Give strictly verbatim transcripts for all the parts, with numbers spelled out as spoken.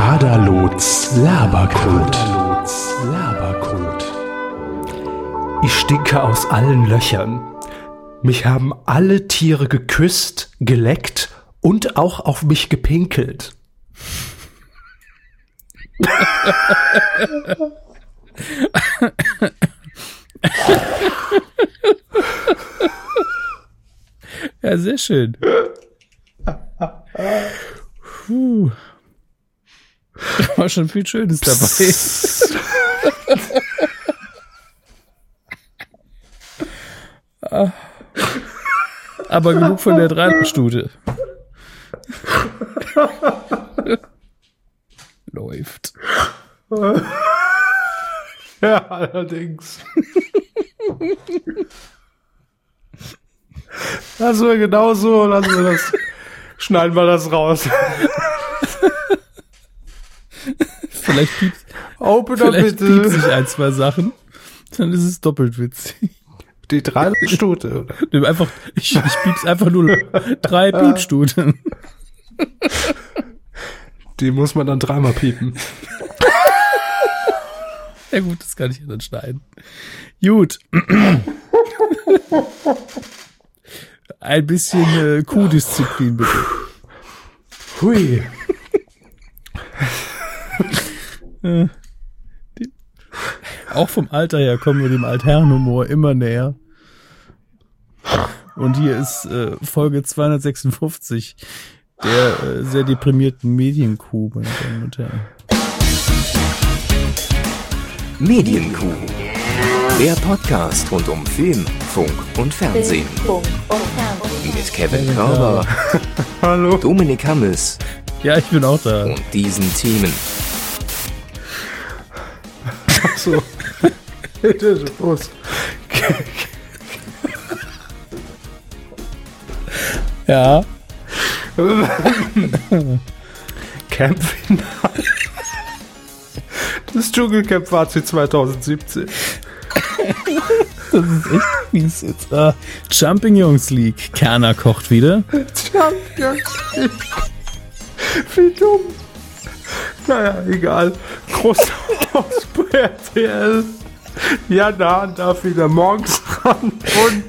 Kader Loths Laberkot. Ich stinke aus allen Löchern. Mich haben alle Tiere geküsst, geleckt und auch auf mich gepinkelt. Ja, sehr schön. Puh. Da war schon viel Schönes dabei. Aber genug von der Dreilandstute. Läuft. Ja, allerdings. Lassen wir genau so, lassen wir das. Schneiden wir das raus. Vielleicht piepst, Open vielleicht bitte. Piepst sich ein, zwei Sachen. Dann ist es doppelt witzig. Die drei Stute, oder? Einfach, ich, ich piep's einfach nur drei Piepstuten. Die muss man dann dreimal piepen. Ja gut, das kann ich ja dann schneiden. Gut. Ein bisschen äh, Kuhdisziplin, bitte. Hui. äh, die, auch vom Alter her kommen wir dem Altherrenhumor immer näher. Und hier ist äh, Folge zweihundertsechsundfünfzig der äh, sehr deprimierten Medienkuh, meine Damen und Herren. Medienkuh. Der Podcast rund um Film, Funk und Fernsehen. Mit Kevin Körber, hallo. Dominik Hammes. Ja, ich bin auch da. Und diesen Themen. Achso. Ja. Campfinale. Das Dschungelcamp war zu zweitausendsiebzehn. Das ist echt fies jetzt. Uh, Jumping Jungs League. Kerner kocht wieder. Jumping Jungs League. Wie dumm. Naja, egal. Großhaus bei R T L. Jan Hahn darf wieder morgens ran. Und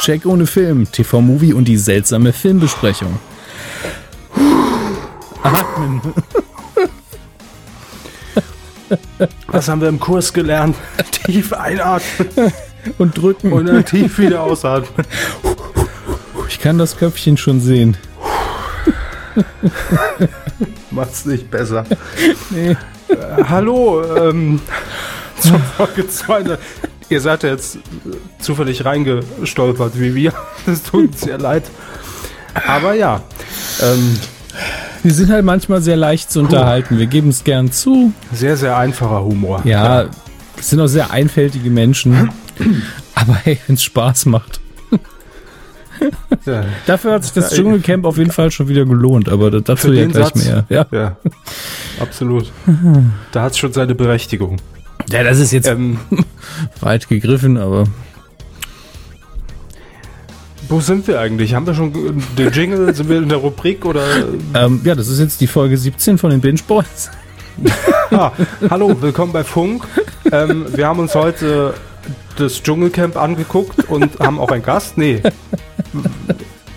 Check ohne Film. T V-Movie und die seltsame Filmbesprechung. Atmen. Was haben wir im Kurs gelernt? Tief einatmen und drücken und dann tief wieder ausatmen. Ich kann das Köpfchen schon sehen. Macht's nicht besser. Nee. Äh, hallo, ähm, zur Folge zwei. Ihr seid ja jetzt zufällig reingestolpert wie wir. Das tut uns sehr leid. Aber ja, ähm, wir sind halt manchmal sehr leicht zu unterhalten. Wir geben es gern zu. Sehr, sehr einfacher Humor. Ja, es sind auch sehr einfältige Menschen. Aber hey, wenn es Spaß macht. Ja. Dafür hat sich das Dschungelcamp auf jeden Fall schon wieder gelohnt. Aber dazu für ja gleich Satz, mehr. Ja. Ja, absolut. Da hat es schon seine Berechtigung. Ja, das ist jetzt ähm, weit gegriffen, aber... Wo sind wir eigentlich? Haben wir schon den Jingle? Sind wir in der Rubrik? Oder? Ähm, ja, das ist jetzt die Folge siebzehn von den Binge Boys. Ah, hallo, willkommen bei Funk. Ähm, wir haben uns heute das Dschungelcamp angeguckt und haben auch einen Gast. Nee.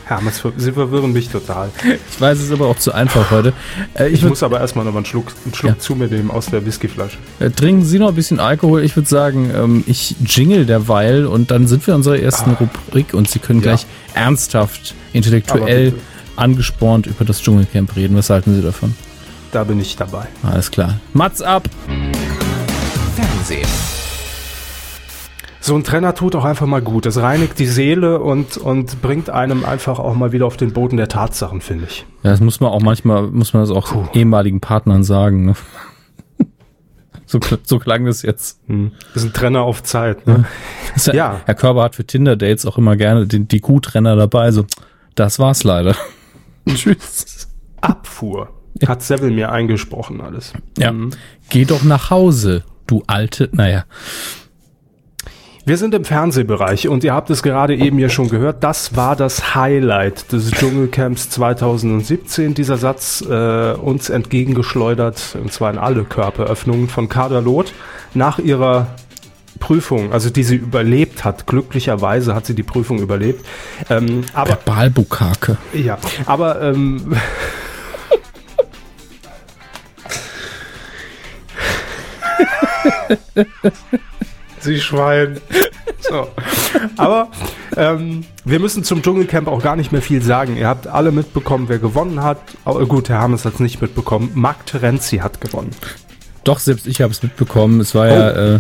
Ja, sie verwirren mich total. Ich weiß, es ist aber auch zu einfach heute. Äh, ich ich muss aber erstmal nochmal einen Schluck, einen Schluck ja. zu mir nehmen aus der Whiskyflasche. Äh, trinken Sie noch ein bisschen Alkohol. Ich würde sagen, ähm, ich jingle derweil und dann sind wir in unserer ersten ah. Rubrik und Sie können ja. gleich ernsthaft, intellektuell angespornt über das Dschungelcamp reden. Was halten Sie davon? Da bin ich dabei. Alles klar. Mats ab! Fernsehen. So ein Trenner tut auch einfach mal gut. Das reinigt die Seele und, und bringt einem einfach auch mal wieder auf den Boden der Tatsachen, finde ich. Ja, das muss man auch manchmal, muss man das auch Puh. ehemaligen Partnern sagen. Ne? So, so klang das jetzt. Das ist ein Trenner auf Zeit. Ne? Ja. Ja. Herr Körber hat für Tinder-Dates auch immer gerne die, die Q-Trenner dabei. Also, das war's leider. Tschüss. Abfuhr. Ja. Hat Seville mir eingesprochen alles. Ja. Mhm. Geh doch nach Hause, du alte... Naja... Wir sind im Fernsehbereich und ihr habt es gerade eben ja schon gehört, das war das Highlight des Dschungelcamps zwanzig siebzehn, dieser Satz äh, uns entgegengeschleudert, und zwar in alle Körperöffnungen von Kader Loth nach ihrer Prüfung, also die sie überlebt hat. Glücklicherweise hat sie die Prüfung überlebt. Ähm, aber Verbalbukake. Ja, aber ähm, Sie Schwein. So. Aber ähm, wir müssen zum Dschungelcamp auch gar nicht mehr viel sagen. Ihr habt alle mitbekommen, wer gewonnen hat. Oh, gut, Herr Hammes hat es nicht mitbekommen. Marc Terenzi hat gewonnen. Doch, selbst ich habe es mitbekommen. Es war oh. ja äh,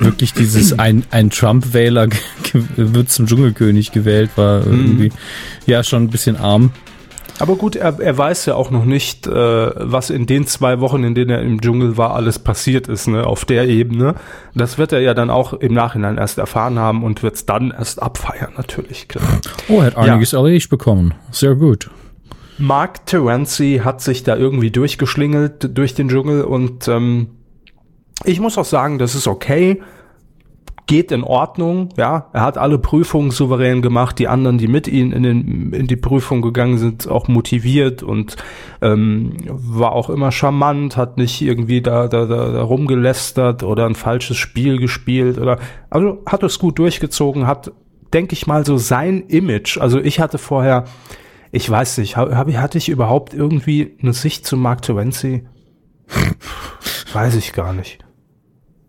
wirklich dieses, ein, ein Trump-Wähler ge- ge- wird zum Dschungelkönig gewählt, war äh, irgendwie, ja, schon ein bisschen arm. Aber gut, er, er weiß ja auch noch nicht, äh, was in den zwei Wochen, in denen er im Dschungel war, alles passiert ist, ne, auf der Ebene. Das wird er ja dann auch im Nachhinein erst erfahren haben und wird es dann erst abfeiern, natürlich, klar. Oh, er hat einiges ja. erledigt bekommen. Sehr gut. Marc Terenzi hat sich da irgendwie durchgeschlingelt durch den Dschungel und ähm, ich muss auch sagen, das ist okay, geht in Ordnung, ja, er hat alle Prüfungen souverän gemacht, die anderen, die mit ihm in, den, in die Prüfung gegangen sind, auch motiviert und ähm, war auch immer charmant, hat nicht irgendwie da, da, da, da rumgelästert oder ein falsches Spiel gespielt oder, also hat es gut durchgezogen, hat, denke ich mal, so sein Image, also ich hatte vorher, ich weiß nicht, hab, hatte ich überhaupt irgendwie eine Sicht zu Marc Terenzi? Weiß ich gar nicht.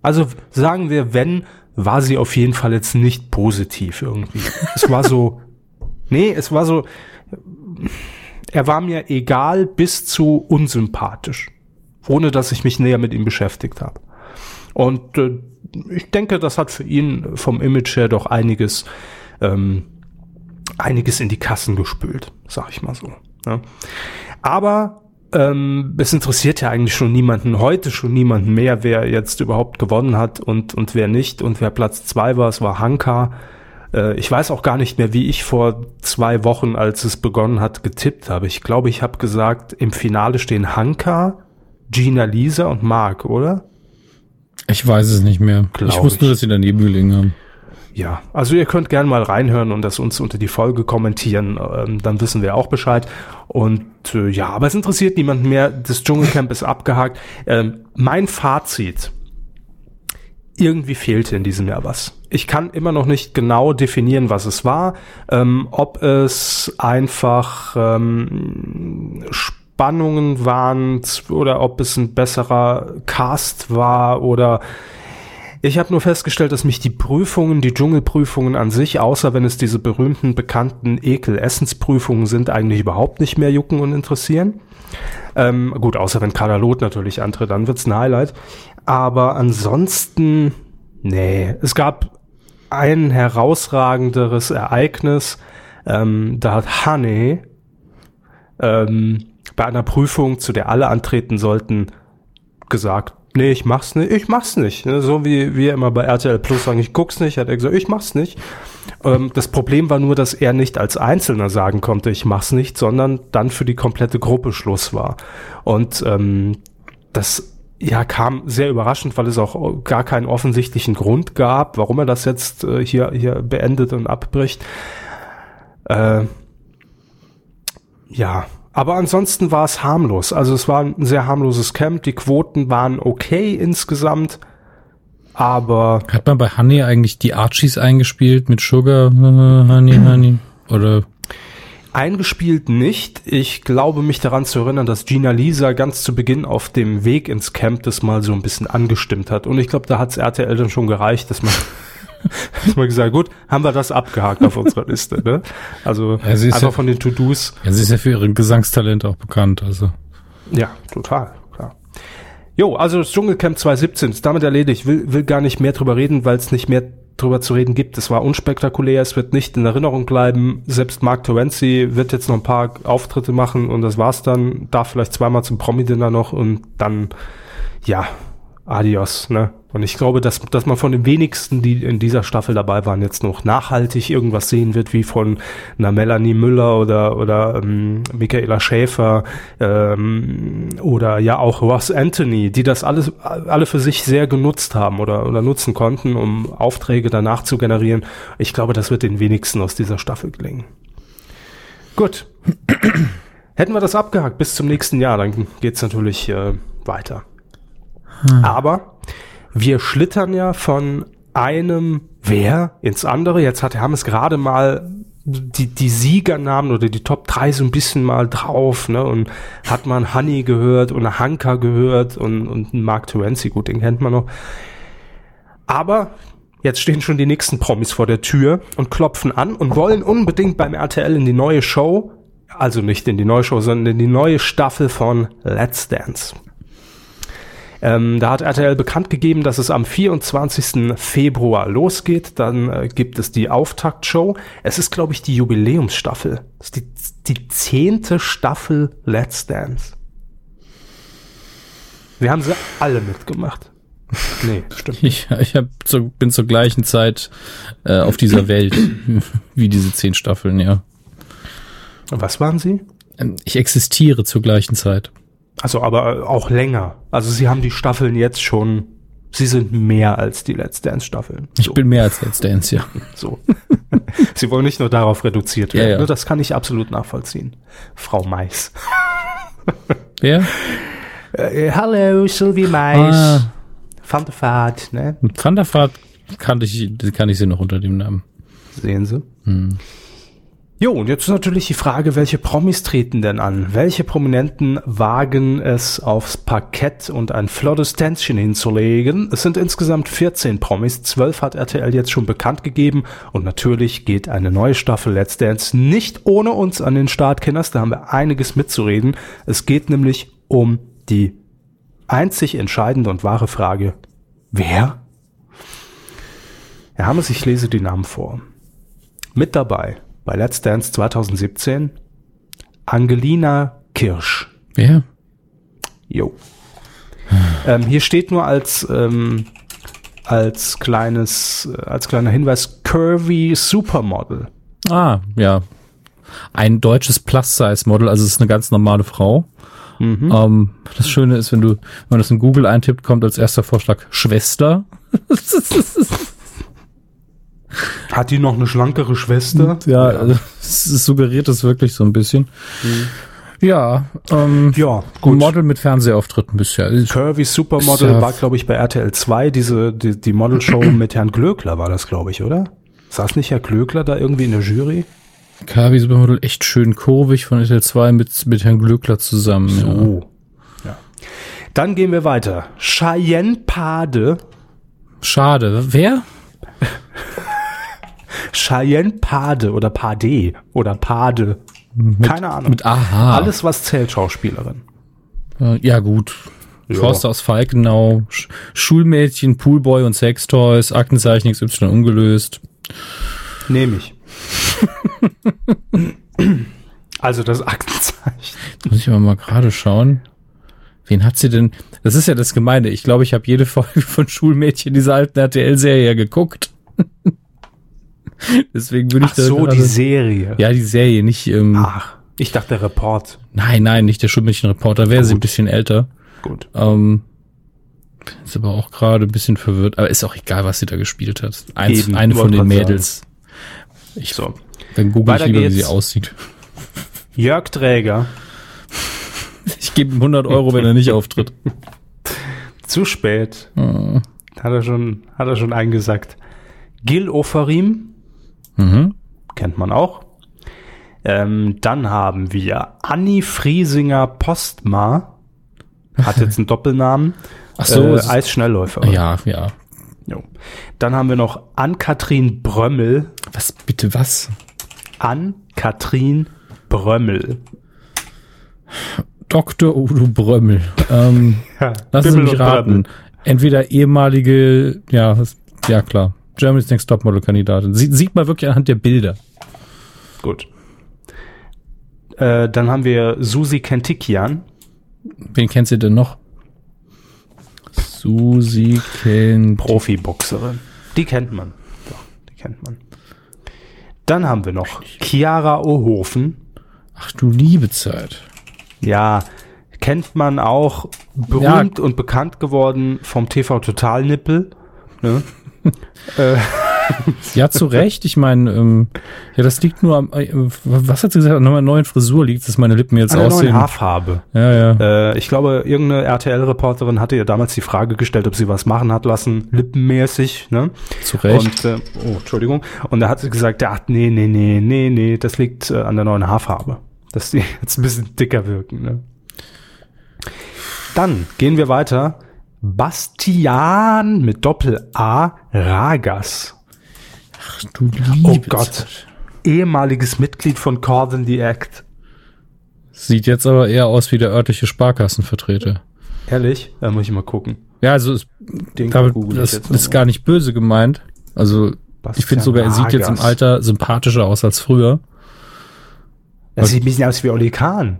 Also sagen wir, wenn, war sie auf jeden Fall jetzt nicht positiv irgendwie. Es war so, nee, es war so, er war mir egal bis zu unsympathisch, ohne dass ich mich näher mit ihm beschäftigt habe. Und äh, ich denke, das hat für ihn vom Image her doch einiges, ähm, einiges in die Kassen gespült, sag ich mal so. Ja. Aber Ähm, es interessiert ja eigentlich schon niemanden, heute schon niemanden mehr, wer jetzt überhaupt gewonnen hat und und wer nicht und wer Platz zwei war, es war Hanka. Äh, ich weiß auch gar nicht mehr, wie ich vor zwei Wochen, als es begonnen hat, getippt habe. Ich glaube, ich habe gesagt, im Finale stehen Hanka, Gina Lisa und Marc, oder? Ich weiß es nicht mehr. Glaub ich wusste ich. nur, dass sie daneben gelegen haben. Ja, also ihr könnt gerne mal reinhören und das uns unter die Folge kommentieren, ähm, dann wissen wir auch Bescheid. Und äh, ja, aber es interessiert niemanden mehr, das Dschungelcamp ist abgehakt. Ähm, mein Fazit, irgendwie fehlte in diesem Jahr was. Ich kann immer noch nicht genau definieren, was es war, ähm, ob es einfach ähm, Spannungen waren oder ob es ein besserer Cast war oder... Ich habe nur festgestellt, dass mich die Prüfungen, die Dschungelprüfungen an sich, außer wenn es diese berühmten, bekannten Ekel-Essensprüfungen sind, eigentlich überhaupt nicht mehr jucken und interessieren. Ähm, gut, außer wenn Kader Loth natürlich antritt, dann wird's ein Highlight. Aber ansonsten, nee, es gab ein herausragenderes Ereignis. Ähm, da hat Honey ähm, bei einer Prüfung, zu der alle antreten sollten, gesagt, nee, ich mach's nicht, ich mach's nicht. So wie wir immer bei R T L Plus sagen, ich guck's nicht, hat er gesagt, ich mach's nicht. Ähm, das Problem war nur, dass er nicht als Einzelner sagen konnte, ich mach's nicht, sondern dann für die komplette Gruppe Schluss war. Und ähm, das ja kam sehr überraschend, weil es auch gar keinen offensichtlichen Grund gab, warum er das jetzt äh, hier, hier beendet und abbricht. Äh, ja. Aber ansonsten war es harmlos. Also es war ein sehr harmloses Camp. Die Quoten waren okay insgesamt, aber... Hat man bei Honey eigentlich die Archies eingespielt mit Sugar, Honey, Honey? Oder... Eingespielt nicht. Ich glaube, mich daran zu erinnern, dass Gina Lisa ganz zu Beginn auf dem Weg ins Camp das mal so ein bisschen angestimmt hat. Und ich glaube, da hat's R T L dann schon gereicht, dass man... Hast mal gesagt, gut, haben wir das abgehakt auf unserer Liste, ne? Also ja, einfach ja, von den To-Dos. Ja, sie ist ja für ihren Gesangstalent auch bekannt, also. Ja, total, klar. Jo, also das Dschungelcamp zwanzig siebzehn ist damit erledigt. Ich will, will gar nicht mehr drüber reden, weil es nicht mehr drüber zu reden gibt. Es war unspektakulär, es wird nicht in Erinnerung bleiben. Selbst Marc Terenzi wird jetzt noch ein paar Auftritte machen und das war's dann. Darf vielleicht zweimal zum Promi-Dinner noch und dann, ja, adios, ne? Und ich glaube, dass, dass man von den wenigsten, die in dieser Staffel dabei waren, jetzt noch nachhaltig irgendwas sehen wird, wie von einer Melanie Müller oder, oder ähm, Michaela Schäfer ähm, oder ja auch Ross Anthony, die das alles alle für sich sehr genutzt haben oder, oder nutzen konnten, um Aufträge danach zu generieren. Ich glaube, das wird den wenigsten aus dieser Staffel gelingen. Gut. Hätten wir das abgehakt bis zum nächsten Jahr, dann geht's natürlich äh, weiter. Hm. Aber wir schlittern ja von einem Wer ins andere. Jetzt hat Hammes gerade mal die, die Siegernamen oder die Top drei so ein bisschen mal drauf, ne? Und hat man Hanni gehört und Hanka gehört und, und Marc Terenzi, gut, den kennt man noch. Aber jetzt stehen schon die nächsten Promis vor der Tür und klopfen an und wollen unbedingt beim R T L in die neue Show, also nicht in die neue Show, sondern in die neue Staffel von Let's Dance. Ähm, da hat R T L bekannt gegeben, dass es am vierundzwanzigsten Februar losgeht. Dann äh, gibt es die Auftaktshow. Es ist, glaube ich, die Jubiläumsstaffel. Das ist die, die zehnte Staffel Let's Dance. Wir haben sie alle mitgemacht. Nee, stimmt. Ich, ich hab zu, bin zur gleichen Zeit äh, auf dieser Welt wie diese zehn Staffeln, ja. Was waren sie? Ich existiere zur gleichen Zeit. Also aber auch länger. Also sie haben die Staffeln jetzt schon, sie sind mehr als die Let's Dance Staffeln. So. Ich bin mehr als Let's Dance, ja. So. Sie wollen nicht nur darauf reduziert werden. Ja, ja. Das kann ich absolut nachvollziehen. Frau Mais. Wer? Äh, hallo, Sylvie Meis. Ah. Van der Vaart, ne? Van der Vaart kannte ich, kann ich sie noch unter dem Namen. Sehen Sie? Hm. Jo, und jetzt ist natürlich die Frage, welche Promis treten denn an? Welche Prominenten wagen es aufs Parkett und ein flottes Tänzchen hinzulegen? Es sind insgesamt vierzehn Promis, zwölf hat R T L jetzt schon bekannt gegeben. Und natürlich geht eine neue Staffel Let's Dance nicht ohne uns an den Start, Kinders. Da haben wir einiges mitzureden. Es geht nämlich um die einzig entscheidende und wahre Frage, wer? Herr Hammes, ich lese die Namen vor. Mit dabei bei Let's Dance zwanzig siebzehn Angelina Kirsch. Ja. Jo. Ähm, hier steht nur als ähm, als kleines als kleiner Hinweis Curvy Supermodel. Ah, ja. Ein deutsches Plus-Size-Model, also es ist eine ganz normale Frau. Mhm. Ähm, das Schöne ist, wenn du wenn man das in Google eintippt, kommt als erster Vorschlag Schwester. Hat die noch eine schlankere Schwester? Ja, also es suggeriert das wirklich so ein bisschen. Mhm. Ja, ähm, ja, gut. Model mit Fernsehauftritten bisher. Curvy Supermodel ja. War, glaube ich, bei R T L zwei diese, die, die Modelshow mit Herrn Glöckler war das, glaube ich, oder? Saß nicht Herr Glöckler da irgendwie in der Jury? Curvy Supermodel, echt schön kurvig von R T L zwei mit, mit Herrn Glöckler zusammen. So. Ja. Ja. Dann gehen wir weiter. Cheyenne Pahde. Schade. Wer? Cheyenne Pahde oder Pahde oder Pahde. Keine Ahnung. Mit Aha. Alles, was zählt, Schauspielerin. Äh, ja, gut. Ja. Forster aus Falkenau, Sch- Schulmädchen, Poolboy und Sextoys, Aktenzeichen X Y ungelöst. Nehme ich. Also das Aktenzeichen. Muss ich aber mal gerade schauen. Wen hat sie denn? Das ist ja das Gemeine. Ich glaube, ich habe jede Folge von Schulmädchen dieser alten R T L-Serie geguckt. Deswegen würde ich Ach so, da die also, Serie. Ja, die Serie, nicht ähm, Ach, ich dachte der Report. Nein, nein, nicht der Schulmädchen-Report, da wäre sie ein bisschen älter. Gut. Ähm, ist aber auch gerade ein bisschen verwirrt, aber ist auch egal, was sie da gespielt hat. Eins, Eben, eine von den Mädels. Ich, so. Dann google ich lieber, geht's. Wie sie aussieht. Jörg Träger. Ich gebe ihm hundert Euro, wenn er nicht auftritt. Zu spät. Oh. Hat er schon, hat er schon eingesackt. Gil Ofarim. Mhm. Kennt man auch. Ähm, dann haben wir Anni Friesinger Postma. Hat jetzt einen Doppelnamen. Ach so. Äh, Eisschnellläufer. Ja, ja. Jo. Dann haben wir noch Ann-Kathrin Brömmel. Was, bitte was? Ann-Kathrin Brömmel. Doktor Udo Brömmel. Ähm, ja, lass es mich raten. Brömmel. Entweder ehemalige, ja, ja klar. Germany's Next Topmodel-Kandidatin. Sie, sieht man wirklich anhand der Bilder. Gut. Äh, dann haben wir Susi Kentikian. Wen kennt sie denn noch? Susi Kentikian. Profiboxerin. Die kennt man. Ja, die kennt man. Dann haben wir noch Chiara Ohlofen. Ach du liebe Zeit. Ja, kennt man auch, berühmt ja. und bekannt geworden vom T V-Total-Nippel. Ne? äh. Ja, zu Recht. Ich meine, ähm, ja, das liegt nur am, äh, was hat sie gesagt, an meiner neuen Frisur liegt, dass meine Lippen jetzt an aussehen. An der neuen Haarfarbe. Ja, ja. Äh, ich glaube, irgendeine R T L-Reporterin hatte ihr damals die Frage gestellt, ob sie was machen hat lassen, lippenmäßig. Ne? Zu Recht. Und, äh, oh, Entschuldigung. Und da hat sie gesagt, ach, nee, nee, nee, nee, nee, das liegt äh, an der neuen Haarfarbe. Dass die jetzt ein bisschen dicker wirken. Ne? Dann gehen wir weiter. Bastian mit Doppel-A Ragas. Ach du liebe Oh Gott. Zeit. Ehemaliges Mitglied von Cordon the Act. Sieht jetzt aber eher aus wie der örtliche Sparkassenvertreter. Ehrlich? Da muss ich mal gucken. Ja, also es, Den da, das jetzt ist gar nicht böse gemeint. Also Bastian ich finde sogar, er sieht jetzt im Alter sympathischer aus als früher. Das sieht ein bisschen aus wie Oli Kahn.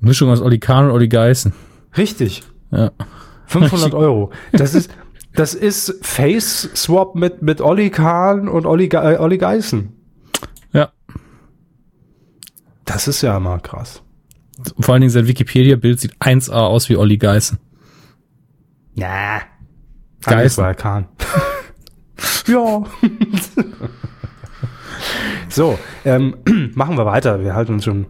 Mischung aus Oli Kahn und Oli Geißen. Richtig. Ja. fünfhundert Euro. Das ist... Das ist Face-Swap mit, mit Oli Kahn und Oli, Ge- Oli Geißen. Ja. Das ist ja mal krass. Vor allen Dingen sein Wikipedia-Bild sieht eins A aus wie Oli Geißen. Na. Geißen. War Kahn. Ja. So, ähm, machen wir weiter. Wir halten uns schon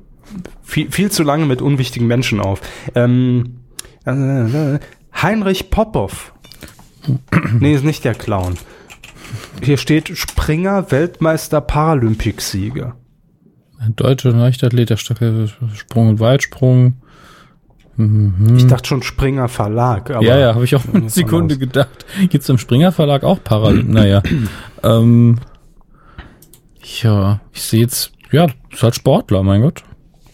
viel, viel zu lange mit unwichtigen Menschen auf. Ähm, Heinrich Popov. Nee, ist nicht der Clown. Hier steht Springer, Weltmeister, Paralympicsieger. Ein deutscher Leichtathlet, der Stöckelsprung und Weitsprung. Mhm. Ich dachte schon Springer Verlag. Aber ja, ja, habe ich auch eine Sekunde anders. gedacht. Gibt es im Springer Verlag auch Paralymp? Naja. ähm, ja, ich sehe jetzt, ja, ist halt Sportler, mein Gott.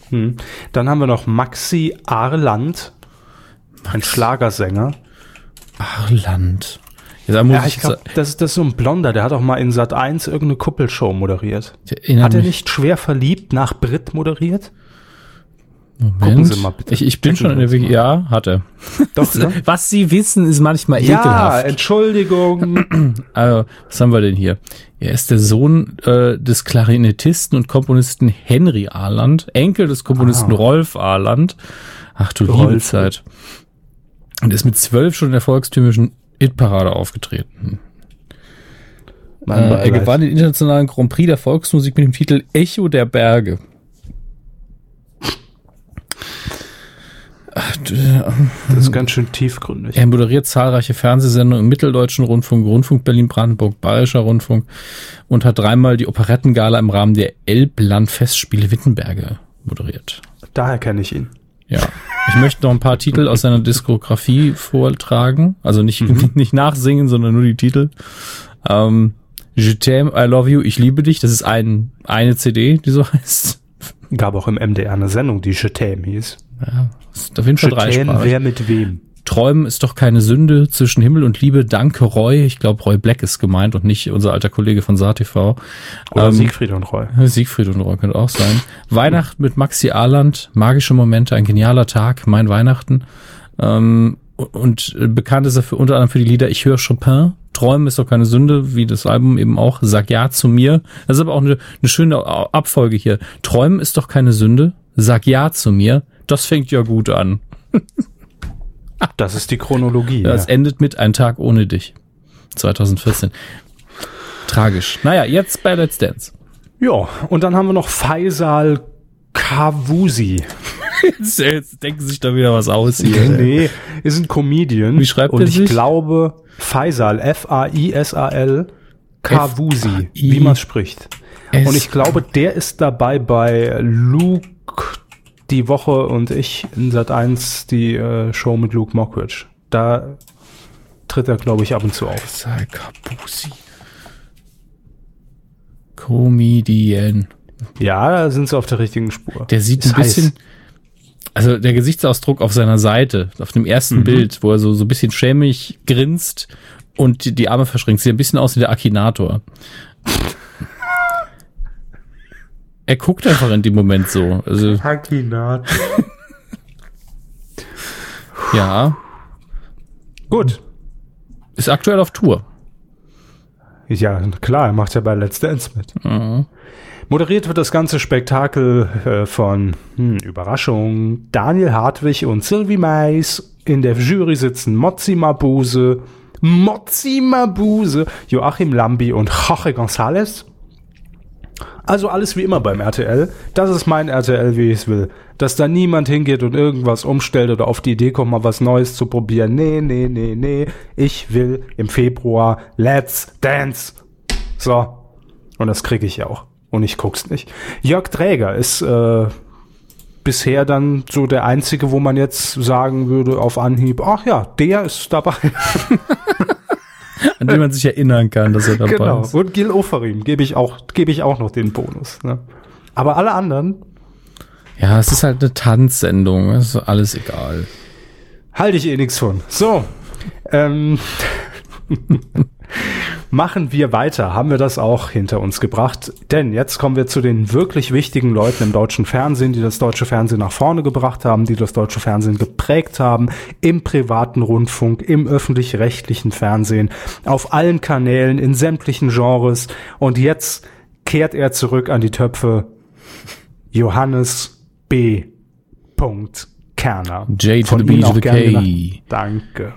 Hm. Dann haben wir noch Maxi Arland, Max. ein Schlagersänger. Arland. Ja, da muss ja, ich ich glaub, das, das ist so ein Blonder, der hat auch mal in Sat eins irgendeine Kuppelshow moderiert. Hat er mich. nicht schwer verliebt nach Brit moderiert? Moment. Gucken Sie mal bitte. Ich, ich bin Gucken schon in der Wiki. Ja, hat er. Doch, ne? Was Sie wissen, ist manchmal ja, ekelhaft. Ja, Entschuldigung. Also, was haben wir denn hier? Er ist der Sohn äh, des Klarinettisten und Komponisten Henry Arland, Enkel des Komponisten ah. Rolf Arland. Ach du liebe Zeit. Und ist mit zwölf schon in der volkstümlichen It-Parade aufgetreten. Äh, er gewann den internationalen Grand Prix der Volksmusik mit dem Titel Echo der Berge. Das ist ganz schön tiefgründig. Er moderiert zahlreiche Fernsehsendungen im Mitteldeutschen Rundfunk, Rundfunk Berlin-Brandenburg, Bayerischer Rundfunk und hat dreimal die Operettengala im Rahmen der Elbland-Festspiele Wittenberge moderiert. Daher kenne ich ihn. Ja, ich möchte noch ein paar Titel aus seiner Diskografie vortragen. Also nicht, mhm. nicht nachsingen, sondern nur die Titel. Ähm, Je t'aime, I love you, ich liebe dich. Das ist ein, eine C D, die so heißt. Gab auch im M D R eine Sendung, die Je t'aime hieß. Ja, ist auf jeden Fall dreisprachig. Wer mit wem? Träumen ist doch keine Sünde, zwischen Himmel und Liebe, danke Roy. Ich glaube, Roy Black ist gemeint und nicht unser alter Kollege von SaTV. Oder ähm, Siegfried und Roy. Siegfried und Roy könnte auch sein. Weihnachten mit Maxi Arland, magische Momente, ein genialer Tag, mein Weihnachten. Ähm, und bekannt ist er für, unter anderem für die Lieder Ich höre Chopin, Träumen ist doch keine Sünde, wie das Album eben auch, Sag ja zu mir. Das ist aber auch eine, eine schöne Abfolge hier. Träumen ist doch keine Sünde, sag ja zu mir, das fängt ja gut an. Das ist die Chronologie. Das ja. endet mit Ein Tag ohne dich. zwanzig vierzehn. Tragisch. Naja, jetzt bei Let's Dance. Ja, und dann haben wir noch Faisal Kavusi. jetzt, jetzt denken sich da wieder was aus hier. Nee, ist ein Comedian. Wie schreibt er sich? Und ich glaube, Faisal, F A I S A L, Kavusi, wie man es spricht. Und ich glaube, der ist dabei bei Luke die Woche und ich in Sat eins die äh, Show mit Luke Mockridge. Da tritt er, glaube ich, ab und zu auf. Faisal Kavusi. Comedian. Ja, da sind sie auf der richtigen Spur. Der sieht ist ein bisschen... Heiß. Also der Gesichtsausdruck auf seiner Seite, auf dem ersten mhm. Bild, wo er so, so ein bisschen schämig grinst und die, die Arme verschränkt. Sieht ein bisschen aus wie der Akinator. Er guckt einfach in dem Moment so. Also, ja. Gut. Ist aktuell auf Tour. Ja, klar, er macht ja bei Let's Dance mit. Mhm. Moderiert wird das ganze Spektakel äh, von, hm, Überraschung, Daniel Hartwich und Sylvie Meis. In der Jury sitzen Motzi Mabuse, Motzi Mabuse, Joachim Lambi und Jorge González. Also alles wie immer beim R T L. Das ist mein R T L, wie ich es will. Dass da niemand hingeht und irgendwas umstellt oder auf die Idee kommt, mal was Neues zu probieren. Nee, nee, nee, nee. Ich will im Februar Let's Dance. So. Und das kriege ich auch. Und ich guck's nicht. Jörg Träger ist äh, bisher dann so der Einzige, wo man jetzt sagen würde auf Anhieb, ach ja, der ist dabei. An den man sich erinnern kann, dass er dabei genau. ist. Genau, und Gil Ofarim gebe ich, geb ich auch noch den Bonus. Ne? Aber alle anderen? Ja, es ist halt eine Tanzsendung, ist alles egal. Halte ich eh nichts von. So, ähm, machen wir weiter, haben wir das auch hinter uns gebracht. Denn jetzt kommen wir zu den wirklich wichtigen Leuten im deutschen Fernsehen, die das deutsche Fernsehen nach vorne gebracht haben, die das deutsche Fernsehen geprägt haben, im privaten Rundfunk, im öffentlich-rechtlichen Fernsehen, auf allen Kanälen, in sämtlichen Genres. Und jetzt kehrt er zurück an die Töpfe. Johannes B. Kerner. J to the B to the K. Danke.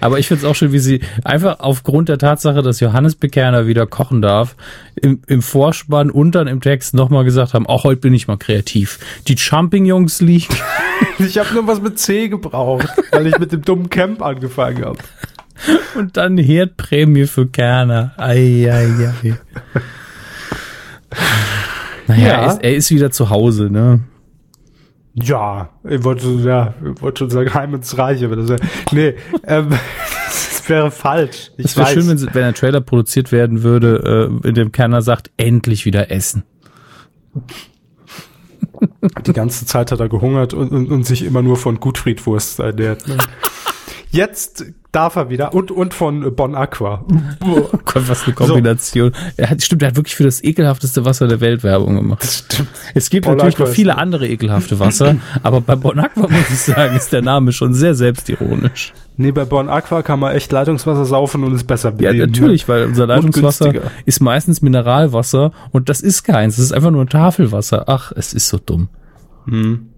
Aber ich finde es auch schön, wie sie einfach aufgrund der Tatsache, dass Johannes B. Kerner wieder kochen darf, im, im Vorspann und dann im Text nochmal gesagt haben, auch heute bin ich mal kreativ. Die Champignons liegen. Ich habe nur was mit C gebraucht, weil ich mit dem dummen Camp angefangen habe. Und dann Herdprämie für Kerner. Ei, ei, ei. Naja, ja. er, ist, er ist wieder zu Hause, ne? Ja, ich wollte, ja, ich wollte schon sagen, heim ins Reich, aber das wäre, nee, ähm, das wäre falsch. Ich es wäre weiß. schön, wenn, wenn ein Trailer produziert werden würde, äh, in dem Kerner sagt, endlich wieder essen. Die ganze Zeit hat er gehungert und, und, und sich immer nur von Gutfriedwurst ernährt. Ne? Jetzt darf er wieder und, und von Bon Aqua. Oh Gott, was eine Kombination. So. Er hat, stimmt, er hat wirklich für das ekelhafteste Wasser der Welt Werbung gemacht. Das stimmt. Es gibt bon natürlich noch viele andere ekelhafte Wasser, aber bei Bon Aqua, muss ich sagen, ist der Name schon sehr selbstironisch. Nee, bei Bon Aqua kann man echt Leitungswasser saufen und es besser beleben. Ja, natürlich, weil unser Leitungswasser ist meistens Mineralwasser und das ist keins. Das ist einfach nur Tafelwasser. Ach, es ist so dumm. Hm.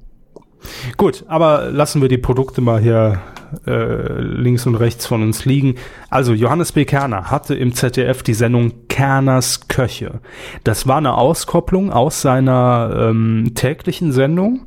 Gut, aber lassen wir die Produkte mal hier äh, links und rechts von uns liegen. Also Johannes B. Kerner hatte im Z D F die Sendung Kerners Köche. Das war eine Auskopplung aus seiner ähm, täglichen Sendung,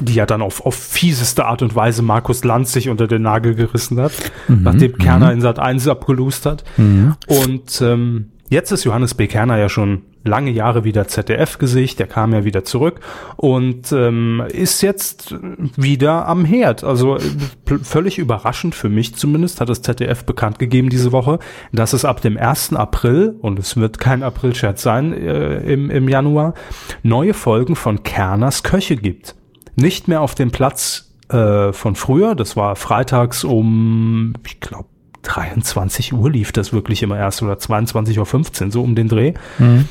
die ja dann auf, auf fieseste Art und Weise Markus Lanz sich unter den Nagel gerissen hat, mhm, nachdem mhm. Kerner in Sat eins abgelust hat. Mhm. Und ähm, jetzt ist Johannes B. Kerner ja schon lange Jahre wieder Z D F-Gesicht, der kam ja wieder zurück und ähm, ist jetzt wieder am Herd. Also p- völlig überraschend für mich zumindest hat das Z D F bekannt gegeben diese Woche, dass es ab dem ersten April, und es wird kein April-Scherz sein, äh, im, im Januar, neue Folgen von Kerners Köche gibt. Nicht mehr auf dem Platz äh, von früher, das war freitags um, ich glaube, dreiundzwanzig Uhr lief das wirklich immer erst oder zweiundzwanzig Uhr fünfzehn, so um den Dreh. Mhm.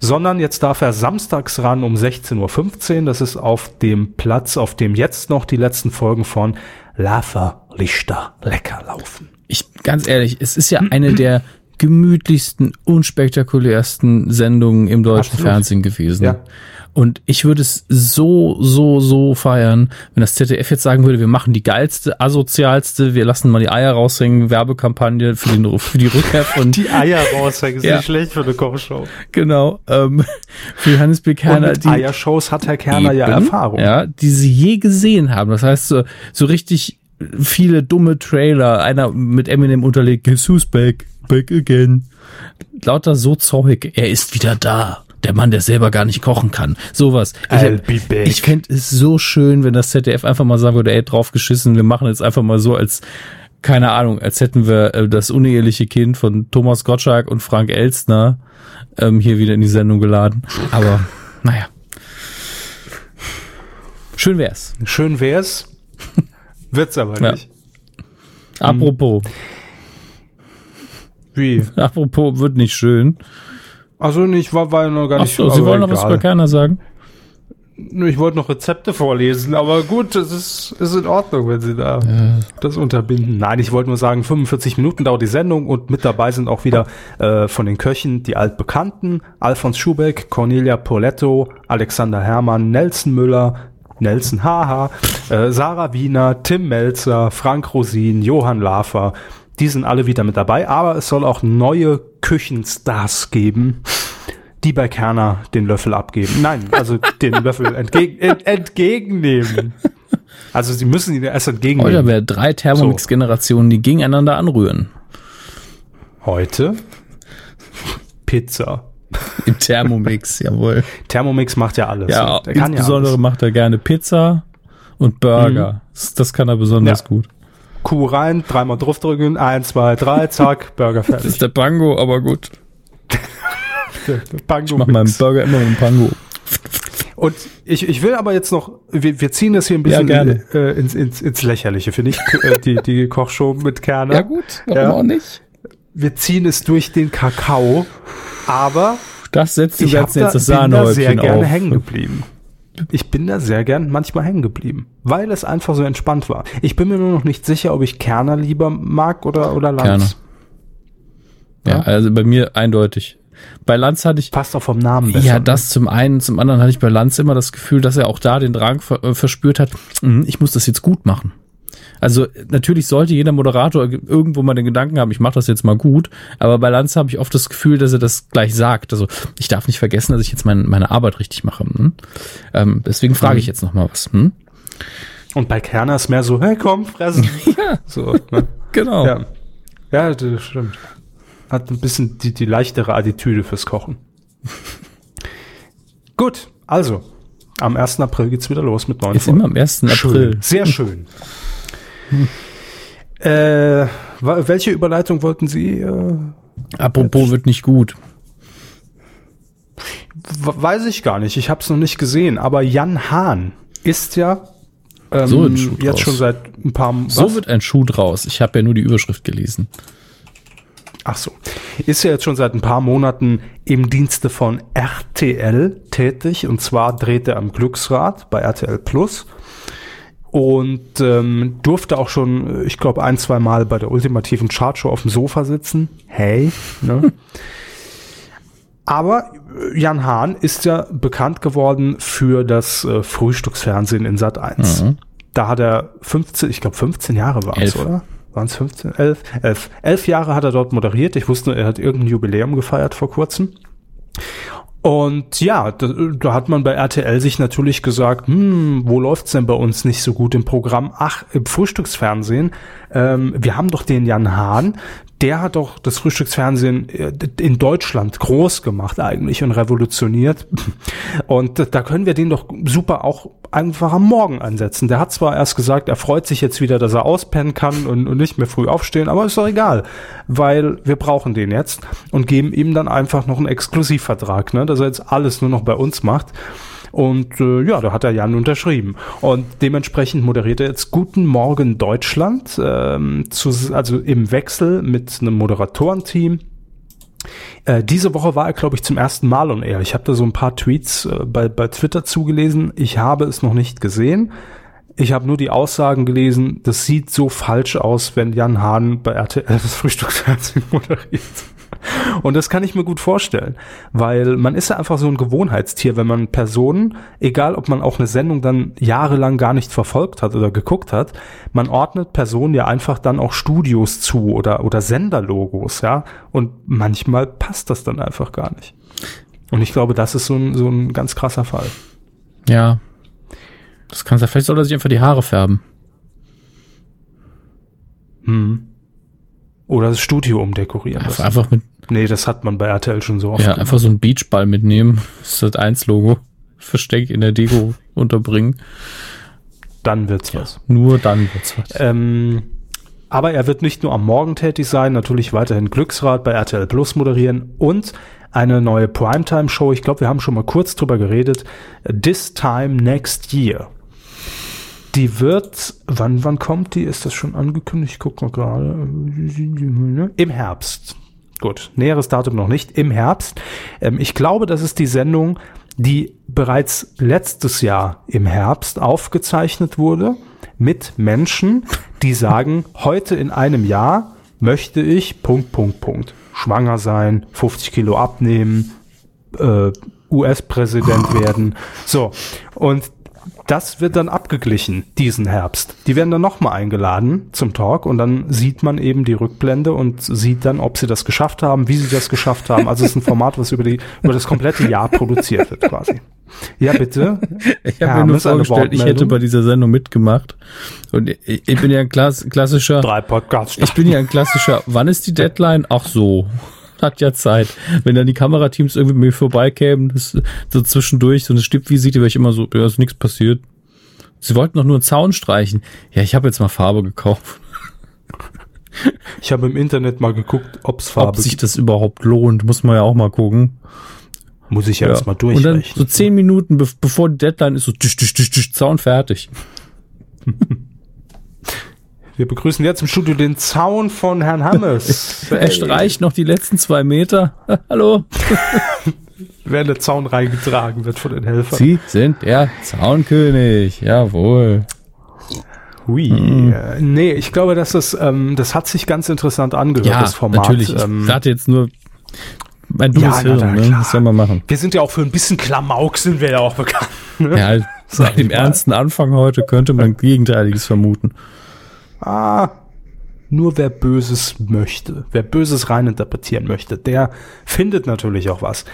Sondern jetzt darf er samstags ran um sechzehn Uhr fünfzehn. Das ist auf dem Platz, auf dem jetzt noch die letzten Folgen von Laferlichter lecker laufen. Ich, ganz ehrlich, es ist ja eine der gemütlichsten, unspektakulärsten Sendungen im deutschen Absolut. Fernsehen gewesen. Ja. Und ich würde es so, so, so feiern, wenn das Z D F jetzt sagen würde, wir machen die geilste, asozialste, wir lassen mal die Eier raushängen, Werbekampagne für, den, für die Rückkehr von... Die Eier raushängen, ist ja. nicht schlecht für eine Kochshow. Genau, ähm, für Johannes B. Kerner. Und mit die Eiershows hat Herr Kerner eben, ja Erfahrung. Ja, die sie je gesehen haben. Das heißt, so, so richtig viele dumme Trailer, einer mit Eminem unterlegt, Jesus back, back again. Lauter so Zeug, er ist wieder da. Der Mann, der selber gar nicht kochen kann. Sowas. Ich, ich fände es so schön, wenn das Z D F einfach mal sagen würde, ey, drauf geschissen, wir machen jetzt einfach mal so als, keine Ahnung, als hätten wir äh, das uneheliche Kind von Thomas Gottschalk und Frank Elstner ähm, hier wieder in die Sendung geladen. Aber, naja. Schön wär's. Schön wär's. Wird's aber nicht. Ja. Apropos. Hm. Wie? Apropos wird nicht schön. Also nicht, war, war noch gar nicht. Ach so, Sie wollen noch was über Kerner sagen? Ich wollte noch Rezepte vorlesen, aber gut, es ist, ist in Ordnung, wenn Sie da ja. das unterbinden. Nein, ich wollte nur sagen, fünfundvierzig Minuten dauert die Sendung und mit dabei sind auch wieder äh, von den Köchen die Altbekannten, Alfons Schubeck, Cornelia Poletto, Alexander Herrmann, Nelson Müller, Nelson Haha, äh, Sarah Wiener, Tim Mälzer, Frank Rosin, Johann Lafer. Die sind alle wieder mit dabei, aber es soll auch neue Küchenstars geben, die bei Kerner den Löffel abgeben. Nein, also den Löffel entgegen, ent, entgegennehmen. Also sie müssen ihn erst entgegennehmen. Heute wäre drei Thermomix-Generationen, die gegeneinander anrühren. Heute? Pizza. Im Thermomix, jawohl. Thermomix macht ja alles. Ja, der kann insbesondere ja alles. Macht er gerne Pizza und Burger. Mhm. Das, das kann er besonders ja. gut. Kuh rein, dreimal draufdrücken, eins, zwei, drei, zack, Burger fertig. Das ist der Pango, aber gut. Pango ich mach meinen Burger immer mit dem Pango. Und ich, ich will aber jetzt noch, wir, wir ziehen das hier ein bisschen ja, in, äh, ins, ins, ins Lächerliche, finde ich, die, die Kochshow mit Kerner. Ja gut, warum ja. auch nicht? Wir ziehen es durch den Kakao, aber das setzt ich jetzt da, das bin da sehr gerne hängen geblieben. Ich bin da sehr gern manchmal hängen geblieben, weil es einfach so entspannt war. Ich bin mir nur noch nicht sicher, ob ich Kerner lieber mag oder, oder Lanz. Kerner. Ja, ja, also bei mir eindeutig. Bei Lanz hatte ich... Passt auch vom Namen besser. Ja, das zum einen. Zum anderen hatte ich bei Lanz immer das Gefühl, dass er auch da den Drang ver- verspürt hat, ich muss das jetzt gut machen. Also natürlich sollte jeder Moderator irgendwo mal den Gedanken haben, ich mache das jetzt mal gut, aber bei Lanz habe ich oft das Gefühl, dass er das gleich sagt. Also ich darf nicht vergessen, dass ich jetzt mein, meine Arbeit richtig mache. Hm? Ähm, deswegen frage ich jetzt noch mal was. Hm? Und bei Kerner ist mehr so, hey komm, fressen. ja, so, ne? genau. Ja. ja, das stimmt. Hat ein bisschen die, die leichtere Attitüde fürs Kochen. Gut, also am ersten April geht's wieder los mit neuen Jetzt Folgen. Immer am ersten April. Schön. Sehr schön. Hm. Äh, welche Überleitung wollten Sie? Äh, Apropos jetzt? Wird nicht gut. Weiß ich gar nicht. Ich habe es noch nicht gesehen. Aber Jan Hahn ist ja ähm, so ein Schuh jetzt draus. Schon seit ein paar Monaten. So wird ein Schuh draus. Ich habe ja nur die Überschrift gelesen. Ach so. Ist ja jetzt schon seit ein paar Monaten im Dienste von R T L tätig. Und zwar dreht er am Glücksrad bei R T L Plus. Und ähm, durfte auch schon, ich glaube, ein, zwei Mal bei der ultimativen Chartshow auf dem Sofa sitzen. Hey. Ne? Aber Jan Hahn ist ja bekannt geworden für das äh, Frühstücksfernsehen in Sat eins. Mhm. Da hat er fünfzehn, ich glaube fünfzehn Jahre war es, oder? Waren es fünfzehn? elf? elf. elf Jahre hat er dort moderiert. Ich wusste, er hat irgendein Jubiläum gefeiert vor kurzem. Und ja, da, da hat man bei R T L sich natürlich gesagt, hm, wo läuft's denn bei uns nicht so gut im Programm? Ach, im Frühstücksfernsehen. Ähm, wir haben doch den Jan Hahn. Der hat doch das Frühstücksfernsehen in Deutschland groß gemacht eigentlich und revolutioniert. Und da können wir den doch super auch einfach am Morgen ansetzen. Der hat zwar erst gesagt, er freut sich jetzt wieder, dass er auspennen kann und, und nicht mehr früh aufstehen, aber ist doch egal, weil wir brauchen den jetzt und geben ihm dann einfach noch einen Exklusivvertrag, ne, dass er jetzt alles nur noch bei uns macht. Und äh, ja, da hat er Jan unterschrieben. Und dementsprechend moderiert er jetzt Guten Morgen Deutschland, ähm, zu, also im Wechsel mit einem Moderatorenteam. Äh, diese Woche war er, glaube ich, zum ersten Mal on air. Ich habe da so ein paar Tweets äh, bei, bei Twitter zugelesen. Ich habe es noch nicht gesehen. Ich habe nur die Aussagen gelesen, das sieht so falsch aus, wenn Jan Hahn bei R T L das Frühstücksfernsehen moderiert. Und das kann ich mir gut vorstellen, weil man ist ja einfach so ein Gewohnheitstier, wenn man Personen, egal ob man auch eine Sendung dann jahrelang gar nicht verfolgt hat oder geguckt hat, man ordnet Personen ja einfach dann auch Studios zu oder, oder Senderlogos, ja, und manchmal passt das dann einfach gar nicht. Und ich glaube, das ist so ein, so ein ganz krasser Fall. Ja, das kann sein. Vielleicht soll er sich einfach die Haare färben. Hm. Oder das Studio umdekorieren. Einfach, einfach mit. Nee, das hat man bei R T L schon so oft. Ja, gemacht. Einfach so einen Beachball mitnehmen. Das Sat eins Logo. Versteckt in der Deko unterbringen. Dann wird's ja, was. Nur dann wird's was. Ähm, aber er wird nicht nur am Morgen tätig sein, natürlich weiterhin Glücksrad bei R T L Plus moderieren und eine neue Primetime-Show. Ich glaube, wir haben schon mal kurz drüber geredet. This Time Next Year. Die wird, wann wann kommt die? Ist das schon angekündigt? Ich guck mal gerade. Im Herbst. Gut, näheres Datum noch nicht. Im Herbst. Ähm, ich glaube, das ist die Sendung, die bereits letztes Jahr im Herbst aufgezeichnet wurde mit Menschen, die sagen, heute in einem Jahr möchte ich Punkt, Punkt, Punkt, schwanger sein, fünfzig Kilo abnehmen, äh, U S-Präsident werden. So, und das wird dann abgeglichen diesen Herbst. Die werden dann nochmal eingeladen zum Talk und dann sieht man eben die Rückblende und sieht dann, ob sie das geschafft haben, wie sie das geschafft haben. Also es ist ein Format, was über die über das komplette Jahr produziert wird quasi. Ja, bitte. Ich habe mir nur vorgestellt, ich hätte bei dieser Sendung mitgemacht und ich, ich bin ja ein klassischer drei Podcasts. Ich bin ja ein klassischer, wann ist die Deadline? Ach so. Hat ja Zeit. Wenn dann die Kamerateams irgendwie mit mir vorbeikämen, das, so zwischendurch, so eine Stippvisite, wäre ich immer so, ja, ist nichts passiert. Sie wollten doch nur einen Zaun streichen. Ja, ich habe jetzt mal Farbe gekauft. Ich habe im Internet mal geguckt, ob's Farbe gibt. Ob sich das überhaupt lohnt, muss man ja auch mal gucken. Muss ich ja, ja. erst mal durchrechnen. Und dann so zehn Minuten, be- bevor die Deadline ist, so tisch, tisch, tisch, tisch, Zaun fertig. Wir begrüßen jetzt im Studio den Zaun von Herrn Hammes. Er streicht noch die letzten zwei Meter. Hallo. Während der Zaun reingetragen wird von den Helfern. Sie sind der Zaunkönig. Jawohl. Hui. Mhm. Nee, ich glaube, dass das, ähm, das hat sich ganz interessant angehört, ja, das Format. Ja, natürlich. Ähm, ich hatte jetzt nur mein dummes ja, Hirn. Ne? Das soll man machen. Wir sind ja auch für ein bisschen Klamauk sind wir ja auch bekannt. Ne? Ja, nach dem ernsten Anfang heute könnte man Gegenteiliges vermuten. Ah, nur wer Böses möchte, wer Böses reininterpretieren möchte, der findet natürlich auch was.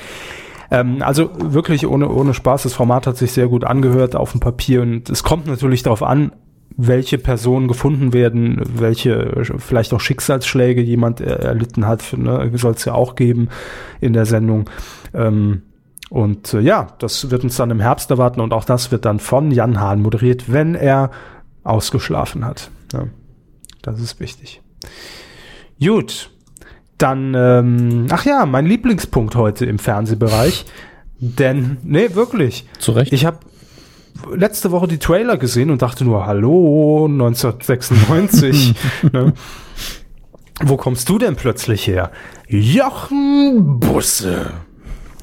Ähm, also wirklich ohne, ohne Spaß, das Format hat sich sehr gut angehört auf dem Papier und es kommt natürlich darauf an, welche Personen gefunden werden, welche vielleicht auch Schicksalsschläge jemand erlitten hat, ne, soll es ja auch geben in der Sendung. Ähm, und äh, ja, das wird uns dann im Herbst erwarten und auch das wird dann von Jan Hahn moderiert, wenn er ausgeschlafen hat. Ja, das ist wichtig. Gut, dann, ähm, ach ja, mein Lieblingspunkt heute im Fernsehbereich, denn, nee, wirklich. Zu Recht. Ich habe letzte Woche die Trailer gesehen und dachte nur, hallo, neunzehnhundertsechsundneunzig, ne? Wo kommst du denn plötzlich her? Jochen Busse.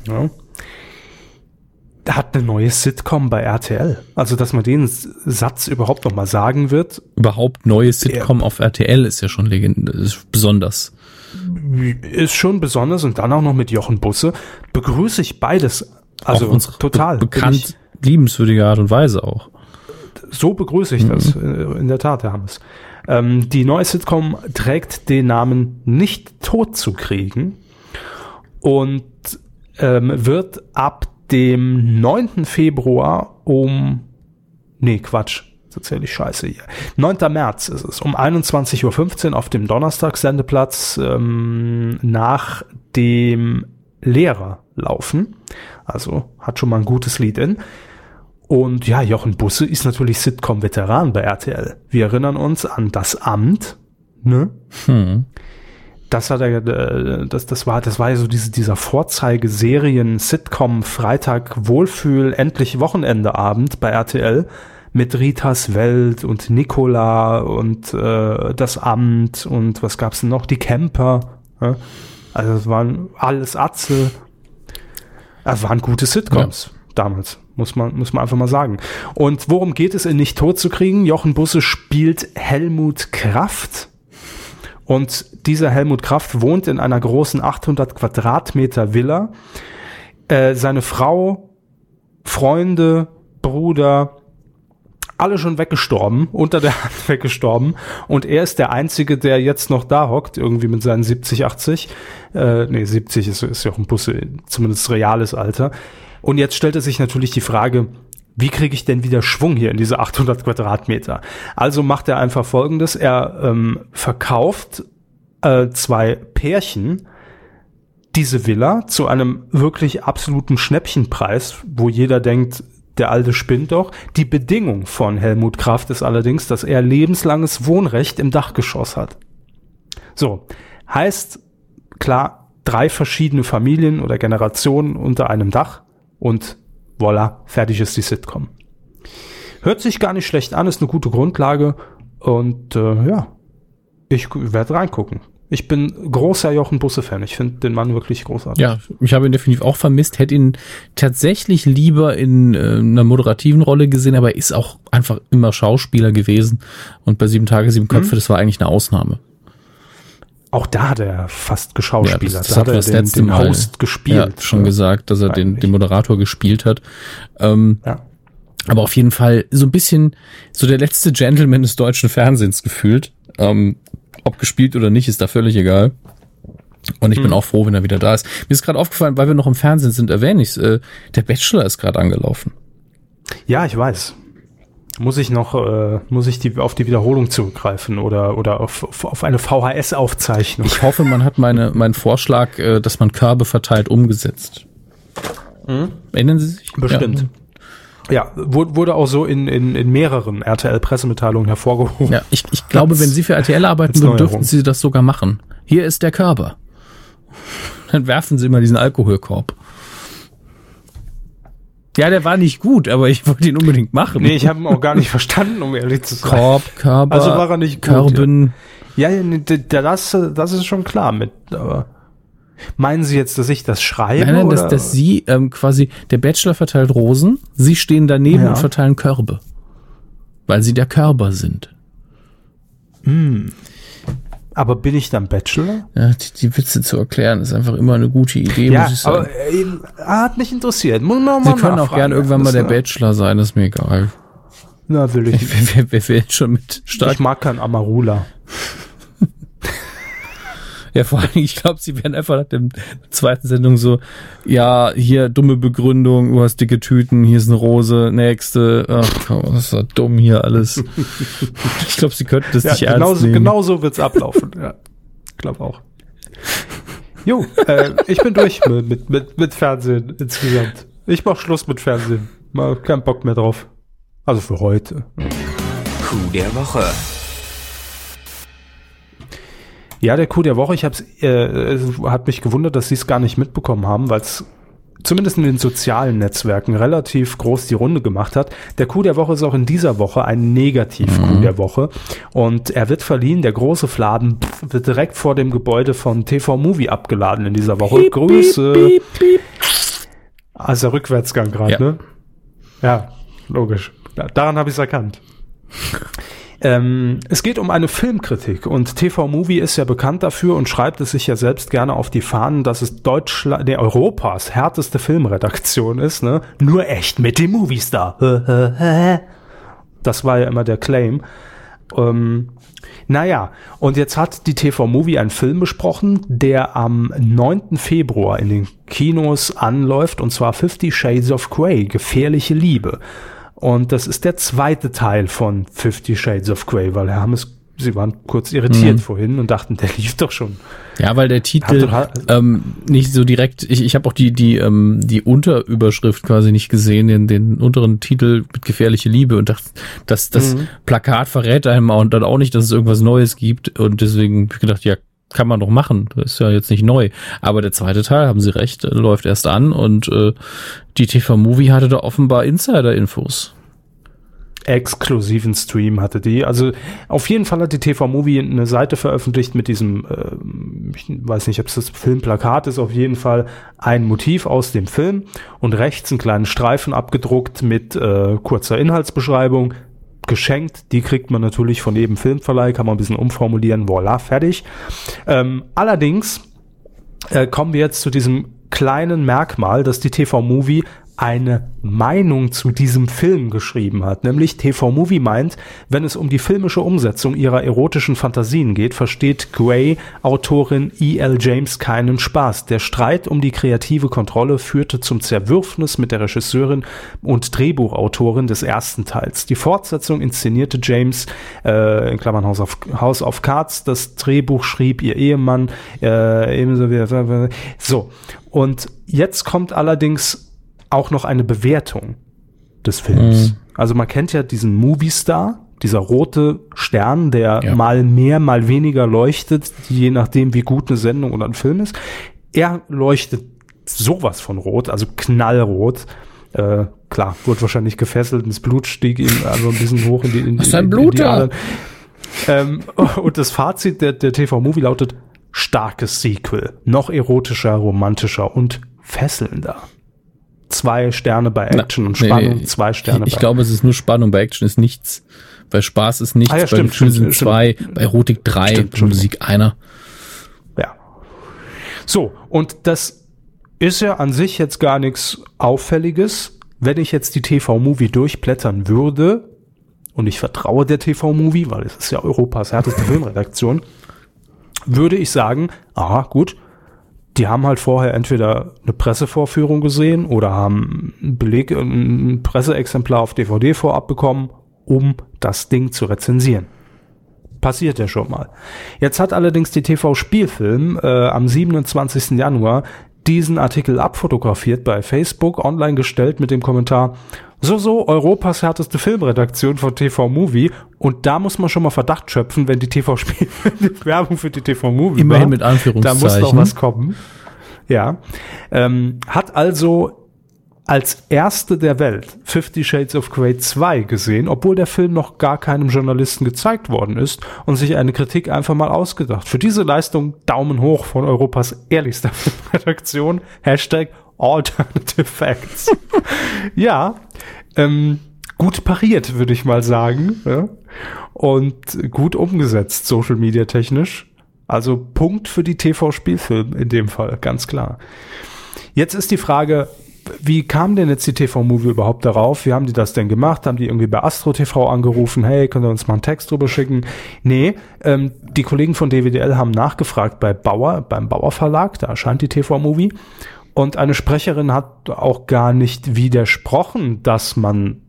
Ja. Hat eine neue Sitcom bei R T L. Also, dass man den Satz überhaupt nochmal sagen wird. Überhaupt neue Sitcom er, auf R T L ist ja schon legendär, ist besonders. Ist schon besonders und dann auch noch mit Jochen Busse. Begrüße ich beides. Also, auf unsere total. Be- bekannt, ich, liebenswürdige Art und Weise auch. So begrüße ich mhm. das. In der Tat, Herr Hammes. Ähm, die neue Sitcom trägt den Namen Nicht tot zu kriegen und ähm, wird ab dem neunten Februar um, nee, Quatsch, das erzähle ich Scheiße hier. neunten März ist es, um einundzwanzig Uhr fünfzehn auf dem Donnerstagssendeplatz ähm, nach dem Lehrer laufen. Also hat schon mal ein gutes Lead-in. Und ja, Jochen Busse ist natürlich Sitcom-Veteran bei R T L. Wir erinnern uns an Das Amt, ne? Hm. Das hat er, das, das war, das war ja so diese, dieser Vorzeigeserien Sitcom Freitag Wohlfühl, endlich Wochenendeabend bei R T L mit Ritas Welt und Nicola und äh, Das Amt und was gab's denn noch? Die Camper. Ja? Also es waren alles Atze. Es waren gute Sitcoms ja. damals, muss man, muss man einfach mal sagen. Und worum geht es in Nicht tot zu kriegen? Jochen Busse spielt Helmut Kraft. Und dieser Helmut Kraft wohnt in einer großen achthundert Quadratmeter Villa. Äh, seine Frau, Freunde, Bruder, alle schon weggestorben, unter der Hand weggestorben. Und er ist der Einzige, der jetzt noch da hockt, irgendwie mit seinen siebzig, achtzig. Äh, nee, siebzig ist, ist ja auch ein Busse, zumindest reales Alter. Und jetzt stellt er sich natürlich die Frage, wie kriege ich denn wieder Schwung hier in diese achthundert Quadratmeter? Also macht er einfach Folgendes. Er ähm, verkauft äh, zwei Pärchen diese Villa zu einem wirklich absoluten Schnäppchenpreis, wo jeder denkt, der Alte spinnt doch. Die Bedingung von Helmut Kraft ist allerdings, dass er lebenslanges Wohnrecht im Dachgeschoss hat. So, heißt klar, drei verschiedene Familien oder Generationen unter einem Dach und voilà, fertig ist die Sitcom. Hört sich gar nicht schlecht an, ist eine gute Grundlage und äh, ja, ich werde reingucken. Ich bin großer Jochen Busse-Fan. Ich finde den Mann wirklich großartig. Ja, ich habe ihn definitiv auch vermisst. Hätte ihn tatsächlich lieber in äh, einer moderativen Rolle gesehen, aber er ist auch einfach immer Schauspieler gewesen. Und bei Sieben Tage, Sieben Köpfe, mhm. das war eigentlich eine Ausnahme. Auch da hat er fast geschauspielert. Ja, das, das da hat er das den, letzte den Mal. Host gespielt. Ja, schon gesagt, dass er den, den Moderator gespielt hat. Ähm, ja. Aber auf jeden Fall so ein bisschen so der letzte Gentleman des deutschen Fernsehens gefühlt. Ähm, Ob gespielt oder nicht, ist da völlig egal. Und ich hm. bin auch froh, wenn er wieder da ist. Mir ist gerade aufgefallen, weil wir noch im Fernsehen sind, erwähne ich es, äh, der Bachelor ist gerade angelaufen. Ja, ich weiß. Muss ich noch, äh, muss ich die, auf die Wiederholung zurückgreifen oder, oder auf, auf, auf eine V H S-Aufzeichnung? Ich hoffe, man hat meine, meinen Vorschlag, äh, dass man Körbe verteilt, umgesetzt. Hm? Erinnern Sie sich? Bestimmt. Ja. Ja, wurde auch so in, in, in mehreren R T L-Pressemitteilungen hervorgehoben. Ja, ich, ich glaube, wenn Sie für R T L arbeiten würden, dürften Sie das sogar machen. Hier ist der Körper. Dann werfen Sie mal diesen Alkoholkorb. Ja, der war nicht gut, aber ich wollte ihn unbedingt machen. Nee, ich habe ihn auch gar nicht verstanden, um ehrlich zu sein. Korb, Körper, also war er nicht gut, Körben. Ja, ja das, das ist schon klar mit, aber... Meinen Sie jetzt, dass ich das schreibe? Nein, nein, oder? Dass, dass Sie ähm, quasi, der Bachelor verteilt Rosen, Sie stehen daneben ja. und verteilen Körbe. Weil Sie der Körber sind. Hm. Aber bin ich dann Bachelor? Ja, die, die Witze zu erklären, ist einfach immer eine gute Idee, ja, muss ich sagen. Aber äh, hat mich interessiert. Muss man mal Sie können auch gerne irgendwann mal der Bachelor sein, ist mir egal. Na, will ich. Wer, wer, wer will schon mit stark? Ich mag keinen Amarula. Ja, vor allen Dingen, ich glaube, sie werden einfach nach der zweiten Sendung so, ja, hier dumme Begründung, du hast dicke Tüten, hier ist eine Rose, nächste, ach komm, das ist doch dumm hier alles. Ich glaube, sie könnten das ja, nicht genauso, ernst nehmen. Genau so wird's ablaufen, ja. Ich glaube auch. Jo, äh, ich bin durch mit, mit, mit Fernsehen insgesamt. Ich mach Schluss mit Fernsehen. Mal keinen Bock mehr drauf. Also für heute. Coup der Woche. Ja, der Coup der Woche, ich hab's, äh, hat mich gewundert, dass sie es gar nicht mitbekommen haben, weil es zumindest in den sozialen Netzwerken relativ groß die Runde gemacht hat. Der Coup der Woche ist auch in dieser Woche ein Negativ-Coup mhm. der Woche und er wird verliehen, der große Fladen wird direkt vor dem Gebäude von T V Movie abgeladen in dieser Woche. Piep, Grüße! Piep, piep. Also Rückwärtsgang gerade, ja. ne? Ja, logisch. Daran habe ich es erkannt. Ähm, es geht um eine Filmkritik und T V Movie ist ja bekannt dafür und schreibt es sich ja selbst gerne auf die Fahnen, dass es Deutschland, nee, Europas härteste Filmredaktion ist, ne? Nur echt mit dem Moviestar. Das war ja immer der Claim. Ähm, naja, und jetzt hat die T V Movie einen Film besprochen, der am neunten Februar in den Kinos anläuft, und zwar Fifty Shades of Grey, Gefährliche Liebe. Und das ist der zweite Teil von Fifty Shades of Grey, weil Herr Hammes, Sie waren kurz irritiert mhm. vorhin und dachten, der lief doch schon. Ja, weil der Titel ähm, nicht so direkt, ich, ich habe auch die die ähm, die Unterüberschrift quasi nicht gesehen, den, den unteren Titel mit Gefährliche Liebe, und dachte, das, das mhm. Plakat verrät einem auch und dann auch nicht, dass es irgendwas Neues gibt, und deswegen habe ich gedacht, ja, kann man doch machen, das ist ja jetzt nicht neu. Aber der zweite Teil, haben Sie recht, läuft erst an, und äh, die T V Movie hatte da offenbar Insider-Infos. Exklusiven Stream hatte die. Also auf jeden Fall hat die T V Movie eine Seite veröffentlicht mit diesem, äh, ich weiß nicht, ob es das Filmplakat ist, auf jeden Fall ein Motiv aus dem Film und rechts einen kleinen Streifen abgedruckt mit äh, kurzer Inhaltsbeschreibung, geschenkt, die kriegt man natürlich von jedem Filmverleih, kann man ein bisschen umformulieren, voilà, fertig. Ähm, allerdings äh, kommen wir jetzt zu diesem kleinen Merkmal, dass die T V Movie eine Meinung zu diesem Film geschrieben hat. Nämlich T V Movie meint, wenn es um die filmische Umsetzung ihrer erotischen Fantasien geht, versteht Grey, Autorin E L James, keinen Spaß. Der Streit um die kreative Kontrolle führte zum Zerwürfnis mit der Regisseurin und Drehbuchautorin des ersten Teils. Die Fortsetzung inszenierte James, äh, in Klammern House of, House of Cards, das Drehbuch schrieb ihr Ehemann, äh, ebenso wie, so. Und jetzt kommt allerdings auch noch eine Bewertung des Films. Mhm. Also man kennt ja diesen Moviestar, dieser rote Stern, der ja. mal mehr, mal weniger leuchtet, je nachdem, wie gut eine Sendung oder ein Film ist. Er leuchtet sowas von rot, also knallrot. Äh, klar, wurde wahrscheinlich gefesselt, das Blut stieg ihm also ein bisschen hoch in die, in die, in die Adern. Ähm, und das Fazit der, der T V Movie lautet: starkes Sequel, noch erotischer, romantischer und fesselnder. Zwei Sterne bei Action Na, und Spannung, nee, zwei Sterne ich, ich bei Action. Ich glaube, es ist nur Spannung, bei Action ist nichts, bei Spaß ist nichts, ah, ja, bei stimmt, Gefühl stimmt, sind stimmt, zwei, stimmt, bei Erotik drei, stimmt, bei Musik stimmt. einer. Ja. So, und das ist ja an sich jetzt gar nichts Auffälliges. Wenn ich jetzt die T V-Movie durchblättern würde, und ich vertraue der T V-Movie, weil es ist ja Europas härteste Filmredaktion, würde ich sagen, aha, gut, die haben halt vorher entweder eine Pressevorführung gesehen oder haben einen Beleg, ein Presseexemplar auf D V D vorab bekommen, um das Ding zu rezensieren. Passiert ja schon mal. Jetzt hat allerdings die T V-Spielfilm äh, am siebenundzwanzigsten Januar diesen Artikel abfotografiert, bei Facebook online gestellt mit dem Kommentar: So, so, Europas härteste Filmredaktion von T V-Movie. Und da muss man schon mal Verdacht schöpfen, wenn die T V-Spielfilm Werbung für die T V-Movie immerhin war, mit Anführungszeichen. Da muss doch was kommen. Ja. Ähm, hat also als erste der Welt Fifty Shades of Grey zwei gesehen, obwohl der Film noch gar keinem Journalisten gezeigt worden ist, und sich eine Kritik einfach mal ausgedacht. Für diese Leistung Daumen hoch von Europas ehrlichster Filmredaktion. Hashtag Alternative Facts. Ja, ähm, gut pariert, würde ich mal sagen. Ja? Und gut umgesetzt, Social Media technisch. Also Punkt für die T V-Spielfilm in dem Fall, ganz klar. Jetzt ist die Frage, wie kam denn jetzt die T V-Movie überhaupt darauf? Wie haben die das denn gemacht? Haben die irgendwie bei Astro T V angerufen? Hey, könnt ihr uns mal einen Text drüber schicken? Nee, ähm, die Kollegen von D W D L haben nachgefragt bei Bauer, beim Bauer Verlag, da erscheint die T V-Movie. Und eine Sprecherin hat auch gar nicht widersprochen, dass man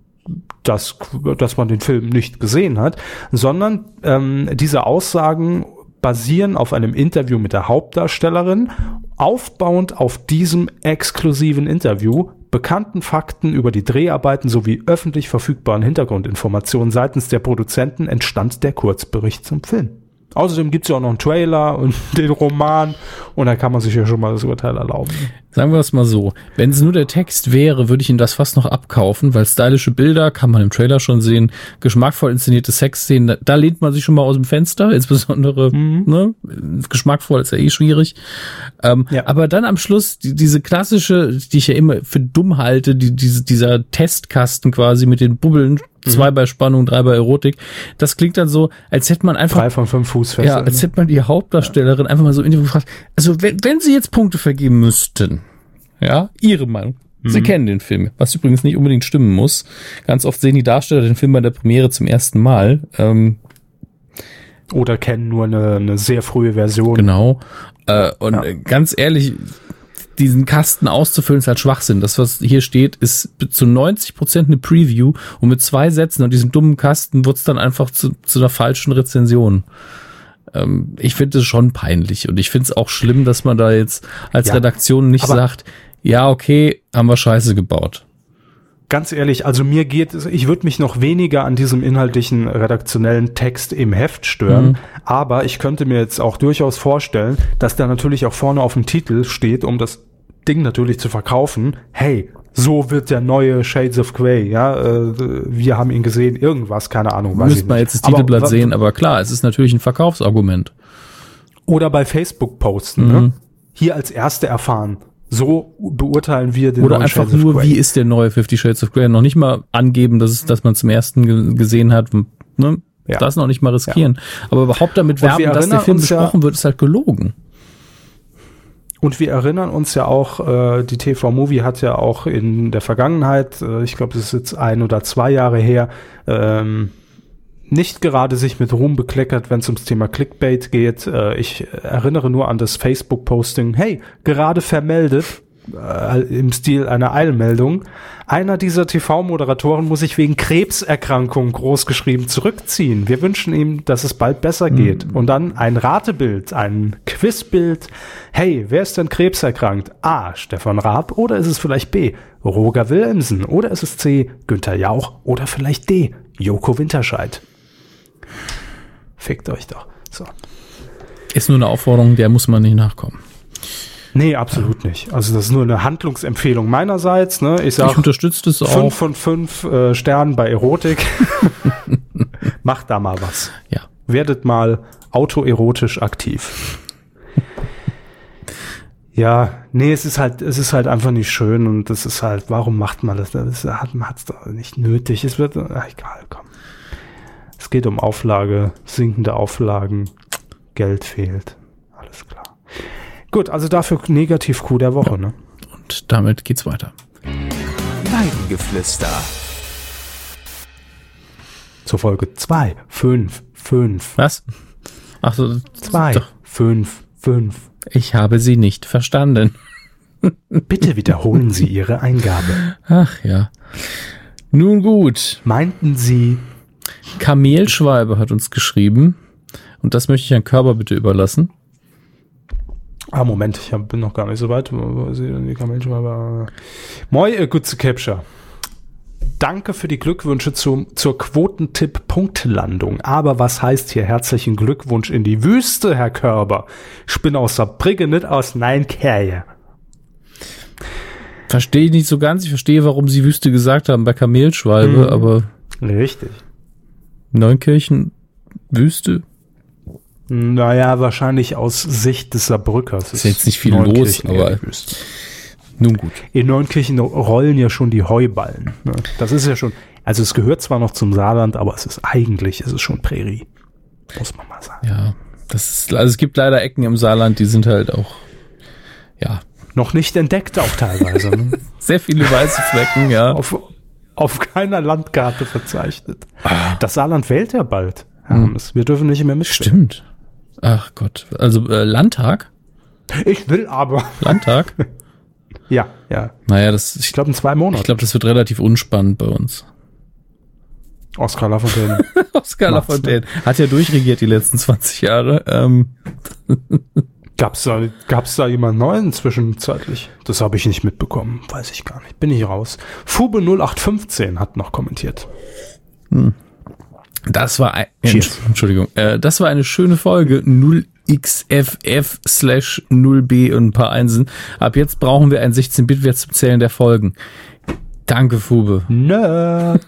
das, dass man den Film nicht gesehen hat, sondern ähm, diese Aussagen basieren auf einem Interview mit der Hauptdarstellerin, aufbauend auf diesem exklusiven Interview, bekannten Fakten über die Dreharbeiten sowie öffentlich verfügbaren Hintergrundinformationen seitens der Produzenten entstand der Kurzbericht zum Film. Außerdem gibt es ja auch noch einen Trailer und den Roman, und da kann man sich ja schon mal das Urteil erlauben. Sagen wir es mal so, wenn es nur der Text wäre, würde ich Ihnen das fast noch abkaufen, weil stylische Bilder kann man im Trailer schon sehen, geschmackvoll inszenierte Sexszenen, da, da lehnt man sich schon mal aus dem Fenster, insbesondere mhm. ne, geschmackvoll ist ja eh schwierig. Ähm, ja. Aber dann am Schluss die, diese klassische, die ich ja immer für dumm halte, die, diese, dieser Testkasten quasi mit den Bubbeln, Zwei bei Spannung, drei bei Erotik. Das klingt dann so, als hätte man einfach... Drei von fünf Fußfessel. Ja, als hätte man die Hauptdarstellerin ja. einfach mal so in gefragt. Also, wenn, wenn Sie jetzt Punkte vergeben müssten, ja, Ihre Meinung, mhm. Sie kennen den Film, was übrigens nicht unbedingt stimmen muss. Ganz oft sehen die Darsteller den Film bei der Premiere zum ersten Mal. Ähm, Oder kennen nur eine, eine sehr frühe Version. Genau. Äh, und ja. ganz ehrlich... diesen Kasten auszufüllen, ist halt Schwachsinn. Das, was hier steht, ist zu neunzig Prozent eine Preview, und mit zwei Sätzen und diesem dummen Kasten wird's dann einfach zu, zu einer falschen Rezension. Ähm, ich finde es schon peinlich, und ich finde es auch schlimm, dass man da jetzt als ja, Redaktion nicht sagt, ja, okay, haben wir Scheiße gebaut. Ganz ehrlich, also mir geht es, ich würde mich noch weniger an diesem inhaltlichen redaktionellen Text im Heft stören, mhm. aber ich könnte mir jetzt auch durchaus vorstellen, dass da natürlich auch vorne auf dem Titel steht, um das Ding natürlich zu verkaufen, hey, so wird der neue Shades of Grey, ja, äh, wir haben ihn gesehen, irgendwas, keine Ahnung. Müsste man jetzt das Titelblatt aber, sehen, aber klar, es ist natürlich ein Verkaufsargument. Oder bei Facebook posten, mhm. ne? Hier als Erste erfahren. So beurteilen wir den Oder neuen einfach Shades nur, wie ist der neue Fifty Shades of Grey? Noch nicht mal angeben, dass es, dass man zum ersten ge- gesehen hat. Ne? Ja. Das noch nicht mal riskieren. Ja. Aber überhaupt damit werben, dass der Film besprochen ja, wird, ist halt gelogen. Und wir erinnern uns ja auch, äh, die T V-Movie hat ja auch in der Vergangenheit, äh, ich glaube, das ist jetzt ein oder zwei Jahre her, ähm, nicht gerade sich mit Ruhm bekleckert, wenn es ums Thema Clickbait geht. Äh, ich erinnere nur an das Facebook-Posting. Hey, gerade vermeldet, äh, im Stil einer Eilmeldung, einer dieser T V-Moderatoren muss sich wegen Krebserkrankung großgeschrieben zurückziehen. Wir wünschen ihm, dass es bald besser geht. Mhm. Und dann ein Ratebild, ein Quizbild. Hey, wer ist denn krebserkrankt? A. Stefan Raab, oder ist es vielleicht B. Roger Willemsen, oder ist es C. Günther Jauch, oder vielleicht D. Joko Winterscheid. Fickt euch doch. So. Ist nur eine Aufforderung, der muss man nicht nachkommen. Nee, absolut ja. nicht. Also das ist nur eine Handlungsempfehlung meinerseits. Ne? Ich sage, ich unterstütze das auch. Fünf von fünf äh, Sternen bei Erotik. Macht da mal was. Ja. Werdet mal autoerotisch aktiv. Ja, nee, es ist halt, es ist halt einfach nicht schön und das ist halt, warum macht man das? Das hat, man hat's doch nicht nötig. Es wird, ach, egal, komm. Es geht um Auflage, sinkende Auflagen, Geld fehlt, alles klar. Gut, also dafür Negativ-Coup der Woche, ja, ne? Und damit geht's weiter. Weidengeflüster. Zur Folge zwei, fünf, fünf. Was? Ach so, zwei, fünf, fünf. Ich habe Sie nicht verstanden. Bitte wiederholen Sie Ihre Eingabe. Ach ja. Nun gut. Meinten Sie? Kamelschwalbe hat uns geschrieben. Und das möchte ich Herrn Körber bitte überlassen. Ah, Moment, ich hab, bin noch gar nicht so weit. Die Kamelschwalbe. Moi, a good capture. Danke für die Glückwünsche zum, zur Quotentipp-Punktlandung. Aber was heißt hier herzlichen Glückwunsch in die Wüste, Herr Körber? Ich bin aus der Brigge, nicht aus Neinkerje. Verstehe nicht so ganz. Ich verstehe, warum Sie Wüste gesagt haben bei Kamelschwalbe, mhm. aber... Richtig. Neunkirchen, Wüste? Naja, wahrscheinlich aus Sicht des Saarbrückers. Ist, ist jetzt nicht viel los, aber... Nun gut. In Neunkirchen rollen ja schon die Heuballen. Ne? Das ist ja schon, also es gehört zwar noch zum Saarland, aber es ist eigentlich, es ist schon Prärie. Muss man mal sagen. Ja, das ist, also es gibt leider Ecken im Saarland, die sind halt auch, ja. Noch nicht entdeckt auch teilweise. Ne? Sehr viele weiße Flecken, ja. Auf, auf keiner Landkarte verzeichnet. Ah. Das Saarland wählt ja bald. Hm. Wir dürfen nicht mehr mitstimmen. Stimmt. Ach Gott. Also äh, Landtag? Ich will aber. Landtag? Ja, ja. Naja, das, ich glaube in zwei Monaten. Ich glaube, das wird relativ unspannend bei uns. Oskar Lafontaine. Oskar Lafontaine. Hat ja durchregiert die letzten zwanzig Jahre. Ähm. Gab's da, gab's da jemand Neuen zwischenzeitlich? Das habe ich nicht mitbekommen. Weiß ich gar nicht. Bin ich raus. Fube null acht fünfzehn hat noch kommentiert. Hm. Das war ein, Cheers. Entschuldigung. Äh, das war eine schöne Folge. null X F F slash null B und ein paar Einsen. Ab jetzt brauchen wir ein sechzehn Bit Wert zum Zählen der Folgen. Danke, Fube. Nerd.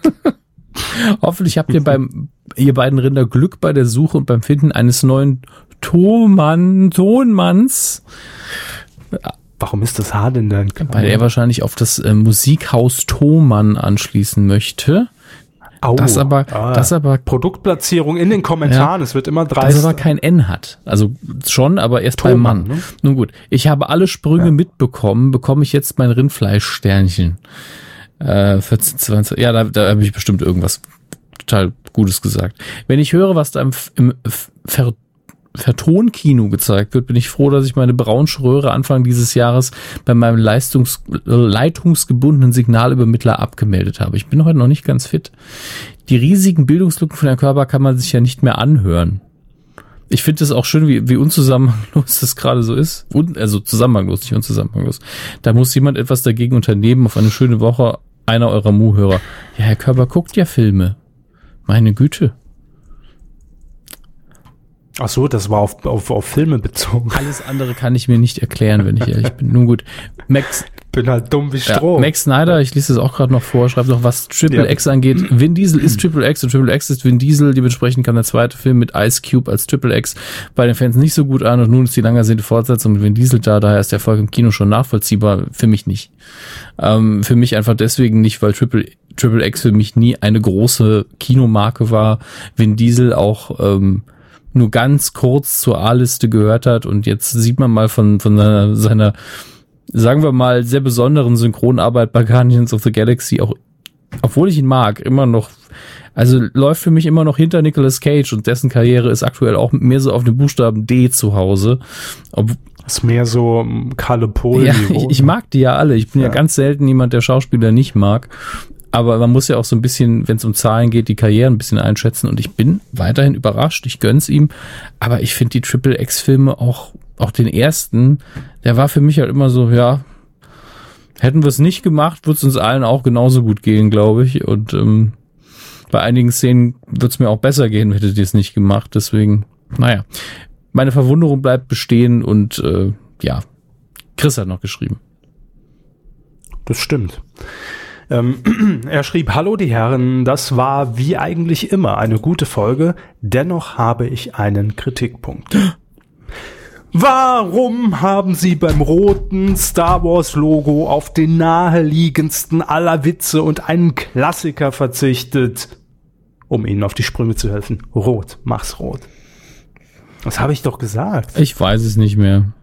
Hoffentlich habt ihr beim, ihr beiden Rinder Glück bei der Suche und beim Finden eines neuen Tonmann, Tonmanns. Warum ist das Haar denn dann? Weil er wahrscheinlich auf das äh, Musikhaus Thomann anschließen möchte. Au, das aber, ah, das aber Produktplatzierung in den Kommentaren, ja, es wird immer dreist. Dass aber kein N hat. Also schon, aber erst Thomann, beim Mann. Ne? Nun gut, ich habe alle Sprünge ja. mitbekommen, bekomme ich jetzt mein Rindfleischsternchen. Äh, vierzehn, zwanzig, ja, da, da habe ich bestimmt irgendwas total Gutes gesagt. Wenn ich höre, was da im, im Ver, Vertonkino gezeigt wird, bin ich froh, dass ich meine Braunschröhre Anfang dieses Jahres bei meinem Leistungs- leitungsgebundenen Signalübermittler abgemeldet habe. Ich bin heute noch nicht ganz fit. Die riesigen Bildungslücken von Herrn Körber kann man sich ja nicht mehr anhören. Ich finde es auch schön, wie, wie unzusammenhanglos das gerade so ist. Und, also zusammenhanglos, nicht unzusammenhanglos. Da muss jemand etwas dagegen unternehmen. Auf eine schöne Woche, einer eurer Mu-Hörer. Ja, Herr Körber guckt ja Filme. Meine Güte. Ach so, das war auf, auf, auf Filme bezogen. Alles andere kann ich mir nicht erklären, wenn ich ehrlich bin. Nun gut, Max... Bin halt dumm wie Stroh. Ja, Max Snyder, ich lese das auch gerade noch vor, schreibt noch, was Triple X ja. angeht. Vin Diesel ist Triple X und Triple X ist Vin Diesel. Dementsprechend kam der zweite Film mit Ice Cube als Triple X bei den Fans nicht so gut an und nun ist die lang ersehnte Fortsetzung mit Vin Diesel da. Daher ist der Erfolg im Kino schon nachvollziehbar. Für mich nicht. Ähm, für mich einfach deswegen nicht, weil Triple Triple X für mich nie eine große Kinomarke war. Vin Diesel auch... Ähm, nur ganz kurz zur A-Liste gehört hat und jetzt sieht man mal von von seiner, seiner sagen wir mal sehr besonderen Synchronarbeit bei Guardians of the Galaxy, auch obwohl ich ihn mag, immer noch, also läuft für mich immer noch hinter Nicolas Cage und dessen Karriere ist aktuell auch mehr so auf dem Buchstaben D zu Hause. Ob, ist mehr so Kalle Pohl. Ja, ich, ich mag die ja alle, ich bin ja. ja ganz selten jemand, der Schauspieler nicht mag. Aber man muss ja auch so ein bisschen, wenn es um Zahlen geht, die Karriere ein bisschen einschätzen. Und ich bin weiterhin überrascht. Ich gönn's ihm. Aber ich finde die Triple X-Filme auch, auch den ersten, der war für mich halt immer so, ja, hätten wir es nicht gemacht, würde es uns allen auch genauso gut gehen, glaube ich. Und ähm, bei einigen Szenen würde es mir auch besser gehen, hättet ihr es nicht gemacht. Deswegen, naja, meine Verwunderung bleibt bestehen. Und äh, ja, Chris hat noch geschrieben. Das stimmt. Ähm, er schrieb, hallo die Herren, das war wie eigentlich immer eine gute Folge, dennoch habe ich einen Kritikpunkt. Warum haben sie beim roten Star Wars Logo auf den naheliegendsten aller Witze und einen Klassiker verzichtet, um ihnen auf die Sprünge zu helfen? Rot, mach's rot. Was habe ich doch gesagt? Ich weiß es nicht mehr.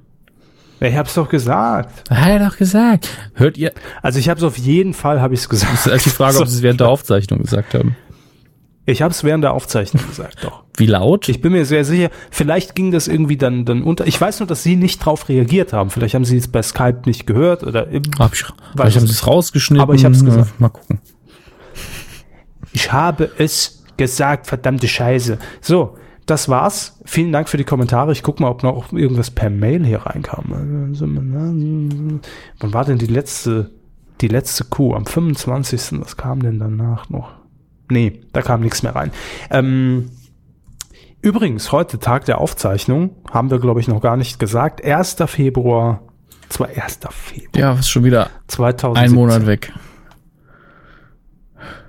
Ich hab's doch gesagt. Hat er doch gesagt. Hört ihr? Also ich hab's auf jeden Fall, habe ich's gesagt. Das ist erst die Frage, ob sie es während der Aufzeichnung gesagt haben. Ich hab's während der Aufzeichnung gesagt, doch. Wie laut? Ich bin mir sehr sicher. Vielleicht ging das irgendwie dann, dann unter. Ich weiß nur, dass sie nicht drauf reagiert haben. Vielleicht haben sie es bei Skype nicht gehört oder im. Hab ich, vielleicht haben sie es rausgeschnitten. Aber ich hab's gesagt. Mal gucken. Ich habe es gesagt, verdammte Scheiße. So. Das war's. Vielen Dank für die Kommentare. Ich guck mal, ob noch irgendwas per Mail hier reinkam. Wann war denn die letzte, die letzte Kuh? Am fünfundzwanzigsten Was kam denn danach noch? Nee, da kam nichts mehr rein. Ähm, übrigens, heute Tag der Aufzeichnung. Haben wir, glaube ich, noch gar nicht gesagt. erster Februar Zwar erster Februar Ja, was schon wieder zweitausendsiebzehn Ein Monat weg.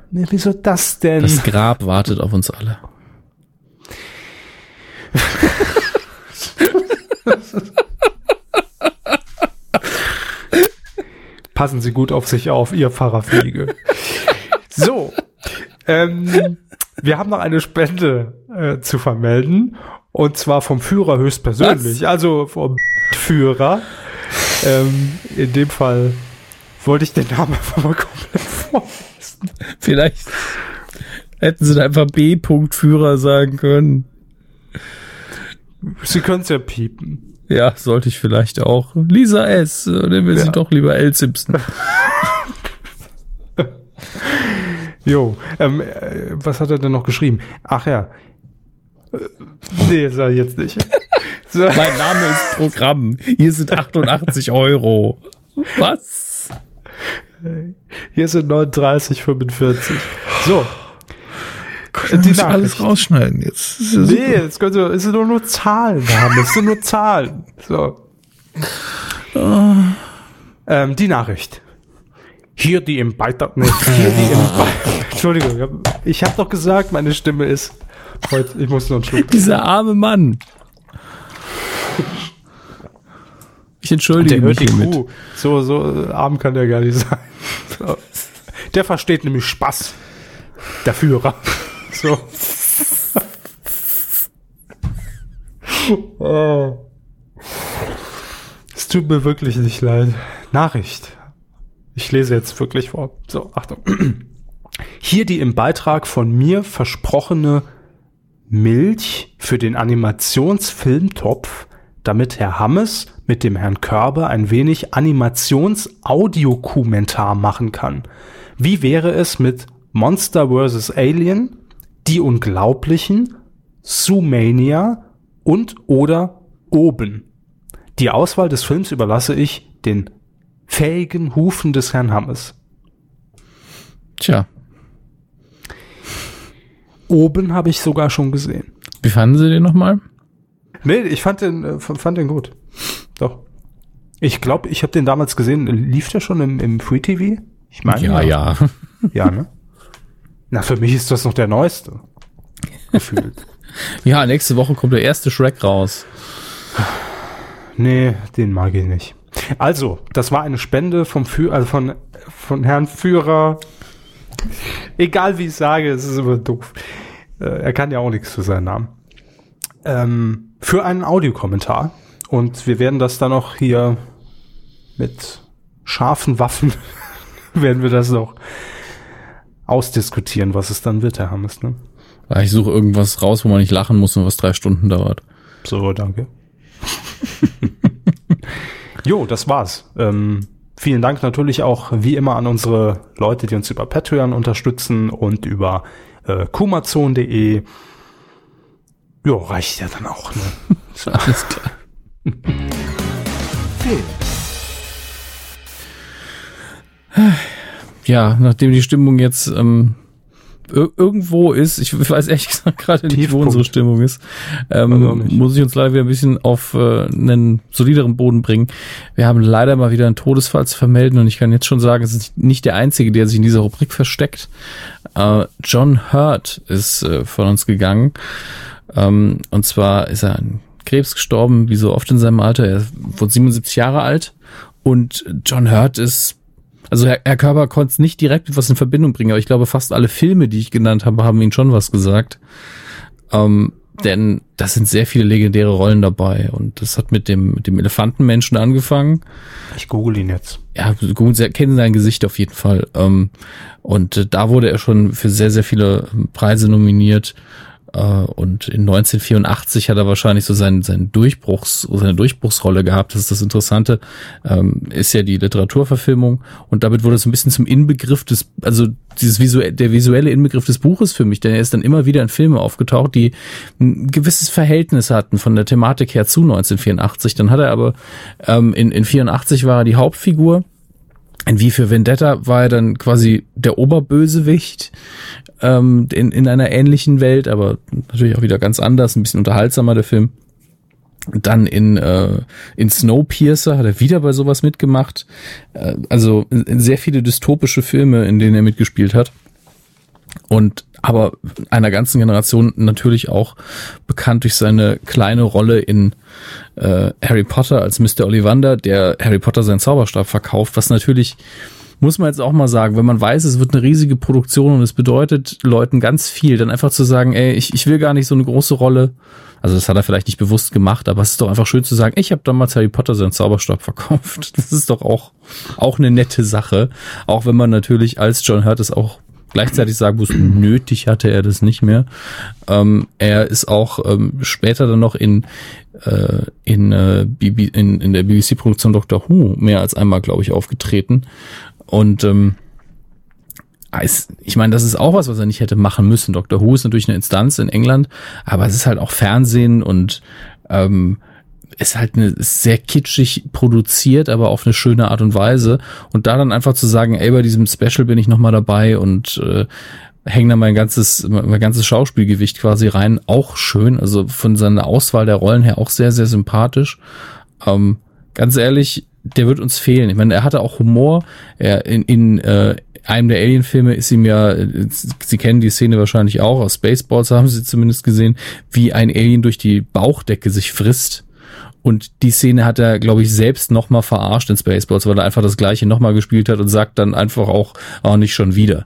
Nee, wieso das denn? Das Grab wartet auf uns alle. Passen Sie gut auf sich auf, Ihr Pfarrerfliege. So, ähm, wir haben noch eine Spende äh, zu vermelden, und zwar vom Führer höchstpersönlich. Was? Also vom Führer. Ähm, in dem Fall wollte ich den Namen einfach mal komplett vorlesen. Vielleicht hätten Sie da einfach B. Führer sagen können. Sie können es ja piepen. Ja, sollte ich vielleicht auch. Lisa S. Nehmen wir ja. Sie doch lieber L. Simpson. Jo, ähm, äh, was hat er denn noch geschrieben? Ach ja. Äh, nee, sag ich jetzt nicht. So. Mein Name ist Programm. Hier sind achtundachtzig Euro Was? Hier sind neununddreißig fünfundvierzig So. Können wir alles rausschneiden jetzt? Ja, nee, jetzt können Sie, es sind nur, nur Zahlen, es sind nur Zahlen. So. Oh. Ähm, die Nachricht. Hier die im Beitrag, nee, hier die im Beitrag. Entschuldigung, ich habe doch gesagt, meine Stimme ist heute, ich muss noch einen Schluck. Dieser arme Mann. Ich entschuldige mich hiermit. So, so arm kann der gar nicht sein. So. Der versteht nämlich Spaß. Der Führer. So. Oh. Es tut mir wirklich nicht leid. Nachricht. Ich lese jetzt wirklich vor. So, Achtung. Hier die im Beitrag von mir versprochene Milch für den Animationsfilmtopf, damit Herr Hammes mit dem Herrn Körber ein wenig Animations-Audiokumentar machen kann. Wie wäre es mit Monster versus. Alien, Die Unglaublichen, Zoomania und oder Oben. Die Auswahl des Films überlasse ich den fähigen Hufen des Herrn Hammes. Tja. Oben habe ich sogar schon gesehen. Wie fanden Sie den nochmal? Nee, ich fand den, fand den gut. Doch. Ich glaube, ich habe den damals gesehen. Lief der schon im, im Free T V? Ich meine. Ja, ja. Ja, ne? Na, für mich ist das noch der neueste. Gefühlt. Ja, nächste Woche kommt der erste Shrek raus. Nee, den mag ich nicht. Also, das war eine Spende vom Fü- also von, von Herrn Führer. Egal wie ich sage, es ist immer doof. Äh, er kann ja auch nichts für seinen Namen. Ähm, für einen Audiokommentar. Und wir werden das dann auch hier mit scharfen Waffen werden wir das noch ausdiskutieren, was es dann wird, Herr Hammes, ne? Ich suche irgendwas raus, wo man nicht lachen muss und was drei Stunden dauert. So, danke. Jo, das war's. Ähm, vielen Dank natürlich auch wie immer an unsere Leute, die uns über Patreon unterstützen und über äh, kumazon punkt de Jo, reicht ja dann auch, ne? Alles klar. Hey. Ja, nachdem die Stimmung jetzt ähm, ir- irgendwo ist, ich weiß ehrlich gesagt gerade nicht, wo unsere Stimmung ist, ähm, muss ich uns leider wieder ein bisschen auf äh, einen solideren Boden bringen. Wir haben leider mal wieder einen Todesfall zu vermelden, und ich kann jetzt schon sagen, es ist nicht der einzige, der sich in dieser Rubrik versteckt. Äh, John Hurt ist äh, von uns gegangen, ähm, und zwar ist er ein Krebs gestorben, wie so oft in seinem Alter. Er wurde siebenundsiebzig Jahre alt und John Hurt ist, also Herr, Herr Körber konnte es nicht direkt mit was in Verbindung bringen, aber ich glaube, fast alle Filme, die ich genannt habe, haben ihm schon was gesagt. Ähm, denn das sind sehr viele legendäre Rollen dabei und das hat mit dem, mit dem Elefantenmenschen angefangen. Ich google ihn jetzt. Ja, Sie kennen sein Gesicht auf jeden Fall. Ähm, und da wurde er schon für sehr, sehr viele Preise nominiert. Und in neunzehnhundertvierundachtzig hat er wahrscheinlich so seinen, seinen Durchbruchs, seine Durchbruchsrolle gehabt. Das ist das Interessante. Ähm, ist ja die Literaturverfilmung. Und damit wurde es ein bisschen zum Inbegriff des, also dieses visuelle, der visuelle Inbegriff des Buches für mich. Denn er ist dann immer wieder in Filme aufgetaucht, die ein gewisses Verhältnis hatten von der Thematik her zu neunzehnhundertvierundachtzig. Dann hat er aber, ähm, in, in vierundachtzig war er die Hauptfigur. In V für Vendetta war er dann quasi der Oberbösewicht ähm, in, in einer ähnlichen Welt, aber natürlich auch wieder ganz anders, ein bisschen unterhaltsamer der Film. Dann in äh, in Snowpiercer hat er wieder bei sowas mitgemacht. Äh, also in, in sehr viele dystopische Filme, in denen er mitgespielt hat. Und aber einer ganzen Generation natürlich auch bekannt durch seine kleine Rolle in äh, Harry Potter als Mister Ollivander, der Harry Potter seinen Zauberstab verkauft, was natürlich, muss man jetzt auch mal sagen, wenn man weiß, es wird eine riesige Produktion und es bedeutet Leuten ganz viel, dann einfach zu sagen, ey, ich, ich will gar nicht so eine große Rolle, also das hat er vielleicht nicht bewusst gemacht, aber es ist doch einfach schön zu sagen, ich habe damals Harry Potter seinen Zauberstab verkauft, das ist doch auch, auch eine nette Sache, auch wenn man natürlich als John Hurt es auch gleichzeitig sagen muss, nötig hatte er das nicht mehr. Ähm, er ist auch ähm, später dann noch in äh, in, äh, B B, in in der B B C-Produktion Doctor Who mehr als einmal, glaube ich, aufgetreten. Und ähm, ich meine, das ist auch was, was er nicht hätte machen müssen. Doctor Who ist natürlich eine Instanz in England, aber es ist halt auch Fernsehen und ähm, ist halt eine, ist sehr kitschig produziert, aber auf eine schöne Art und Weise. Und da dann einfach zu sagen, ey, bei diesem Special bin ich nochmal dabei und äh, hänge da mein ganzes, mein ganzes Schauspielgewicht quasi rein, auch schön. Also von seiner Auswahl der Rollen her auch sehr, sehr sympathisch. Ähm, ganz ehrlich, der wird uns fehlen. Ich meine, er hatte auch Humor. Er in, in äh, einem der Alien-Filme ist ihm ja, Sie kennen die Szene wahrscheinlich auch, aus Spaceballs haben Sie zumindest gesehen, wie ein Alien durch die Bauchdecke sich frisst. Und die Szene hat er, glaube ich, selbst nochmal verarscht in Spaceballs, weil er einfach das Gleiche nochmal gespielt hat und sagt dann einfach auch, auch nicht schon wieder.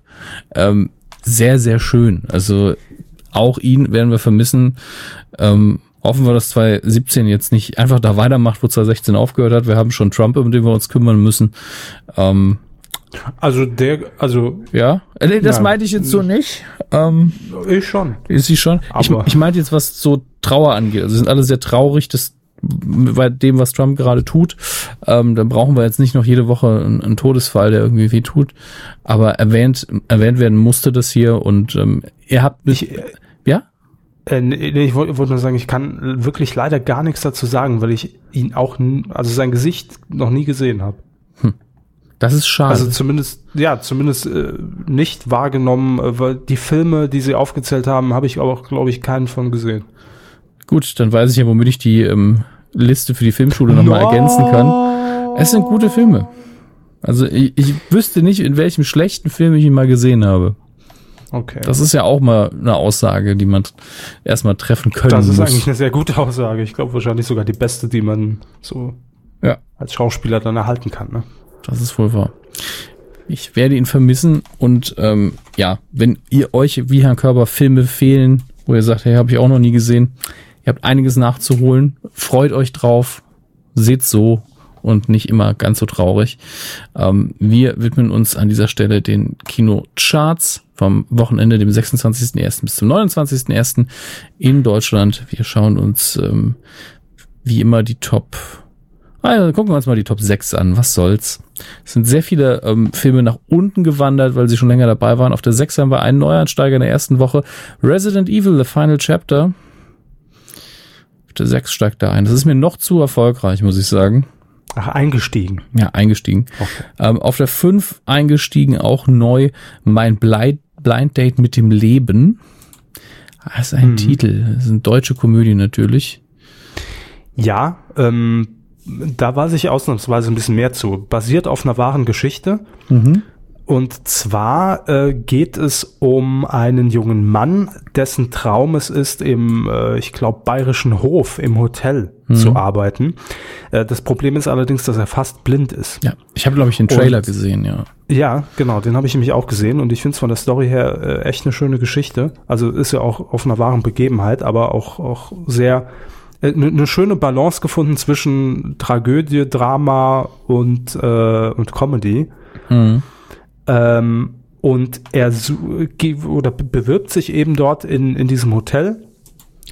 Ähm, sehr, sehr schön. Also auch ihn werden wir vermissen. Ähm, hoffen wir, dass zwanzig siebzehn jetzt nicht einfach da weitermacht, wo zwanzig sechzehn aufgehört hat. Wir haben schon Trump, um den wir uns kümmern müssen. Ähm, Also der, also... Ja, das ja, meinte ich jetzt so nicht. Ähm, ich schon. Ist sie schon? Ich, ich meinte jetzt, was so Trauer angeht. Also sind alle sehr traurig, dass bei dem, was Trump gerade tut, ähm, dann brauchen wir jetzt nicht noch jede Woche einen, einen Todesfall, der irgendwie weh tut. Aber erwähnt, erwähnt werden musste das hier und ähm, ihr habt mich. Ich, äh, ja? Äh, nee, ich wollte wollt nur sagen, ich kann wirklich leider gar nichts dazu sagen, weil ich ihn auch, also sein Gesicht noch nie gesehen habe. Hm. Das ist schade. Also zumindest, ja, zumindest äh, nicht wahrgenommen, äh, weil die Filme, die sie aufgezählt haben, habe ich aber auch, glaube ich, keinen von gesehen. Gut, dann weiß ich ja, womit ich die ähm, Liste für die Filmschule nochmal no. ergänzen kann. Es sind gute Filme. Also ich, ich wüsste nicht, in welchem schlechten Film ich ihn mal gesehen habe. Okay. Das ist ja auch mal eine Aussage, die man erstmal treffen können muss. Das ist muss. eigentlich eine sehr gute Aussage. Ich glaube wahrscheinlich sogar die beste, die man so ja. als Schauspieler dann erhalten kann. Ne? Das ist wohl wahr. Ich werde ihn vermissen und ähm, ja, wenn ihr euch wie Herrn Körber Filme fehlen, wo ihr sagt, hey, habe ich auch noch nie gesehen, ihr habt einiges nachzuholen, freut euch drauf, seht so und nicht immer ganz so traurig. Ähm, wir widmen uns an dieser Stelle den Kinocharts vom Wochenende, dem sechsundzwanzigsten ersten bis zum neunundzwanzigsten ersten in Deutschland. Wir schauen uns ähm, wie immer die Top, also gucken wir uns mal die Top sechs an, was soll's. Es sind sehr viele ähm, Filme nach unten gewandert, weil sie schon länger dabei waren. Auf der sechs haben wir einen Neuansteiger in der ersten Woche, Resident Evil, The Final Chapter. sechs steigt da ein. Das ist mir noch zu erfolgreich, muss ich sagen. Ach, eingestiegen. Ja, eingestiegen. Okay. Ähm, auf der fünf eingestiegen, auch neu, mein Blind, Blind Date mit dem Leben. Das ist ein mhm. Titel. Das ist eine deutsche Komödie natürlich. Ja, ähm, da weiß ich ausnahmsweise ein bisschen mehr zu. Basiert auf einer wahren Geschichte. Mhm. Und zwar äh, geht es um einen jungen Mann, dessen Traum es ist, im, äh, ich glaube, bayerischen Hof im Hotel mhm. zu arbeiten. Äh, das Problem ist allerdings, dass er fast blind ist. Ja, ich habe, glaube ich, den Trailer und, gesehen, ja. Ja, genau, den habe ich nämlich auch gesehen und ich finde es von der Story her äh, echt eine schöne Geschichte. Also ist ja auch auf einer wahren Begebenheit, aber auch, auch sehr eine ne schöne Balance gefunden zwischen Tragödie, Drama und, äh, und Comedy. Mhm. Ähm, und er su- ge- oder bewirbt sich eben dort in, in diesem Hotel,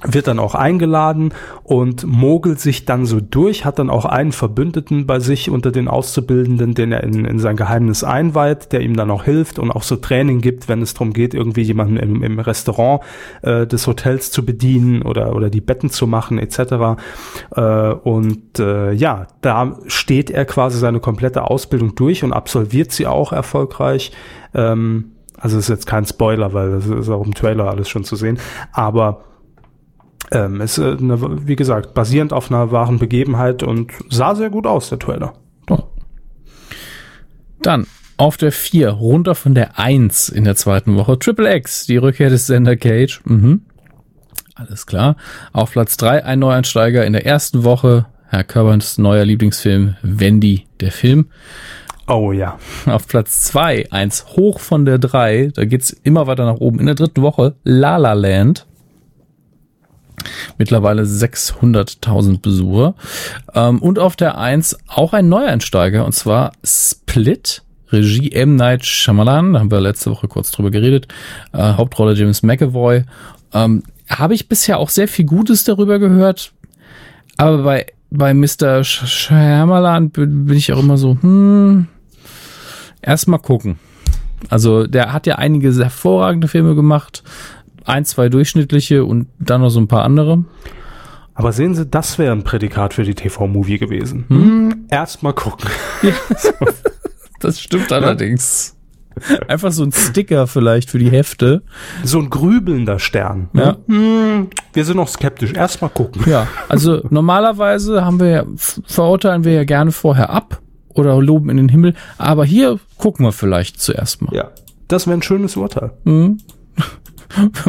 wird dann auch eingeladen und mogelt sich dann so durch, hat dann auch einen Verbündeten bei sich unter den Auszubildenden, den er in, in sein Geheimnis einweiht, der ihm dann auch hilft und auch so Training gibt, wenn es darum geht, irgendwie jemanden im, im Restaurant äh, des Hotels zu bedienen oder, oder die Betten zu machen et cetera. Äh, und äh, ja, da steht er quasi seine komplette Ausbildung durch und absolviert sie auch erfolgreich. Ähm, also ist jetzt kein Spoiler, weil das ist auch im Trailer alles schon zu sehen, aber Ähm, ist, äh, eine, wie gesagt, basierend auf einer wahren Begebenheit und sah sehr gut aus, der Trailer. Oh. Dann auf der vier, runter von der eins in der zweiten Woche, Triple X, die Rückkehr des Sender Cage. Mhm. Alles klar. Auf Platz drei, ein Neueinsteiger in der ersten Woche, Herr Körberns neuer Lieblingsfilm, Wendy, der Film. Oh ja. Auf Platz zwei, eins hoch von der drei, da geht's immer weiter nach oben. In der dritten Woche, La La Land. Mittlerweile sechshunderttausend Besucher. Ähm, und auf der eins auch ein Neueinsteiger, und zwar Split, Regie M. Night Shyamalan, da haben wir letzte Woche kurz drüber geredet, äh, Hauptrolle James McAvoy. Ähm, habe ich bisher auch sehr viel Gutes darüber gehört, aber bei, bei Mister Shyamalan bin ich auch immer so, hm, erst mal gucken. Also der hat ja einige hervorragende Filme gemacht, ein, zwei durchschnittliche und dann noch so ein paar andere. Aber sehen Sie, das wäre ein Prädikat für die T V-Movie gewesen. Hm? Erst mal gucken. Ja. So. Das stimmt allerdings. Einfach so ein Sticker vielleicht für die Hefte. So ein grübelnder Stern. Ja. Hm, wir sind noch skeptisch. Erst mal gucken. Ja, also normalerweise haben wir ja, verurteilen wir ja gerne vorher ab oder loben in den Himmel. Aber hier gucken wir vielleicht zuerst mal. Ja, das wäre ein schönes Urteil. Hm.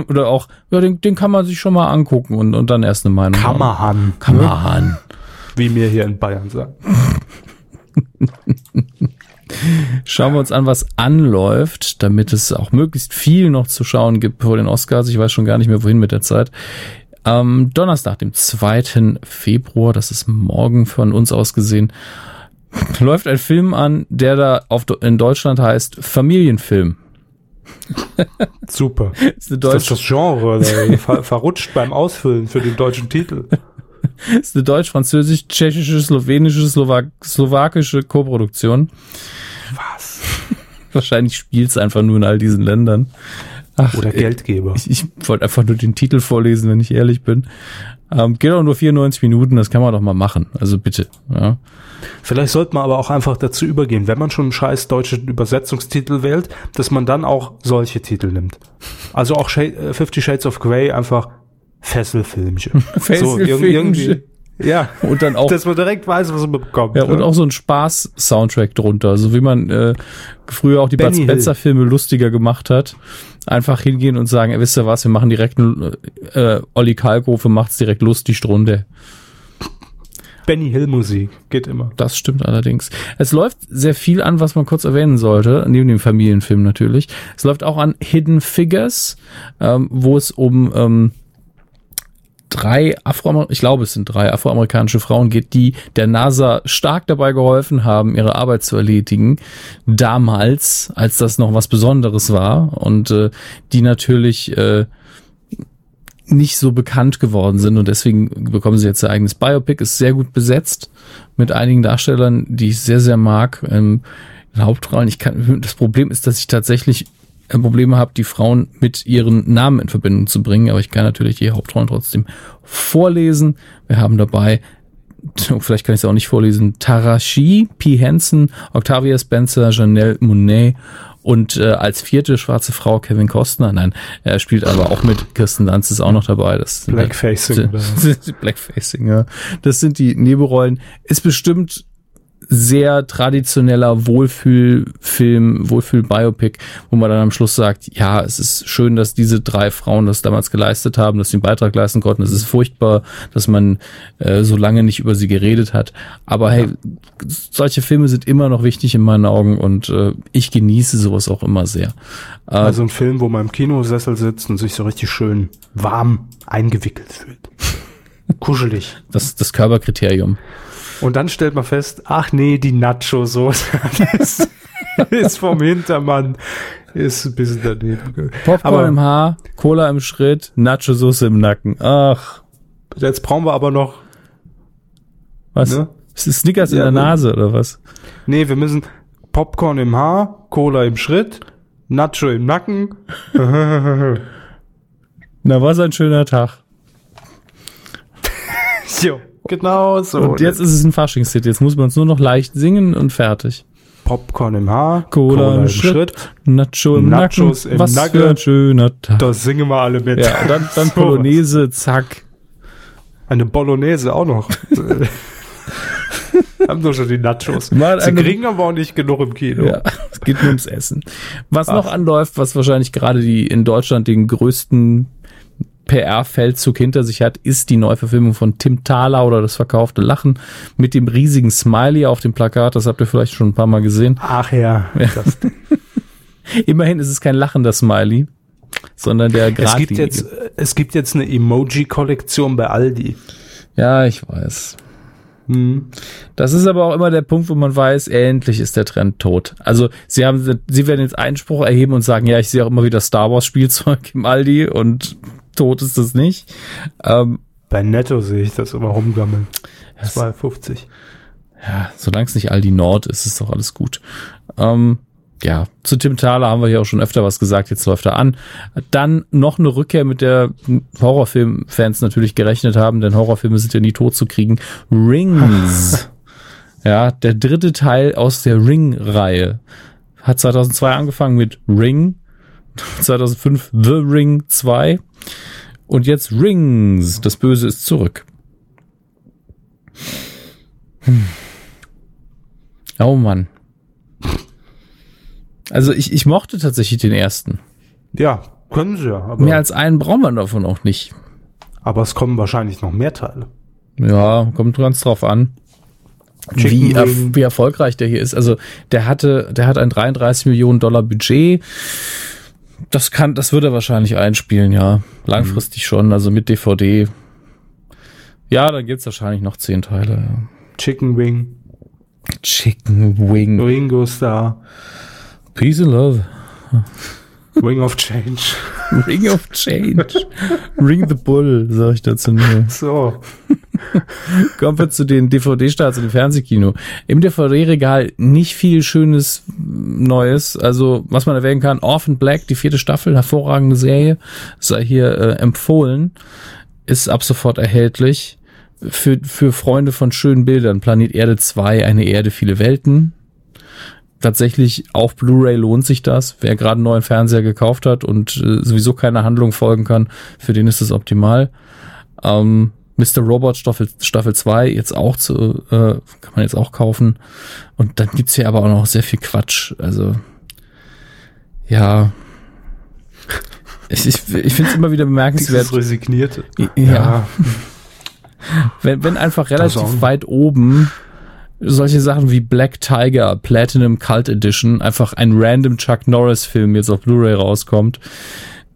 Oder auch, ja, den, den kann man sich schon mal angucken und, und dann erst eine Meinung haben. Kammerhahn. Kammerhahn. Wie wir hier in Bayern sagen. Schauen wir uns an, was anläuft, damit es auch möglichst viel noch zu schauen gibt vor den Oscars. Ich weiß schon gar nicht mehr, wohin mit der Zeit. Ähm, Donnerstag, dem zweiten Februar, das ist morgen von uns aus gesehen, läuft ein Film an, der da auf, in Deutschland heißt Familienfilm. Super. Ist, eine deutsche ist das das Genre? Ver- verrutscht beim Ausfüllen für den deutschen Titel. Ist eine deutsch-französisch, tschechische, slowenische, Slowak- slowakische Koproduktion. Was? Wahrscheinlich spielt es einfach nur in all diesen Ländern. Ach, oder Geldgeber. Ich, ich wollte einfach nur den Titel vorlesen, wenn ich ehrlich bin. Ähm, geht auch nur vierundneunzig Minuten, das kann man doch mal machen. Also bitte. Ja. Vielleicht sollte man aber auch einfach dazu übergehen, wenn man schon einen scheiß deutschen Übersetzungstitel wählt, dass man dann auch solche Titel nimmt. Also auch Shade, Fifty Shades of Grey einfach Fesselfilmchen. Fesselfilmchen. So, irg- ja, und dann auch, dass man direkt weiß, was man bekommt. Ja, oder? Und auch so ein Spaß-Soundtrack drunter, so wie man äh, früher auch die Bud Spencer-Filme lustiger gemacht hat. Einfach hingehen und sagen, ey, wisst ihr was, wir machen direkt äh, Olli Kalkofe macht's direkt lustig drunter. Benny Hill Musik, geht immer. Das stimmt allerdings. Es läuft sehr viel an, was man kurz erwähnen sollte, neben dem Familienfilm natürlich. Es läuft auch an Hidden Figures, ähm, wo es um ähm, drei Afroamerikaner, ich glaube es sind drei afroamerikanische Frauen geht, die der NASA stark dabei geholfen haben, ihre Arbeit zu erledigen, damals, als das noch was Besonderes war und äh, die natürlich äh, nicht so bekannt geworden sind und deswegen bekommen sie jetzt ihr eigenes Biopic, ist sehr gut besetzt mit einigen Darstellern, die ich sehr, sehr mag, ähm, in Hauptrollen. Ich kann, das Problem ist, dass ich tatsächlich Probleme habe, die Frauen mit ihren Namen in Verbindung zu bringen, aber ich kann natürlich die Hauptrollen trotzdem vorlesen. Wir haben dabei, vielleicht kann ich es auch nicht vorlesen, Taraji P. Henson, Octavia Spencer, Janelle Monáe und äh, als vierte schwarze Frau Kevin Costner. Nein, er spielt aber auch mit. Kirsten Dunst ist auch noch dabei. Das Blackfacing. Blackfacing, ja. Das sind die Nebenrollen. Ist bestimmt sehr traditioneller Wohlfühlfilm, Wohlfühl-Biopic, wo man dann am Schluss sagt, ja, es ist schön, dass diese drei Frauen das damals geleistet haben, dass sie einen Beitrag leisten konnten. Es ist furchtbar, dass man äh, so lange nicht über sie geredet hat. Aber hey, solche Filme sind immer noch wichtig in meinen Augen und äh, ich genieße sowas auch immer sehr. Äh, also ein Film, wo man im Kinosessel sitzt und sich so richtig schön warm eingewickelt fühlt. Kuschelig. Das, das Körperkriterium. Und dann stellt man fest, ach nee, die Nacho-Soße ist, ist vom Hintermann, ist ein bisschen daneben. Popcorn aber, im Haar, Cola im Schritt, Nacho-Soße im Nacken. Ach. Jetzt brauchen wir aber noch. Was? Ne? Ist das Snickers ja, in der Nase oder was? Nee, wir müssen Popcorn im Haar, Cola im Schritt, Nacho im Nacken. Na, was ein schöner Tag. Jo. Genau so. Und jetzt ist es ein Faschingshit. Jetzt muss man es nur noch leicht singen und fertig. Popcorn im Haar, Cola, Cola im, im Schritt, Schritt, Nacho im Nachos Nacken, im was Nacken. Für ein schöner Tag. Das singen wir alle mit. Ja, dann, dann so. Bolognese, zack. Eine Bolognese auch noch. Haben doch schon die Nachos. Mal Sie kriegen aber auch nicht genug im Kino. Ja, es geht nur ums Essen. Was Ach. noch anläuft, was wahrscheinlich gerade die in Deutschland den größten P R-Feldzug hinter sich hat, ist die Neuverfilmung von Tim Thaler oder Das verkaufte Lachen mit dem riesigen Smiley auf dem Plakat. Das habt ihr vielleicht schon ein paar Mal gesehen. Ach ja. ja. Das. Immerhin ist es kein lachender Smiley, sondern der gerade. Es gibt jetzt, es gibt jetzt eine Emoji-Kollektion bei Aldi. Ja, ich weiß. Hm. Das ist aber auch immer der Punkt, wo man weiß, endlich ist der Trend tot. Also sie haben, sie werden jetzt Einspruch erheben und sagen, ja, ich sehe auch immer wieder Star Wars Spielzeug im Aldi und tot ist das nicht. Ähm, Bei Netto sehe ich das immer rumgammeln. zwei Euro fünfzig. Ja, solange es nicht Aldi Nord ist, ist doch alles gut. Ähm, ja, zu Tim Thaler haben wir hier auch schon öfter was gesagt, jetzt läuft er an. Dann noch eine Rückkehr, mit der Horrorfilm-Fans natürlich gerechnet haben, denn Horrorfilme sind ja nie tot zu kriegen. Rings. Ja, der dritte Teil aus der Ring-Reihe. Hat zweitausendzwei angefangen mit Ring, zweitausendfünf The Ring zwei und jetzt Rings, das Böse ist zurück. Hm. Oh Mann. Also ich, ich mochte tatsächlich den ersten. Ja, können sie ja. Aber mehr als einen brauchen wir davon auch nicht. Aber es kommen wahrscheinlich noch mehr Teile. Ja, kommt ganz drauf an. Wie, erf- wie erfolgreich der hier ist. Also der hatte, der hat ein dreiunddreißig Millionen Dollar Budget. Das kann, das würde er wahrscheinlich einspielen, ja. Langfristig mhm. schon, also mit D V D. Ja, dann gibt's wahrscheinlich noch zehn Teile. Ja. Chicken Wing. Chicken Wing. Ringo Starr. Peace and Love. Ring of Change. Ring of Change. Ring the Bull, sag ich dazu nur. So. Kommen wir zu den D V D-Starts und dem Fernsehkino. Im D V D-Regal nicht viel Schönes Neues. Also, was man erwähnen kann, Orphan Black, die vierte Staffel, hervorragende Serie, sei hier äh, empfohlen, ist ab sofort erhältlich. Für, für Freunde von schönen Bildern, Planet Erde zwei, eine Erde, viele Welten. Tatsächlich auf Blu-ray lohnt sich das. Wer gerade einen neuen Fernseher gekauft hat und äh, sowieso keiner Handlung folgen kann, für den ist das optimal. Ähm, Mister Robot Staffel, Staffel zwei jetzt auch zu, äh, kann man jetzt auch kaufen. Und dann gibt's hier aber auch noch sehr viel Quatsch. Also, ja. Ich, ich, ich finde es immer wieder bemerkenswert. Dieses Resignierte. Ja. ja. wenn, wenn einfach relativ weit oben solche Sachen wie Black Tiger, Platinum Cult Edition, einfach ein random Chuck Norris Film jetzt auf Blu-ray rauskommt,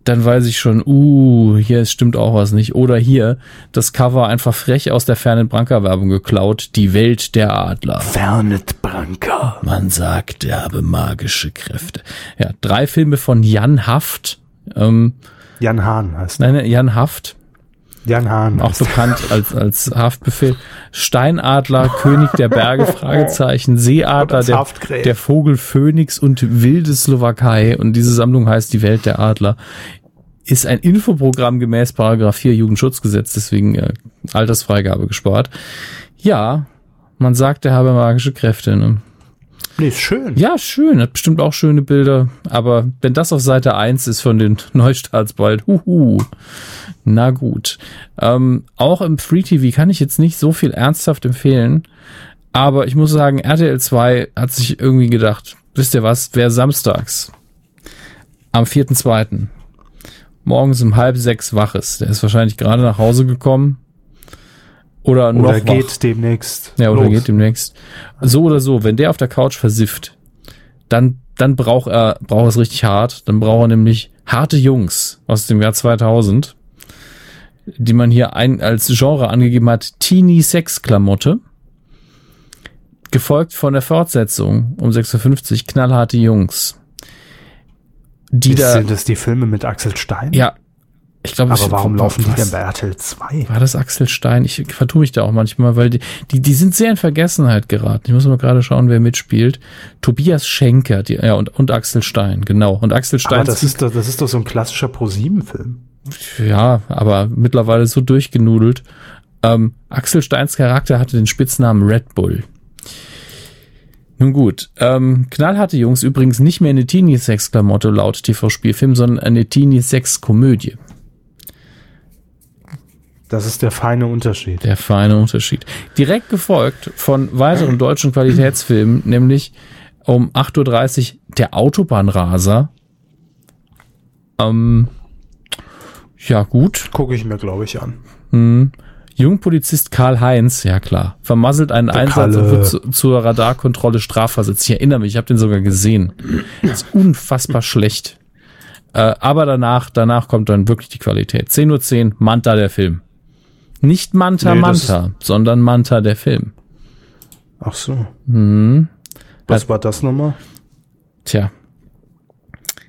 dann weiß ich schon, uh, hier stimmt auch was nicht. Oder hier, das Cover einfach frech aus der Fernet Branca-Werbung geklaut, die Welt der Adler. Fernet Branca. Man sagt, er habe magische Kräfte. Ja, drei Filme von Jan Haft. Ähm, Jan Hahn heißt er. Nein, Jan Haft. Jan Hahn. Auch bekannt als, als Haftbefehl. Steinadler, König der Berge, Fragezeichen, Seeadler, der, der Vogel Phönix und wilde Slowakei. Und diese Sammlung heißt Die Welt der Adler. Ist ein Infoprogramm gemäß Paragraph vier Jugendschutzgesetz, deswegen äh, Altersfreigabe gespart. Ja, man sagt, er habe magische Kräfte. Ne? Nee, ist schön. Ja, schön. Hat bestimmt auch schöne Bilder. Aber wenn das auf Seite eins ist von den Neustarts bald, huhu. Na gut. Ähm, auch im Free T V kann ich jetzt nicht so viel ernsthaft empfehlen. Aber ich muss sagen, R T L zwei hat sich irgendwie gedacht, wisst ihr was, wäre samstags am vierten zweiten morgens um halb sechs wach ist. Der ist wahrscheinlich gerade nach Hause gekommen. Oder, noch oder geht wach. demnächst. Ja, oder los. geht demnächst. So oder so, wenn der auf der Couch versifft, dann, dann braucht er, braucht er es richtig hart. Dann braucht er nämlich harte Jungs aus dem Jahr zweitausend, die man hier ein, als Genre angegeben hat, Teenie-Sex-Klamotte, gefolgt von der Fortsetzung um sechs Uhr fünfzig, knallharte Jungs. Die ist, da, sind das die Filme mit Axel Stein? Ja. Ich glaub, aber warum laufen die denn bei R T L zwei? War das Axel Stein? Ich vertue mich da auch manchmal, weil die, die, die sind sehr in Vergessenheit geraten. Ich muss mal gerade schauen, wer mitspielt. Tobias Schenker, die, ja, und, und Axel Stein, genau. Und Axel Stein. Aber das ist doch, das ist doch so ein klassischer ProSieben-Film. Ja, aber mittlerweile so durchgenudelt. Ähm, Axel Steins Charakter hatte den Spitznamen Red Bull. Nun gut, ähm, knallharte Jungs übrigens nicht mehr eine Teenie-Sex-Klamotte laut T V-Spielfilm, sondern eine Teenie-Sex-Komödie. Das ist der feine Unterschied. Der feine Unterschied. Direkt gefolgt von weiteren deutschen Qualitätsfilmen, nämlich um acht Uhr dreißig der Autobahnraser. Ähm, ja gut. Gucke ich mir, glaube ich, an. Mhm. Jungpolizist Karl-Heinz, ja klar, vermasselt einen der Einsatz Kalle. und wird zu, zur Radarkontrolle strafversetzt. Ich erinnere mich, ich habe den sogar gesehen. Das ist unfassbar schlecht. Äh, aber danach, danach kommt dann wirklich die Qualität. zehn Uhr zehn, Manta der Film. Nicht Manta nee, Manta, sondern Manta der Film. Ach so. Mhm. Was Hat, war das nochmal? Tja.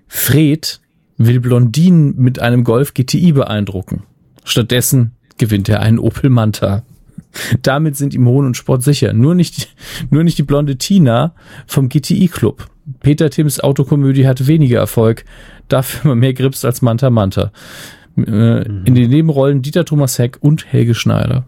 Fred will Blondinen mit einem Golf G T I beeindrucken. Stattdessen gewinnt er einen Opel Manta. Damit sind ihm Hohn und Spott sicher. Nur nicht, nur nicht die blonde Tina vom G T I-Club. Peter Tims Autokomödie hatte weniger Erfolg, dafür mehr Grips als Manta Manta. Äh, mhm. In den Nebenrollen Dieter Thomas Heck und Helge Schneider.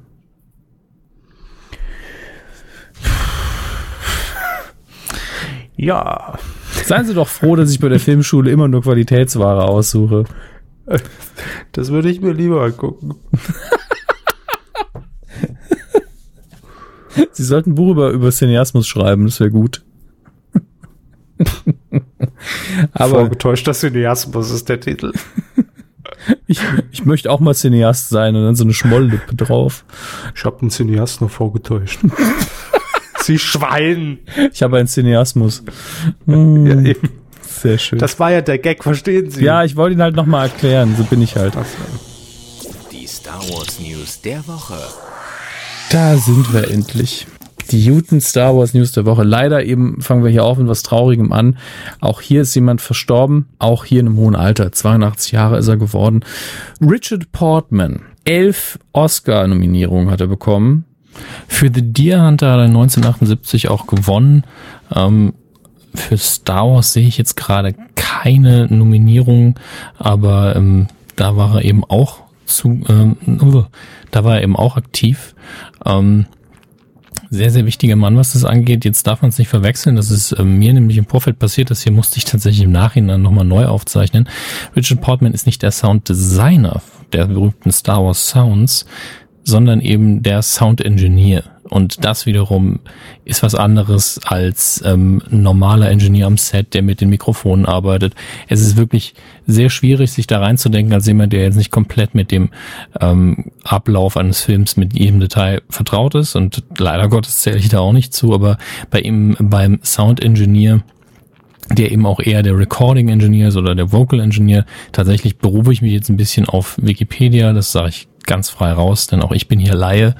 Ja. Seien Sie doch froh, dass ich bei der Filmschule immer nur Qualitätsware aussuche. Das würde ich mir lieber angucken. Sie sollten ein Buch über, über Cineasmus schreiben, das wäre gut. Aber vorgetäuschter Cineasmus ist der Titel. ich, ich möchte auch mal Cineast sein und dann so eine Schmolllippe drauf. Ich habe einen Cineast noch vorgetäuscht. Sie Schwein! Ich habe einen Cineasmus. Hm. Ja, eben. Sehr schön. Das war ja der Gag, verstehen Sie? Ja, ich wollte ihn halt nochmal erklären, so bin ich halt. Die Star Wars News der Woche. Da sind wir endlich. Die guten Star Wars News der Woche. Leider eben fangen wir hier auf mit was Traurigem an. Auch hier ist jemand verstorben, auch hier in einem hohen Alter. zweiundachtzig Jahre ist er geworden. Richard Portman. Elf Oscar-Nominierungen hat er bekommen. Für The Deer Hunter hat er neunzehnhundertachtundsiebzig auch gewonnen. Ähm, Für Star Wars sehe ich jetzt gerade keine Nominierung, aber ähm, da war er eben auch zu, ähm, da war er eben auch aktiv. Ähm, sehr, sehr wichtiger Mann, was das angeht. Jetzt darf man es nicht verwechseln. Das ist ähm, mir nämlich im Vorfeld passiert. Das hier musste ich tatsächlich im Nachhinein nochmal neu aufzeichnen. Richard Portman ist nicht der Sounddesigner der berühmten Star Wars Sounds, sondern eben der Sound Engineer. Und das wiederum ist was anderes als ähm, ein normaler Ingenieur am Set, der mit den Mikrofonen arbeitet. Es ist wirklich sehr schwierig, sich da reinzudenken, als jemand, der jetzt nicht komplett mit dem ähm, Ablauf eines Films, mit jedem Detail vertraut ist. Und leider Gottes zähle ich da auch nicht zu, aber bei ihm, beim Sound Engineer, der eben auch eher der Recording Engineer ist oder der Vocal Engineer, tatsächlich berufe ich mich jetzt ein bisschen auf Wikipedia, das sage ich ganz frei raus, denn auch ich bin hier Laie.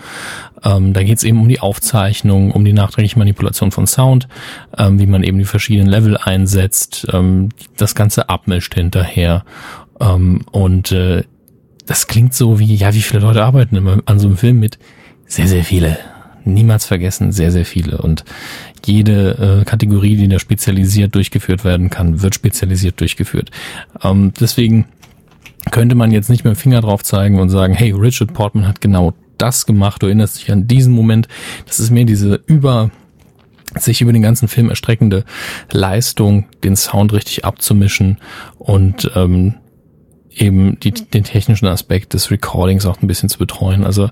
Ähm, da geht es eben um die Aufzeichnung, um die nachträgliche Manipulation von Sound, ähm, wie man eben die verschiedenen Level einsetzt, ähm, das Ganze abmischt hinterher. Ähm, und äh, das klingt so wie, ja, wie viele Leute arbeiten immer an so einem Film mit? Sehr, sehr viele. Niemals vergessen, sehr, sehr viele. Und jede äh, Kategorie, die da spezialisiert durchgeführt werden kann, wird spezialisiert durchgeführt. Ähm, deswegen könnte man jetzt nicht mit dem Finger drauf zeigen und sagen, hey, Richard Portman hat genau das gemacht, du erinnerst dich an diesen Moment. Das ist mir diese über, sich über den ganzen Film erstreckende Leistung, den Sound richtig abzumischen und ähm, eben die, den technischen Aspekt des Recordings auch ein bisschen zu betreuen. Also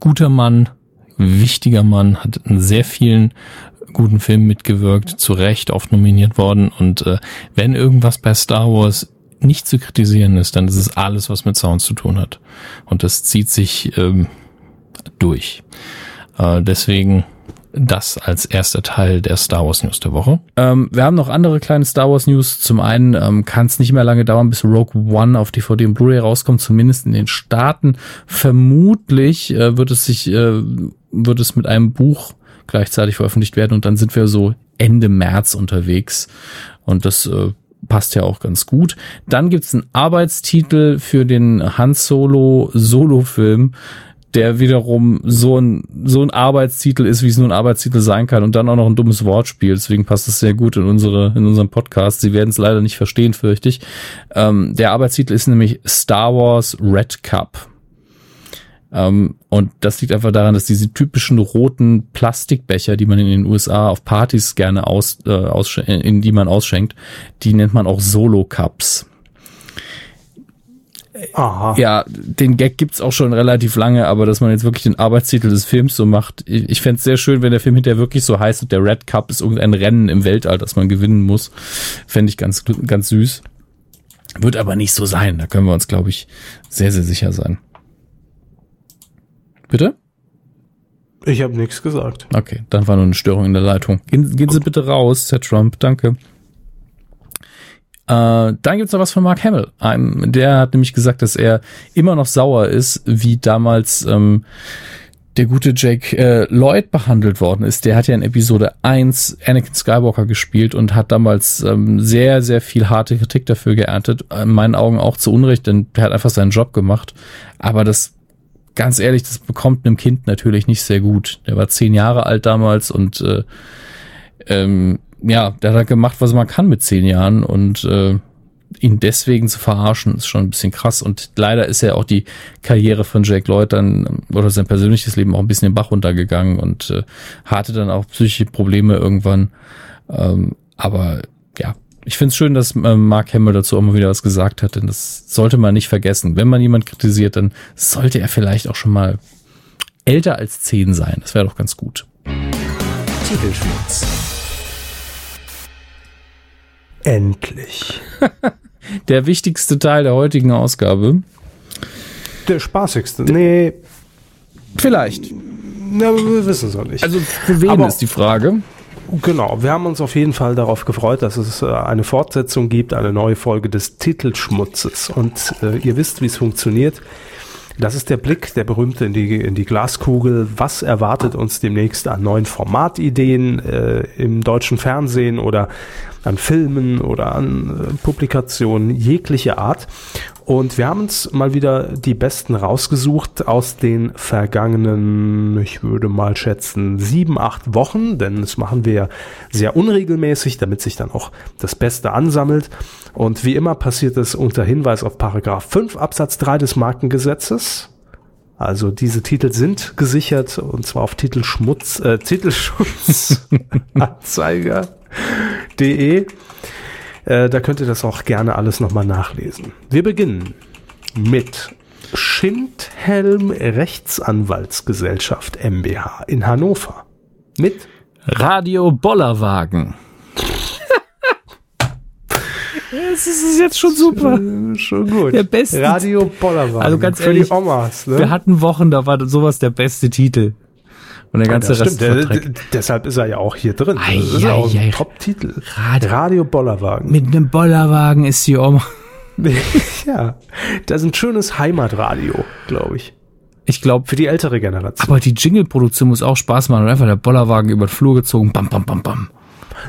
guter Mann, wichtiger Mann, hat in sehr vielen guten Filmen mitgewirkt, zu Recht oft nominiert worden. Und äh, wenn irgendwas bei Star Wars nicht zu kritisieren ist, dann ist es alles, was mit Sound zu tun hat. Und das zieht sich ähm, durch. Äh, deswegen das als erster Teil der Star Wars News der Woche. Ähm, wir haben noch andere kleine Star Wars News. Zum einen ähm, kann es nicht mehr lange dauern, bis Rogue One auf D V D und Blu-ray rauskommt, zumindest in den Staaten. Vermutlich äh, wird es sich, äh, wird es mit einem Buch gleichzeitig veröffentlicht werden und dann sind wir so Ende März unterwegs und das äh, passt ja auch ganz gut. Dann gibt's einen Arbeitstitel für den Han Solo Solo-Film, der wiederum so ein so ein Arbeitstitel ist, wie es nur ein Arbeitstitel sein kann und dann auch noch ein dummes Wortspiel. Deswegen passt das sehr gut in unsere in unserem Podcast. Sie werden es leider nicht verstehen, fürchte ich. Ähm, der Arbeitstitel ist nämlich Star Wars Red Cup. Um, und das liegt einfach daran, dass diese typischen roten Plastikbecher, die man in den U S A auf Partys gerne aus, äh, ausschen- in die man ausschenkt, die nennt man auch Solo-Cups. Aha. Ja, den Gag gibt's auch schon relativ lange, aber dass man jetzt wirklich den Arbeitstitel des Films so macht, ich, ich fänd's sehr schön, wenn der Film hinterher wirklich so heißt und der Red Cup ist irgendein Rennen im Weltall, das man gewinnen muss. Fände ich ganz, ganz süß. Wird aber nicht so sein, da können wir uns, glaube ich, sehr, sehr sicher sein. Bitte? Ich habe nichts gesagt. Okay, dann war nur eine Störung in der Leitung. Gehen, gehen Sie bitte raus, Herr Trump, danke. Äh, dann gibt's noch was von Mark Hamill. Ein, der hat nämlich gesagt, dass er immer noch sauer ist, wie damals ähm, der gute Jake äh, Lloyd behandelt worden ist. Der hat ja in Episode eins Anakin Skywalker gespielt und hat damals ähm, sehr, sehr viel harte Kritik dafür geerntet. In meinen Augen auch zu Unrecht, denn er hat einfach seinen Job gemacht. Aber das Ganz ehrlich, das bekommt einem Kind natürlich nicht sehr gut. Der war zehn Jahre alt damals und äh, ähm, ja, der hat gemacht, was man kann mit zehn Jahren und äh, ihn deswegen zu verarschen, ist schon ein bisschen krass und leider ist ja auch die Karriere von Jake Lloyd dann oder sein persönliches Leben auch ein bisschen den Bach runtergegangen und äh, hatte dann auch psychische Probleme irgendwann. Ähm, aber ja, ich finde es schön, dass Mark Hamill dazu auch mal wieder was gesagt hat, denn das sollte man nicht vergessen. Wenn man jemanden kritisiert, dann sollte er vielleicht auch schon mal älter als zehn sein. Das wäre doch ganz gut. Titelschmutz. Endlich. Der wichtigste Teil der heutigen Ausgabe. Der spaßigste. Nee. Vielleicht. Na, wir wissen es noch nicht. Also für wen Aber ist die Frage? Genau, wir haben uns auf jeden Fall darauf gefreut, dass es eine Fortsetzung gibt, eine neue Folge des Titelschmutzes. Und äh, ihr wisst, wie es funktioniert. Das ist der Blick, der berühmte in die, in die Glaskugel. Was erwartet uns demnächst an neuen Formatideen äh, im deutschen Fernsehen oder an Filmen oder an äh, Publikationen jeglicher Art? Und wir haben uns mal wieder die besten rausgesucht aus den vergangenen, ich würde mal schätzen, sieben, acht Wochen, denn das machen wir sehr unregelmäßig, damit sich dann auch das Beste ansammelt. Und wie immer passiert es unter Hinweis auf Paragraph fünf Absatz drei des Markengesetzes. Also diese Titel sind gesichert und zwar auf Titelschmutz, äh, Titelschutzanzeiger punkt de. äh, da könnt ihr das auch gerne alles nochmal nachlesen. Wir beginnen mit Schindhelm Rechtsanwaltsgesellschaft M B H in Hannover. Mit Radio Bollerwagen. Es ist jetzt schon super. Schon gut. Der beste Radio Bollerwagen. Also ganz ehrlich, für die Omas, ne? Wir hatten Wochen, da war sowas der beste Titel. Und der ganze ja, Rest der, d- Deshalb ist er ja auch hier drin. Ai, das ist ai, auch ai, ein Top-Titel. Radio, Radio Bollerwagen. Mit einem Bollerwagen ist die Oma. Ja, das ist ein schönes Heimatradio, glaube ich. Ich glaube. Für die ältere Generation. Aber die Jingle-Produktion muss auch Spaß machen. Und einfach der Bollerwagen über den Flur gezogen. Bam, bam, bam, bam.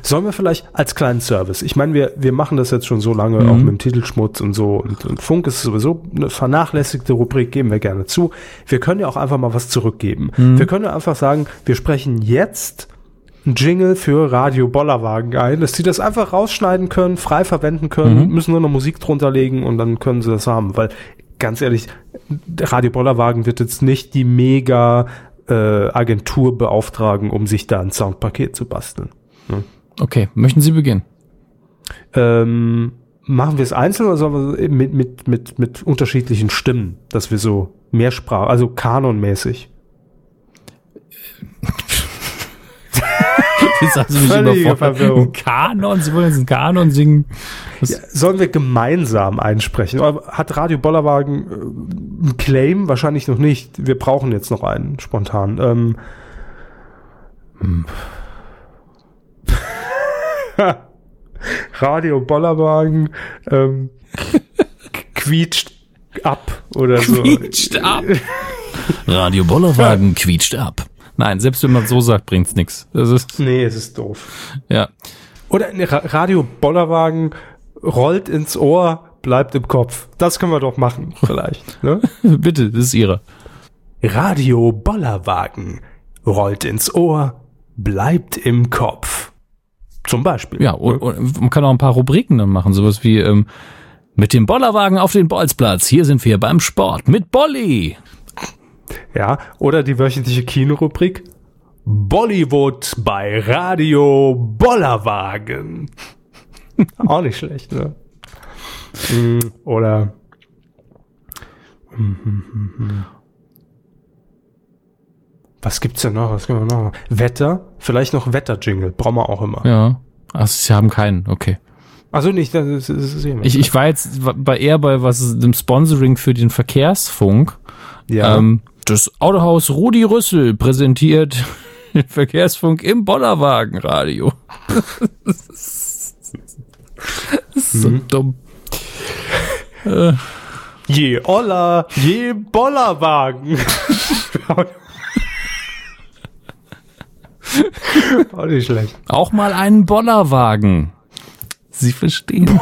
Sollen wir vielleicht als kleinen Service, ich meine, wir wir machen das jetzt schon so lange, mhm. auch mit dem Titelschmutz und so und, und Funk ist sowieso eine vernachlässigte Rubrik, geben wir gerne zu. Wir können ja auch einfach mal was zurückgeben. Mhm. Wir können ja einfach sagen, wir sprechen jetzt einen Jingle für Radio Bollerwagen ein, dass die das einfach rausschneiden können, frei verwenden können, mhm. müssen nur noch Musik drunter legen und dann können sie das haben, weil ganz ehrlich, Radio Bollerwagen wird jetzt nicht die mega äh, Agentur beauftragen, um sich da ein Soundpaket zu basteln. Mhm. Okay, möchten Sie beginnen? Ähm, machen wir es einzeln oder sollen wir mit, mit, mit, mit unterschiedlichen Stimmen, dass wir so Mehrsprache, also kanonmäßig? Jetzt hast du mich überfordert. Einen Kanon, sie wollen jetzt einen Kanon singen. Ja, sollen wir gemeinsam einsprechen? Hat Radio Bollerwagen einen Claim? Wahrscheinlich noch nicht. Wir brauchen jetzt noch einen, spontan. Ähm. Hm. Radio Bollerwagen ähm, quietscht ab oder so. Quietscht ab. Radio Bollerwagen quietscht ab. Nein, selbst wenn man so sagt, bringt's nix. Das ist nee, es ist doof. Ja. Oder ne, Radio Bollerwagen rollt ins Ohr, bleibt im Kopf. Das können wir doch machen, vielleicht. Ne? Bitte, das ist ihre. Radio Bollerwagen rollt ins Ohr, bleibt im Kopf. Zum Beispiel. Ja, und, und man kann auch ein paar Rubriken dann machen. Sowas wie ähm, mit dem Bollerwagen auf den Bolzplatz. Hier sind wir beim Sport mit Bolli. Ja, oder die wöchentliche Kinorubrik Bollywood bei Radio Bollerwagen. Auch nicht schlecht, ne? Oder was gibt's denn noch? Was können wir noch? Wetter? Vielleicht noch Wetter-Jingle. Brauchen wir auch immer. Ja. Ach, sie haben keinen. Okay. Also nicht, das ist, das ist ich, ich war jetzt bei eher bei was dem Sponsoring für den Verkehrsfunk. Ja. Ähm, das Autohaus Rudi Rüssel präsentiert den Verkehrsfunk im Bollerwagenradio. Das ist, das ist so mhm. dumm. Äh. Je Olla, je Bollerwagen. Auch nicht schlecht. Auch mal einen Bollerwagen. Sie verstehen.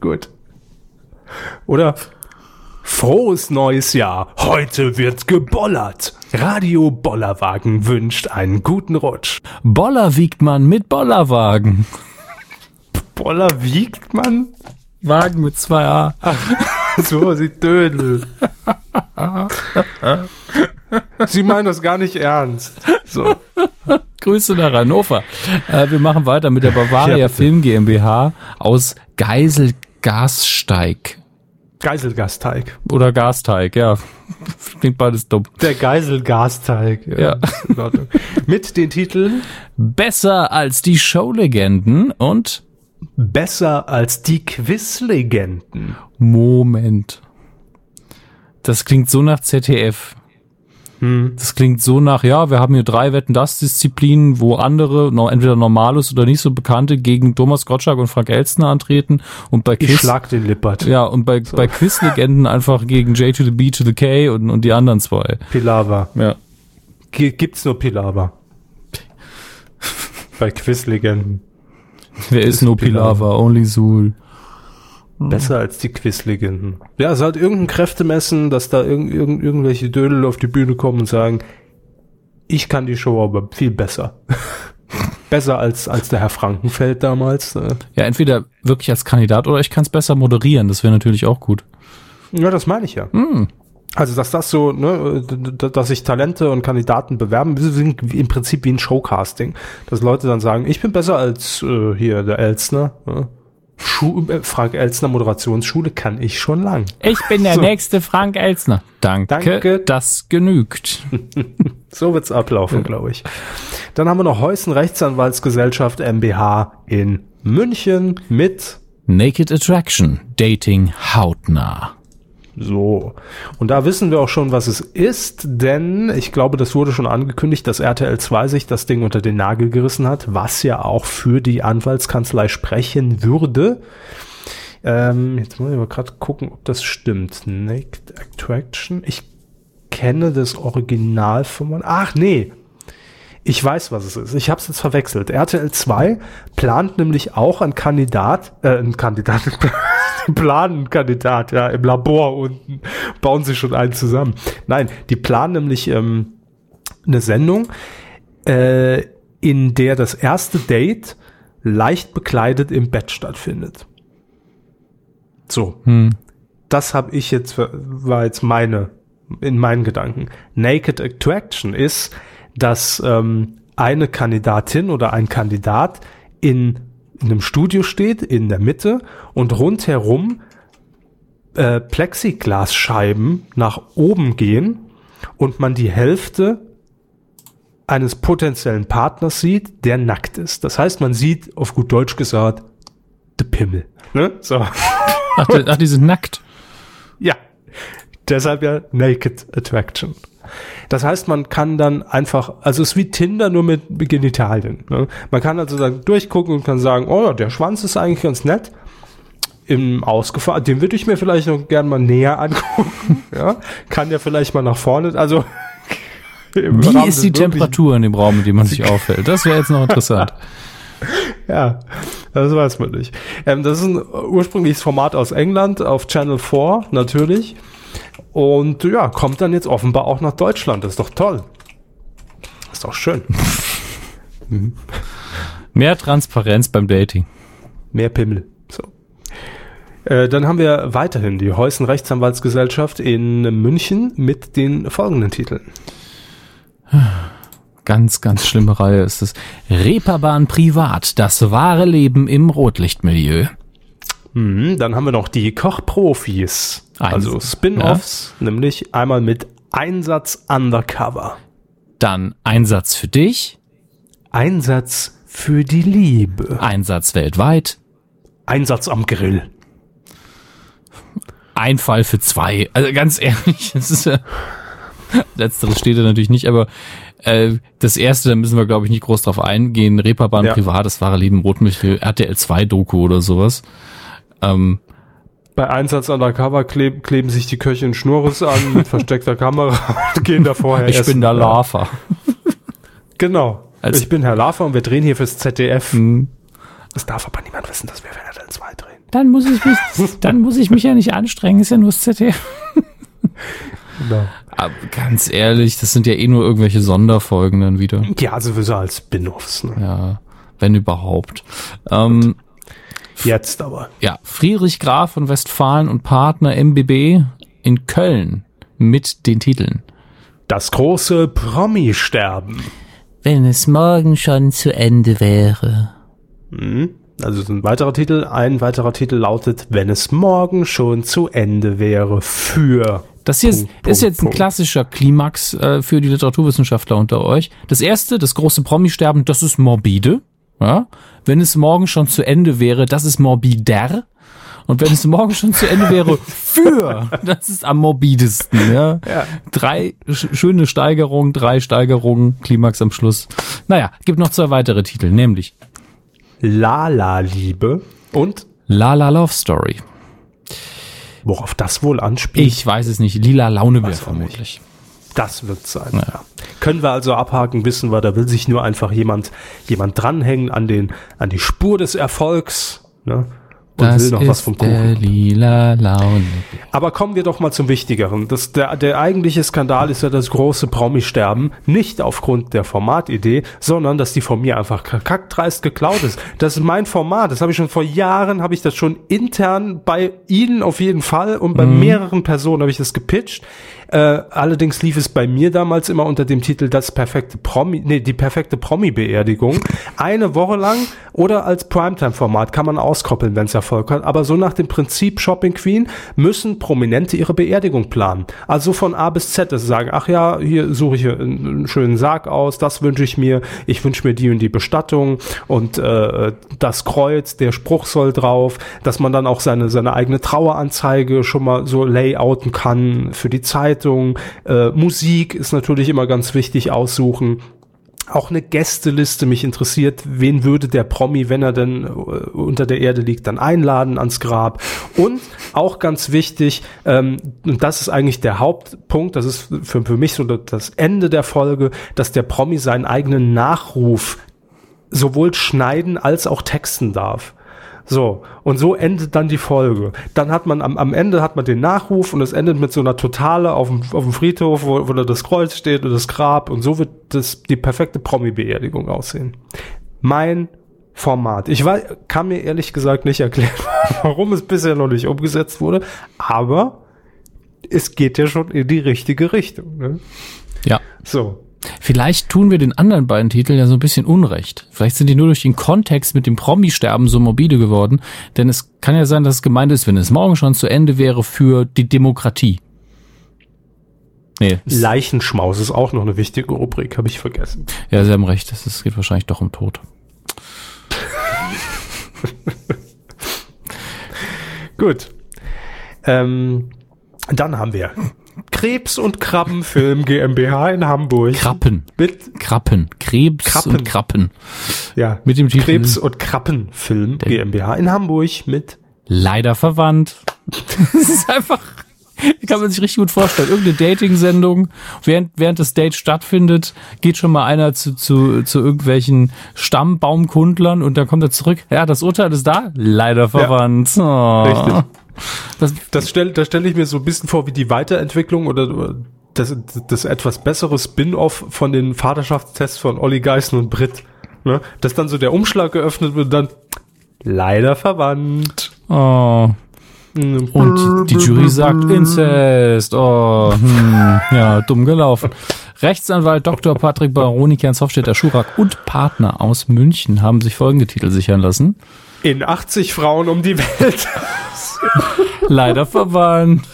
Gut. Oder frohes neues Jahr. Heute wird gebollert. Radio Bollerwagen wünscht einen guten Rutsch. Boller wiegt man mit Bollerwagen. Boller wiegt man? Wagen mit zwei A. So, sie dödelt. Sie meinen das gar nicht ernst. So. Grüße nach Hannover. Äh, wir machen weiter mit der Bavaria ja, Film GmbH aus Geiselgasteig. Geiselgasteig. Oder Gasteig, ja. Klingt beides dumm. Der Geiselgasteig. Ja. ja. In Ordnung. Mit den Titeln Besser als die Showlegenden und Besser als die Quizlegenden. Moment. Das klingt so nach Z D F. Das klingt so nach, ja, wir haben hier drei Wetten-dass-Disziplinen, wo andere, entweder Normales oder nicht so Bekannte, gegen Thomas Gottschalk und Frank Elstner antreten und bei Quiz... Ich schlag den Lippert. Ja, und bei, so. bei Quiz-Legenden einfach gegen J to the B to the K und, und die anderen zwei. Pilawa. Ja. G- gibt's nur Pilawa. Bei Quiz-Legenden. Wer ist, ist nur Pilawa? Pilawa? Only Zool. Besser als die Quizlegenden. Ja, es hat irgendein Kräftemessen, dass da irg- irg- irgendwelche Dödel auf die Bühne kommen und sagen, ich kann die Show aber viel besser. Besser als als der Herr Frankenfeld damals. Ne? Ja, entweder wirklich als Kandidat oder ich kann es besser moderieren. Das wäre natürlich auch gut. Ja, das meine ich ja. Mm. Also, dass das so, ne, dass sich Talente und Kandidaten bewerben, sind im Prinzip wie ein Showcasting. Dass Leute dann sagen, ich bin besser als äh, hier der Elstner, ne? Schu- Frank Elstner Moderationsschule kann ich schon lang. Ich bin der so. nächste Frank Elstner. Danke, Danke. Das genügt. So wird's ablaufen, ja. glaube ich. Dann haben wir noch Heusen Rechtsanwaltsgesellschaft M B H in München mit Naked Attraction, Dating hautnah. So. Und da wissen wir auch schon, was es ist, denn ich glaube, das wurde schon angekündigt, dass R T L zwei sich das Ding unter den Nagel gerissen hat, was ja auch für die Anwaltskanzlei sprechen würde. Ähm, jetzt muss ich mal gerade gucken, ob das stimmt. Naked Attraction. Ich kenne das Original von... Ach, nee. Ich weiß, was es ist. Ich habe es jetzt verwechselt. R T L zwei plant nämlich auch einen Kandidat, äh, einen Kandidat, planen einen Kandidat, ja, im Labor unten bauen sie schon einen zusammen. Nein, die planen nämlich ähm, eine Sendung, äh, in der das erste Date leicht bekleidet im Bett stattfindet. So, hm. das habe ich jetzt, war jetzt meine, in meinen Gedanken. Naked Attraction ist, dass ähm, eine Kandidatin oder ein Kandidat in, in einem Studio steht, in der Mitte und rundherum äh, Plexiglasscheiben nach oben gehen und man die Hälfte eines potenziellen Partners sieht, der nackt ist. Das heißt, man sieht, auf gut Deutsch gesagt, de Pimmel. Ne? So. Ach, ach, die sind nackt. Ja, deshalb ja Naked Attraction. Das heißt, man kann dann einfach, also es ist wie Tinder, nur mit Genitalien. Ne? Man kann also dann durchgucken und kann sagen, oh ja, der Schwanz ist eigentlich ganz nett. Im Ausgefahren, den würde ich mir vielleicht noch gern mal näher angucken. Ja? Kann der vielleicht mal nach vorne, also wie Raum ist die Temperatur in dem Raum, in dem man sich aufhält? Das wäre jetzt noch interessant. Ja, das weiß man nicht. Ähm, das ist ein ursprüngliches Format aus England auf Channel vier, natürlich. Und ja, kommt dann jetzt offenbar auch nach Deutschland. Das ist doch toll. Das ist doch schön. Mhm. Mehr Transparenz beim Dating. Mehr Pimmel. So. Äh, dann haben wir weiterhin die Heußen Rechtsanwaltsgesellschaft in München mit den folgenden Titeln. Ganz, ganz schlimme Reihe ist es. Reeperbahn Privat, das wahre Leben im Rotlichtmilieu. Mhm, dann haben wir noch die Kochprofis, Eins. also Spin-Offs, ja. Nämlich einmal mit Einsatz Undercover. Dann Einsatz für dich. Einsatz für die Liebe. Einsatz weltweit. Einsatz am Grill. Ein Fall für zwei. Also ganz ehrlich, das ist ja... Letzteres steht da natürlich nicht, aber äh, das erste, da müssen wir, glaube ich, nicht groß drauf eingehen. Reeperbahn, ja. Privat, das wahre Leben, Rotmilch, R T L zwei Doku oder sowas. Ähm, Bei Einsatz Undercover kleb, kleben sich die Köche in Schnurrisse an mit versteckter Kamera und gehen da vorher Ich essen. Bin der Lava. Genau. Also, ich bin Herr Lava und wir drehen hier fürs Z D F. Mh. Das darf aber niemand wissen, dass wir für R T L zwei drehen. Dann muss ich mich, dann muss ich mich ja nicht anstrengen, ist ja nur das Z D F. Genau. Aber ganz ehrlich, das sind ja eh nur irgendwelche Sonderfolgen dann wieder. Ja, also wir sind als Spin-offs. Ne? Ja, wenn überhaupt. Ähm, Jetzt aber. Ja, Friedrich Graf von Westfalen und Partner M B B in Köln mit den Titeln. Das große Promi-Sterben. Wenn es morgen schon zu Ende wäre. Mhm. Also ein weiterer Titel. Ein weiterer Titel lautet, wenn es morgen schon zu Ende wäre für... Das hier Punkt, ist, Punkt, ist jetzt ein Punkt. Klassischer Klimax äh, für die Literaturwissenschaftler unter euch. Das erste, das große Promi-Sterben, das ist morbide. Ja? Wenn es morgen schon zu Ende wäre, das ist morbider. Und wenn es morgen schon zu Ende wäre, für, das ist am morbidesten. Ja? Ja. Drei sch- schöne Steigerungen, drei Steigerungen, Klimax am Schluss. Naja, gibt noch zwei weitere Titel, nämlich Lala-Liebe und Lala-Love-Story. Worauf das wohl anspielt? Ich weiß es nicht. Lila Launebär vermutlich. Das wird sein. Ja. Ja. Können wir also abhaken, wissen wir, da will sich nur einfach jemand jemand dranhängen an den an die Spur des Erfolgs, ne? Und das will noch was vom Kuchen. Lila Launebär. Aber kommen wir doch mal zum Wichtigeren. Das, der, der eigentliche Skandal ist ja das große Promi-Sterben. Nicht aufgrund der Formatidee, sondern dass die von mir einfach kackdreist geklaut ist. Das ist mein Format. Das habe ich schon vor Jahren, habe ich das schon intern bei Ihnen auf jeden Fall und bei mhm. mehreren Personen habe ich das gepitcht. Äh, allerdings lief es bei mir damals immer unter dem Titel das perfekte Promi, nee, die perfekte Promi-Beerdigung. Eine Woche lang oder als Primetime-Format kann man auskoppeln, wenn es Erfolg hat. Aber so nach dem Prinzip Shopping Queen müssen Prominente ihre Beerdigung planen. Also von A bis Z, dass sie sagen, ach ja, hier suche ich einen schönen Sarg aus, das wünsche ich mir, ich wünsche mir die und die Bestattung und äh, das Kreuz, der Spruch soll drauf, dass man dann auch seine, seine eigene Traueranzeige schon mal so layouten kann für die Zeit. Äh, Musik ist natürlich immer ganz wichtig, aussuchen. Auch eine Gästeliste, mich interessiert, wen würde der Promi, wenn er denn äh, unter der Erde liegt, dann einladen ans Grab. Und auch ganz wichtig, ähm, und das ist eigentlich der Hauptpunkt, das ist für, für mich so das Ende der Folge, dass der Promi seinen eigenen Nachruf sowohl schneiden als auch texten darf. So, und so endet dann die Folge. Dann hat man, am, am Ende hat man den Nachruf und es endet mit so einer Totale auf dem, auf dem Friedhof, wo, wo da das Kreuz steht und das Grab und so wird das die perfekte Promi-Beerdigung aussehen. Mein Format. Ich war, kann mir ehrlich gesagt nicht erklären, warum es bisher noch nicht umgesetzt wurde, aber es geht ja schon in die richtige Richtung. Ne? Ja. So. Vielleicht tun wir den anderen beiden Titeln ja so ein bisschen Unrecht. Vielleicht sind die nur durch den Kontext mit dem Promi-Sterben so morbide geworden. Denn es kann ja sein, dass es gemeint ist, wenn es morgen schon zu Ende wäre für die Demokratie. Nee. Leichenschmaus ist auch noch eine wichtige Rubrik, habe ich vergessen. Ja, Sie haben recht, es geht wahrscheinlich doch um Tod. Gut. Ähm, dann haben wir Krebs und Krabbenfilm GmbH in Hamburg. Krappen. Mit Krappen. Krebs Krappen. und Krappen. Ja. Mit dem Titel Krebs und Krabbenfilm GmbH in Hamburg mit Leider verwandt. Das ist einfach, kann man sich richtig gut vorstellen. Irgendeine Dating-Sendung. Während, während das Date stattfindet, geht schon mal einer zu, zu, zu irgendwelchen Stammbaumkundlern und dann kommt er zurück. Ja, das Urteil ist da. Leider verwandt. Ja, oh. Richtig. Das, das stelle das stell ich mir so ein bisschen vor wie die Weiterentwicklung oder das, das etwas bessere Spin-off von den Vaterschaftstests von Olli Geißen und Britt. Ne? Dass dann so der Umschlag geöffnet wird und dann leider verwandt. Oh. Und die Jury sagt Inzest. Oh, hm, ja, dumm gelaufen. Rechtsanwalt Doktor Patrick Baroni, Kernsoftstädter Schurak und Partner aus München haben sich folgende Titel sichern lassen. In achtzig Frauen um die Welt. Leider verwandt.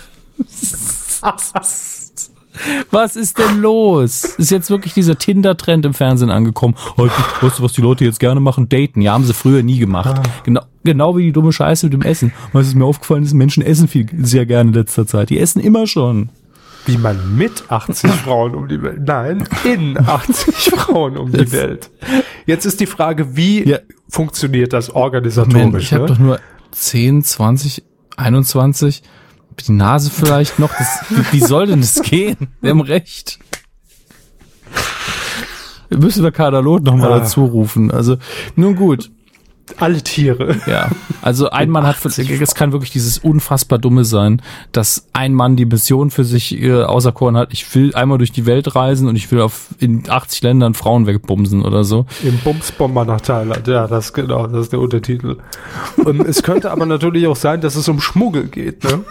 Was ist denn los? Ist jetzt wirklich dieser Tinder-Trend im Fernsehen angekommen? Heute, weißt du, was die Leute jetzt gerne machen? Daten. Ja, haben sie früher nie gemacht. Genau, genau wie die dumme Scheiße mit dem Essen. Was mir aufgefallen ist, Menschen essen viel, sehr gerne in letzter Zeit. Die essen immer schon. Wie man mit achtzig Frauen um die Welt, nein, in achtzig Frauen um die Welt. Jetzt ist die Frage, wie ja. funktioniert das organisatorisch? Mann, ich habe ne? doch nur zehn, zwanzig, einundzwanzig, die Nase vielleicht noch. Das, wie soll denn das gehen? Wir haben recht. Wir müssen wir Kader Loth nochmal ah. dazu rufen. Also, nun gut. Alle Tiere. Ja, also ein Mann hat, es kann wirklich dieses unfassbar Dumme sein, dass ein Mann die Mission für sich äh, auserkoren hat, ich will einmal durch die Welt reisen und ich will auf in achtzig Ländern Frauen wegbumsen oder so. Im Bumsbomber nach Thailand, ja, das genau, das ist der Untertitel. Und es könnte aber natürlich auch sein, dass es um Schmuggel geht, ne?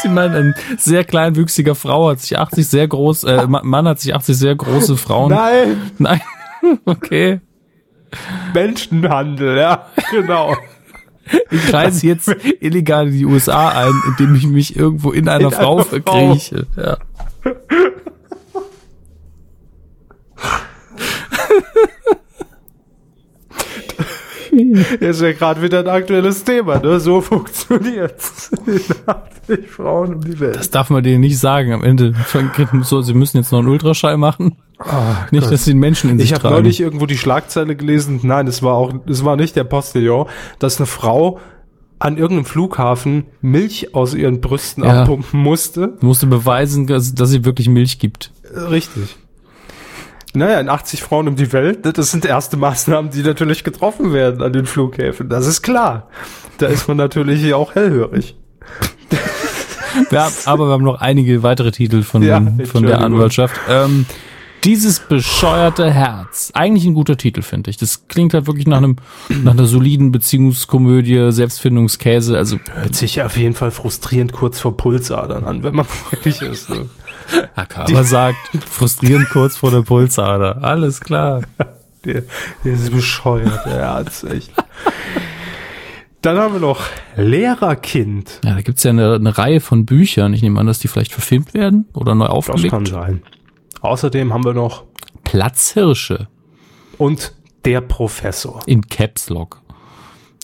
Sie meinen, ein sehr kleinwüchsiger Frau hat sich achtzig sehr groß, äh, Mann hat sich achtzig sehr große Frauen. Nein! Nein, okay. Menschenhandel, ja, genau. Ich reise jetzt illegal in die U S A ein, indem ich mich irgendwo in einer in Frau eine verkrieche. Frau. Ja. Das ist ja gerade wieder ein aktuelles Thema, ne? So funktioniert's. achtzig Frauen um die Welt. Das darf man denen nicht sagen. Am Ende so, sie müssen jetzt noch einen Ultraschall machen. Oh, nicht, Gott. Dass sie den Menschen in sich tragen. Ich habe neulich irgendwo die Schlagzeile gelesen. Nein, es war auch, es war nicht der Postillon, dass eine Frau an irgendeinem Flughafen Milch aus ihren Brüsten ja. abpumpen musste. Musste beweisen, dass, dass sie wirklich Milch gibt. Richtig. Naja, in achtzig Frauen um die Welt, das sind erste Maßnahmen, die natürlich getroffen werden an den Flughäfen. Das ist klar. Da ist man natürlich auch hellhörig. Ja, aber wir haben noch einige weitere Titel von, ja, von der Anwaltschaft. Ähm, dieses bescheuerte Herz. Eigentlich ein guter Titel, finde ich. Das klingt halt wirklich nach einem, nach einer soliden Beziehungskomödie, Selbstfindungskäse. Also hört sich auf jeden Fall frustrierend kurz vor Pulsadern an, wenn man wirklich ist. Ne? Hakaba sagt, frustrierend kurz vor der Pulsader. Alles klar. Der, der ist bescheuert, der Arzt, echt. Dann haben wir noch Lehrerkind. Ja, da gibt's ja eine, eine Reihe von Büchern. Ich nehme an, dass die vielleicht verfilmt werden oder neu aufgelegt. Das kann sein. Außerdem haben wir noch Platzhirsche. Und der Professor. In Caps Lock.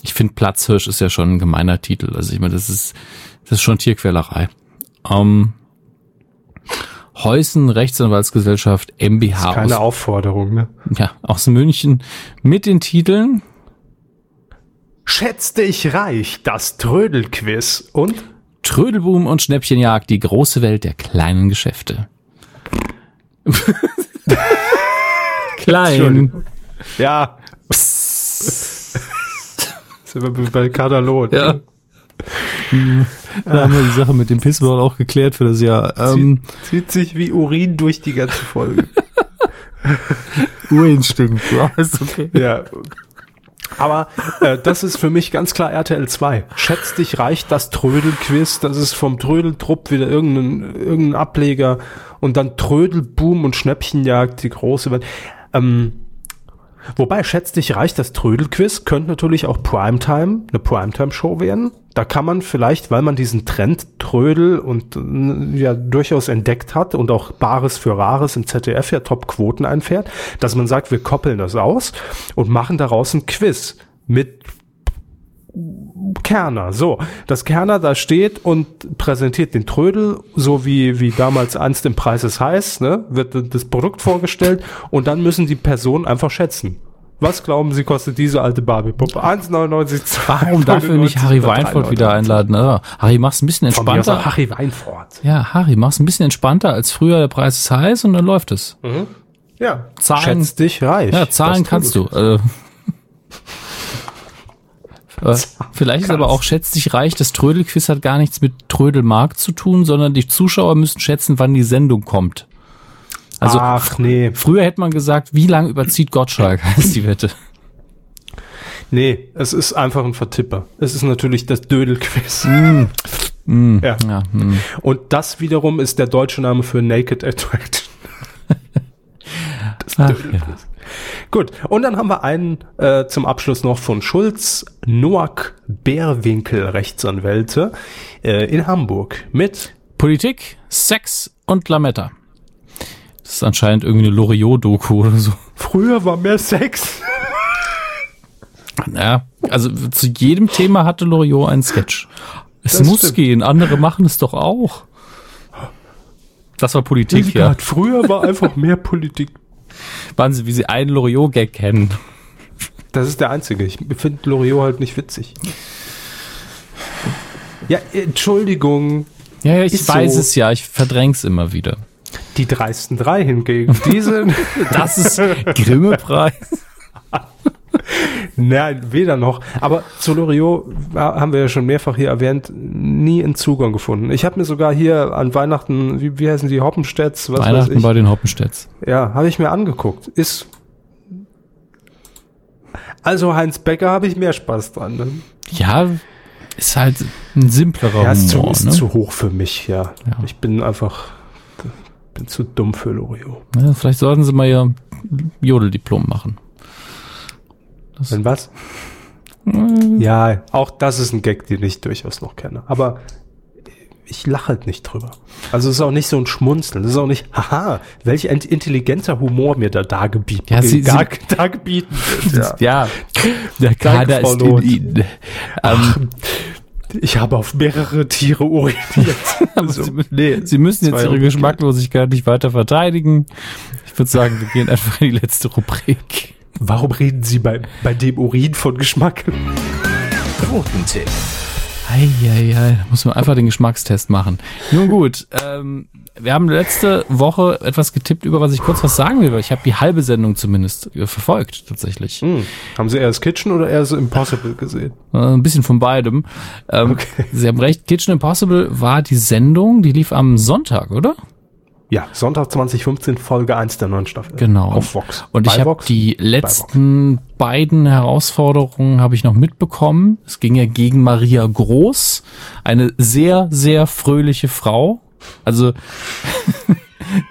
Ich finde, Platzhirsch ist ja schon ein gemeiner Titel. Also ich meine, das ist, das ist schon Tierquälerei. Ähm... Heusen Rechtsanwaltsgesellschaft M B H. Das ist keine aus, Aufforderung, ne? Ja, aus München mit den Titeln Schätz dich reich, das Trödelquiz und Trödelboom und Schnäppchenjagd, die große Welt der kleinen Geschäfte. Klein. Ja. Sind wir bei Kader Loth. Ja. Ne? Da haben wir die Sache mit dem Pissball auch geklärt für das Jahr. Ähm, Zieht sich wie Urin durch die ganze Folge. Urin stinkt, ja, ist okay. Ja. Aber äh, das ist für mich ganz klar R T L zwei. Schätz dich reich, das Trödelquiz, das ist vom Trödeltrupp wieder irgendein, irgendein Ableger und dann Trödelboom und Schnäppchenjagd, die große Welt. Ähm, Wobei, schätz dich reich, das Trödelquiz könnte natürlich auch Primetime, eine Primetime-Show werden. Da kann man vielleicht, weil man diesen Trend Trödel und ja durchaus entdeckt hat und auch Bares für Rares im Z D F ja Top-Quoten einfährt, dass man sagt, wir koppeln das aus und machen daraus ein Quiz mit Kerner, so, dass Kerner da steht und präsentiert den Trödel, so wie, wie damals einst im Preis ist heiß, ne, wird das Produkt vorgestellt und dann müssen die Personen einfach schätzen. Was glauben Sie, kostet diese alte Barbie-Puppe? eins neunundneunzig, warum dafür nicht Harry Weinfurt wieder einladen? Ja, Harry, mach's ein bisschen entspannter. Harry Weinfurt. Ja, Harry, mach's ein bisschen entspannter als früher, der Preis ist heiß und dann läuft es. Mhm. Ja, Zahlen, schätz dich reich. Ja, Zahlen kannst du. Äh, Vielleicht ist aber auch schätzt dich reich, das Trödelquiz hat gar nichts mit Trödelmarkt zu tun, sondern die Zuschauer müssen schätzen, wann die Sendung kommt. Also Ach, nee. Früher hätte man gesagt, wie lange überzieht Gottschalk, heißt die Wette. Nee, es ist einfach ein Vertipper. Es ist natürlich das Dödelquiz. Mm. Mm. Ja. Ja, mm. Und das wiederum ist der deutsche Name für Naked Attraction. Das Dödelquiz. Gut, und dann haben wir einen äh, zum Abschluss noch von Schulz, Noack Bärwinkel, Rechtsanwälte äh, in Hamburg mit Politik, Sex und Lametta. Das ist anscheinend irgendwie eine Loriot-Doku oder so. Früher war mehr Sex. Naja, also zu jedem Thema hatte Loriot einen Sketch. Es das muss stimmt. gehen, andere machen es doch auch. Das war Politik, ich ja. Grad, früher war einfach mehr Politik. Wahnsinn, wie sie einen Loriot-Gag kennen. Das ist der einzige. Ich finde Loriot halt nicht witzig. Ja, Entschuldigung. Ja, ja, ich weiß so. es ja. Ich verdräng's immer wieder. Die dreisten drei hingegen. Die sind das ist Grimme-Preis. Nein, weder noch. Aber zu Loriot haben wir ja schon mehrfach hier erwähnt, nie einen Zugang gefunden. Ich habe mir sogar hier an Weihnachten, wie, wie heißen die, Hoppenstedts? Was Weihnachten weiß ich? Bei den Hoppenstedts. Ja, habe ich mir angeguckt. Ist also Heinz Becker habe ich mehr Spaß dran. Ne? Ja, ist halt ein simplerer ja, ist Humor. Zu, ist ne? zu hoch für mich, ja. ja. Ich bin einfach bin zu dumm für Loriot. Ja, vielleicht sollten sie mal ihr Jodeldiplom machen. Wenn was? Ja, auch das ist ein Gag, den ich durchaus noch kenne. Aber ich lache halt nicht drüber. Also es ist auch nicht so ein Schmunzeln. Es ist auch nicht, haha, welch ein intelligenter Humor mir da dargebieten ja, sie, gar, sie, dargebieten wird. Ja, ja. Der Kader ist in Ihnen. Ach, ich habe auf mehrere Tiere uriniert. Also, sie, nee, sie müssen jetzt ihre Geschmacklosigkeit nicht weiter verteidigen. Ich würde sagen, wir gehen einfach in die letzte Rubrik. Warum reden Sie bei, bei dem Urin von Geschmack? Quotentipp. Eieiei, da muss man einfach den Geschmackstest machen. Nun gut, ähm, wir haben letzte Woche etwas getippt, über was ich kurz was sagen will. Ich habe die halbe Sendung zumindest äh, verfolgt, tatsächlich. Hm. Haben Sie eher das Kitchen oder eher so Impossible gesehen? Äh, ein bisschen von beidem. Ähm, okay. Sie haben recht, Kitchen Impossible war die Sendung, die lief am Sonntag, oder? Ja, Sonntag zwanzig fünfzehn, Folge eins der neuen Staffel. Genau. Auf Vox. Und ich habe die letzten beiden Herausforderungen habe ich noch mitbekommen. Es ging ja gegen Maria Groß, eine sehr, sehr fröhliche Frau. Also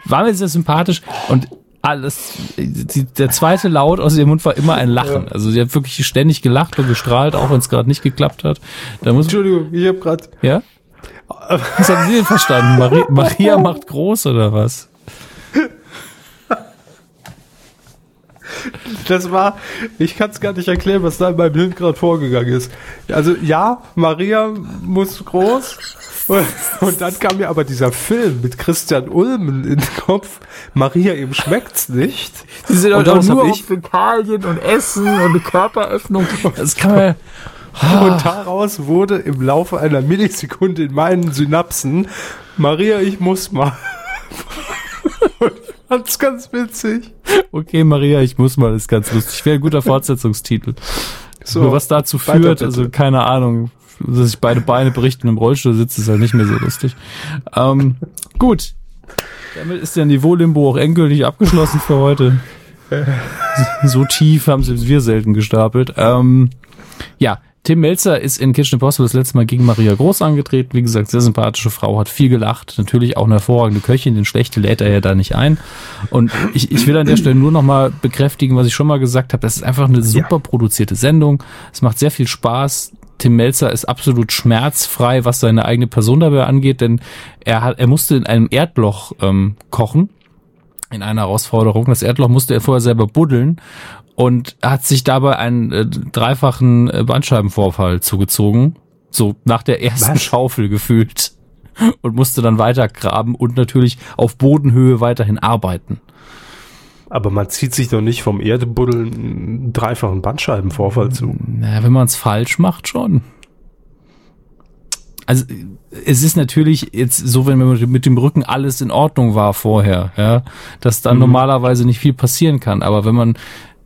war mir sehr sympathisch und alles. Die, der zweite Laut aus ihrem Mund war immer ein Lachen. Ja. Also sie hat wirklich ständig gelacht und gestrahlt, auch wenn es gerade nicht geklappt hat. Da muss Entschuldigung, ich habe gerade... Ja? Was haben Sie denn verstanden? Maria, Maria macht groß, oder was? Das war, ich kann es gar nicht erklären, was da in meinem Hirn gerade vorgegangen ist. Also ja, Maria muss groß. Und, und dann kam mir aber dieser Film mit Christian Ulmen in den Kopf. Maria, eben schmeckt's nicht. Sie sind und auch nur auf Fäkalien und Essen und eine Körperöffnung. Das kann man... Und daraus wurde im Laufe einer Millisekunde in meinen Synapsen Maria, ich muss mal. Das ist ganz witzig. Okay, Maria, ich muss mal, das ist ganz lustig. Wäre ein guter Fortsetzungstitel. So, nur was dazu führt, also keine Ahnung, dass ich beide Beine bricht und im Rollstuhl sitze, ist halt nicht mehr so lustig. Ähm, gut, damit ist der Niveau-Limbo auch endgültig abgeschlossen für heute. So tief haben sie wir selten gestapelt. Ähm, ja, Tim Mälzer ist in Kitchen Impossible das letzte Mal gegen Maria Groß angetreten. Wie gesagt, sehr sympathische Frau, hat viel gelacht. Natürlich auch eine hervorragende Köchin, den Schlechte lädt er ja da nicht ein. Und ich, ich will an der Stelle nur nochmal bekräftigen, was ich schon mal gesagt habe. Das ist einfach eine super produzierte Sendung. Es macht sehr viel Spaß. Tim Mälzer ist absolut schmerzfrei, was seine eigene Person dabei angeht, denn er hat, er musste in einem Erdloch ähm, kochen, in einer Herausforderung. Das Erdloch musste er vorher selber buddeln und hat sich dabei einen äh, dreifachen äh, Bandscheibenvorfall zugezogen, so nach der ersten Was? Schaufel gefühlt, und musste dann weitergraben und natürlich auf Bodenhöhe weiterhin arbeiten. Aber man zieht sich doch nicht vom Erdbuddeln einen dreifachen Bandscheibenvorfall zu. Naja, wenn man es falsch macht, schon. Also es ist natürlich jetzt so, wenn mit dem Rücken alles in Ordnung war vorher, ja, dass dann mhm. normalerweise nicht viel passieren kann. Aber wenn man,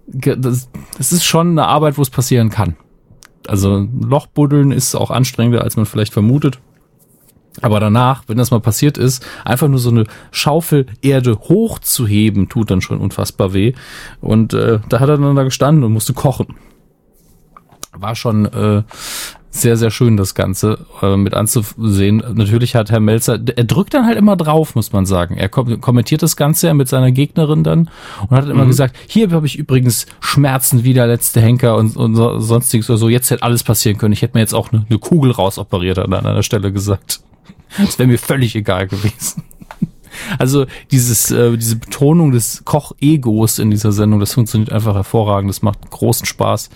das, das ist schon eine Arbeit, wo es passieren kann. Also Lochbuddeln ist auch anstrengender, als man vielleicht vermutet. Aber danach, wenn das mal passiert ist, einfach nur so eine Schaufel Erde hochzuheben, tut dann schon unfassbar weh. Und äh, da hat er dann da gestanden und musste kochen. War schon äh, sehr, sehr schön, das Ganze äh, mit anzusehen. Natürlich hat Herr Mälzer, er drückt dann halt immer drauf, muss man sagen. Er kom- kommentiert das Ganze ja mit seiner Gegnerin dann und hat immer mhm. gesagt, hier habe ich übrigens Schmerzen wie der letzte Henker und, und so, sonstiges oder so. Jetzt hätte alles passieren können. Ich hätte mir jetzt auch eine, eine Kugel rausoperiert, hat er an einer Stelle gesagt. Das wäre mir völlig egal gewesen. Also dieses, äh, diese Betonung des Koch-Egos in dieser Sendung, das funktioniert einfach hervorragend. Das macht großen Spaß.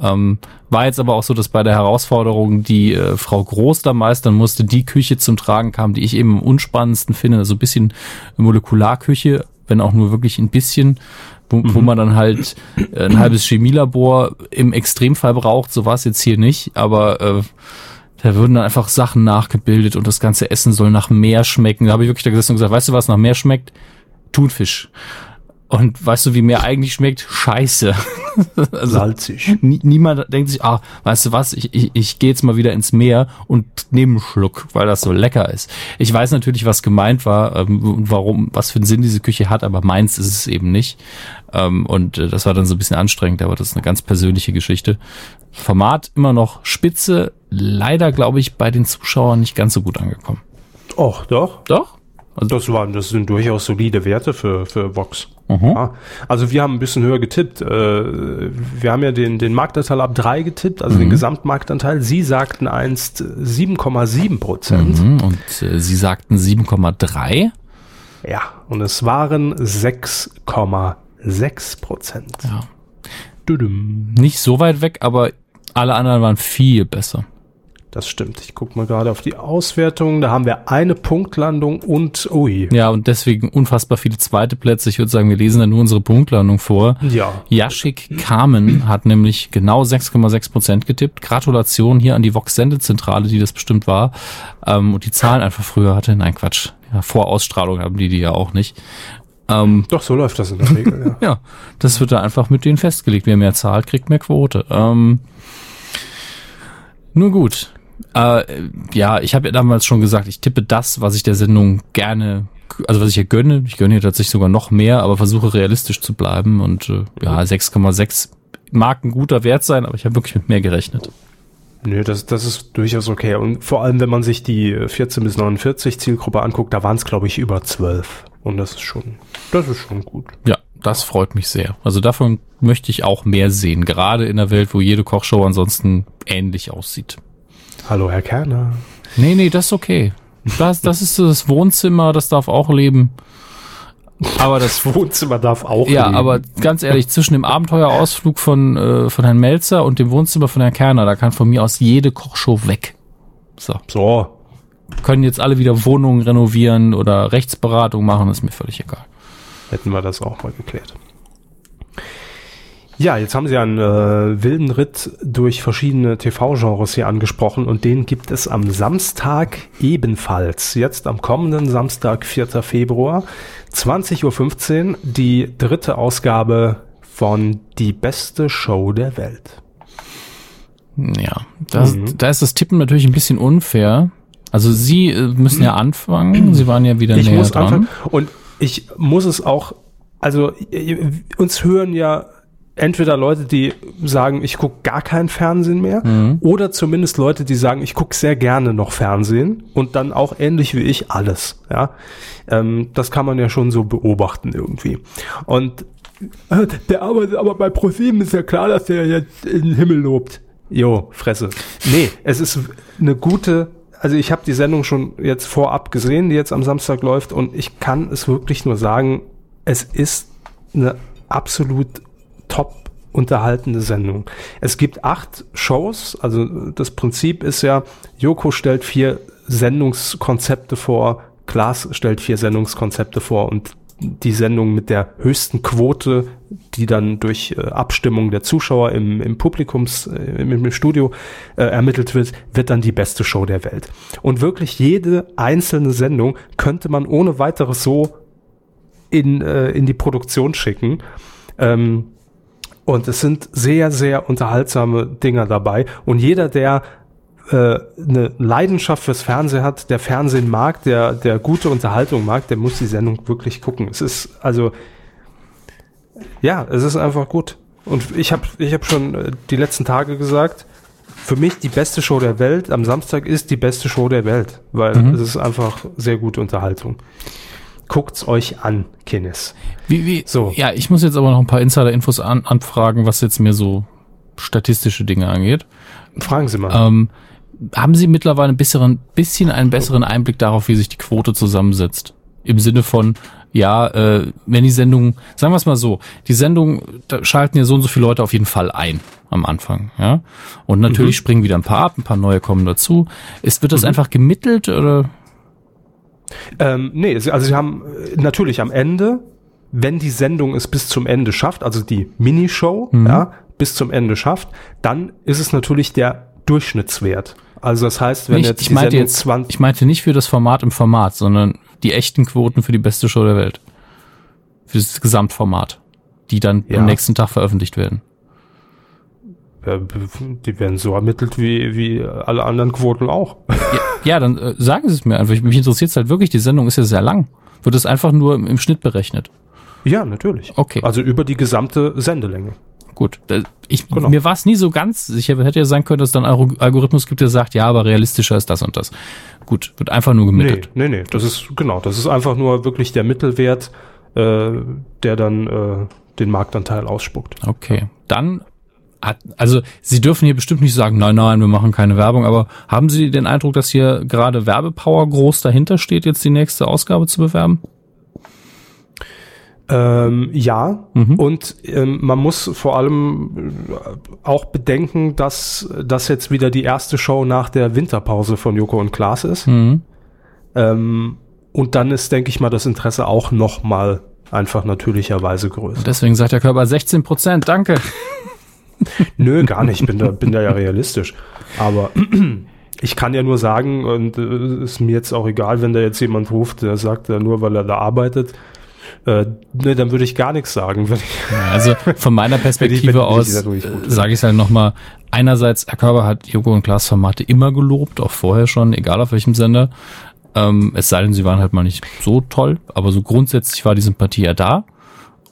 Ähm, war jetzt aber auch so, dass bei der Herausforderung, die äh, Frau Groß da meistern musste, die Küche zum Tragen kam, die ich eben am unspannendsten finde. Also ein bisschen Molekularküche, wenn auch nur wirklich ein bisschen, wo, mhm. wo man dann halt äh, ein halbes Chemielabor im Extremfall braucht. So war es jetzt hier nicht, aber äh, da würden dann einfach Sachen nachgebildet und das ganze Essen soll nach Meer schmecken. Da habe ich wirklich da gesessen und gesagt, weißt du, was nach Meer schmeckt? Thunfisch. Und weißt du, wie Meer eigentlich schmeckt? Scheiße. Also, salzig. Nie, niemand denkt sich, ah, weißt du was, ich, ich, ich gehe jetzt mal wieder ins Meer und nehme einen Schluck, weil das so lecker ist. Ich weiß natürlich, was gemeint war ähm, und warum, was für einen Sinn diese Küche hat, aber meins ist es eben nicht. Ähm, und äh, das war dann so ein bisschen anstrengend, aber das ist eine ganz persönliche Geschichte. Format immer noch spitze, leider, glaube ich, bei den Zuschauern nicht ganz so gut angekommen. Och, doch. Doch? Also das waren, das sind durchaus solide Werte für, für Vox. Mhm. Ja, also wir haben ein bisschen höher getippt. Wir haben ja den, den Marktanteil ab drei getippt, also mhm. den Gesamtmarktanteil. Sie sagten einst sieben Komma sieben Prozent. Mhm. Und äh, Sie sagten sieben Komma drei. Ja, und es waren sechs Komma sechs Prozent. Ja. Nicht so weit weg, aber alle anderen waren viel besser. Das stimmt. Ich gucke mal gerade auf die Auswertung. Da haben wir eine Punktlandung und ui. Ja, und deswegen unfassbar viele zweite Plätze. Ich würde sagen, wir lesen dann nur unsere Punktlandung vor. Ja. Jaschik Kamen hat nämlich genau sechs Komma sechs Prozent getippt. Gratulation hier an die Vox-Sendezentrale, die das bestimmt war. Ähm, und die Zahlen einfach früher hatte. Nein, Quatsch. Ja, vor Ausstrahlung haben die die ja auch nicht. Ähm, Doch, so läuft das in der Regel, ja. Ja, das wird da einfach mit denen festgelegt. Wer mehr zahlt, kriegt mehr Quote. Ähm, nun gut. Äh, ja, ich habe ja damals schon gesagt, ich tippe das, was ich der Sendung gerne, also was ich ihr gönne, ich gönne ihr tatsächlich sogar noch mehr, aber versuche realistisch zu bleiben und äh, ja, sechs Komma sechs mag ein guter Wert sein, aber ich habe wirklich mit mehr gerechnet. Nö, das, das ist durchaus okay und vor allem, wenn man sich die vierzehn bis neunundvierzig Zielgruppe anguckt, da waren es glaube ich über zwölf und das ist schon, das ist schon gut. Ja. Das freut mich sehr. Also davon möchte ich auch mehr sehen, gerade in der Welt, wo jede Kochshow ansonsten ähnlich aussieht. Hallo, Herr Kerner. Nee, nee, das ist okay. Das, das ist das Wohnzimmer, das darf auch leben. Aber das, das Wohnzimmer darf auch ja, leben. Ja, aber ganz ehrlich, zwischen dem Abenteuerausflug von, äh, von Herrn Mälzer und dem Wohnzimmer von Herrn Kerner, da kann von mir aus jede Kochshow weg. So. So. Können jetzt alle wieder Wohnungen renovieren oder Rechtsberatung machen, ist mir völlig egal. Hätten wir das auch mal geklärt. Ja, jetzt haben Sie einen äh, wilden Ritt durch verschiedene T V-Genres hier angesprochen und den gibt es am Samstag ebenfalls. Jetzt am kommenden Samstag, vierten Februar, zwanzig Uhr fünfzehn, die dritte Ausgabe von Die beste Show der Welt. Ja, das, mhm. da ist das Tippen natürlich ein bisschen unfair. Also Sie müssen ja anfangen, Sie waren ja wieder ich näher muss dran. Anfangen und Ich muss es auch, also uns hören ja entweder Leute, die sagen, ich gucke gar kein Fernsehen mehr, mhm. oder zumindest Leute, die sagen, ich gucke sehr gerne noch Fernsehen und dann auch ähnlich wie ich alles. Ja, ähm, das kann man ja schon so beobachten irgendwie. Und äh, der arbeitet aber bei ProSieben, ist ja klar, dass der jetzt in den Himmel lobt. Jo, Fresse. Nee, es ist eine gute, also ich habe die Sendung schon jetzt vorab gesehen, die jetzt am Samstag läuft, und ich kann es wirklich nur sagen, es ist eine absolut top unterhaltende Sendung. Es gibt acht Shows, also das Prinzip ist ja, Joko stellt vier Sendungskonzepte vor, Klaas stellt vier Sendungskonzepte vor und die Sendung mit der höchsten Quote, die dann durch äh, Abstimmung der Zuschauer im, im Publikums, äh, im, im Studio äh, ermittelt wird, wird dann die beste Show der Welt. Und wirklich jede einzelne Sendung könnte man ohne weiteres so in, äh, in die Produktion schicken. Ähm, und es sind sehr, sehr unterhaltsame Dinger dabei. Und jeder, der eine Leidenschaft fürs Fernsehen hat, der Fernsehen mag, der der gute Unterhaltung mag, der muss die Sendung wirklich gucken. Es ist also, ja, es ist einfach gut. Und ich habe ich hab schon die letzten Tage gesagt, für mich die beste Show der Welt am Samstag ist die beste Show der Welt, weil mhm. es ist einfach sehr gute Unterhaltung. Guckt's euch an, Kinnis. Wie, wie, so. Ja, ich muss jetzt aber noch ein paar Insider-Infos an, anfragen, was jetzt mir so statistische Dinge angeht. Fragen Sie mal. Ähm, haben Sie mittlerweile ein bisschen, bisschen einen besseren Einblick darauf, wie sich die Quote zusammensetzt? Im Sinne von, ja, äh, wenn die Sendung, sagen wir es mal so, die Sendung, da schalten ja so und so viele Leute auf jeden Fall ein am Anfang, ja. Und natürlich mhm. springen wieder ein paar ab, ein paar neue kommen dazu. Ist, wird das mhm. einfach gemittelt oder? Ähm, nee, also Sie haben natürlich am Ende, wenn die Sendung es bis zum Ende schafft, also die Minishow, mhm. ja, bis zum Ende schafft, dann ist es natürlich der Durchschnittswert. Also das heißt, wenn nicht, jetzt die Sendung jetzt, zwanzig... Ich meinte nicht für das Format im Format, sondern die echten Quoten für die beste Show der Welt. Für das Gesamtformat, die dann ja. am nächsten Tag veröffentlicht werden. Ja, die werden so ermittelt wie, wie alle anderen Quoten auch. Ja, ja, dann äh, sagen Sie es mir einfach. Mich interessiert es halt wirklich, die Sendung ist ja sehr lang. Wird es einfach nur im, im Schnitt berechnet? Ja, natürlich. Okay. Also über die gesamte Sendelänge. Gut, ich, genau. Mir war es nie so ganz sicher, hätte ja sein können, dass es dann einen Algorithmus gibt, der sagt, ja, aber realistischer ist das und das. Gut, wird einfach nur gemittelt. Nee, nee, nee, das ist, genau, das ist einfach nur wirklich der Mittelwert, äh, der dann äh, den Marktanteil ausspuckt. Okay, dann hat, also Sie dürfen hier bestimmt nicht sagen, nein, nein, wir machen keine Werbung, aber haben Sie den Eindruck, dass hier gerade Werbepower groß dahinter steht, jetzt die nächste Ausgabe zu bewerben? Ähm, ja, mhm. und ähm, man muss vor allem auch bedenken, dass das jetzt wieder die erste Show nach der Winterpause von Joko und Klaas ist. Mhm. Ähm, und dann ist, denke ich mal, das Interesse auch nochmal einfach natürlicherweise größer. Und deswegen sagt der Körper sechzehn Prozent, danke. Nö, gar nicht, bin da, bin da ja realistisch. Aber ich kann ja nur sagen, und äh, ist mir jetzt auch egal, wenn da jetzt jemand ruft, der sagt ja nur, weil er da arbeitet, Äh, ne, dann würde ich gar nichts sagen. Ja, also von meiner Perspektive bin ich, bin ich aus sage ich es halt nochmal, einerseits, Herr Körber hat Joko und Klaas Formate immer gelobt, auch vorher schon, egal auf welchem Sender. Ähm, es sei denn, sie waren halt mal nicht so toll, aber so grundsätzlich war die Sympathie ja da.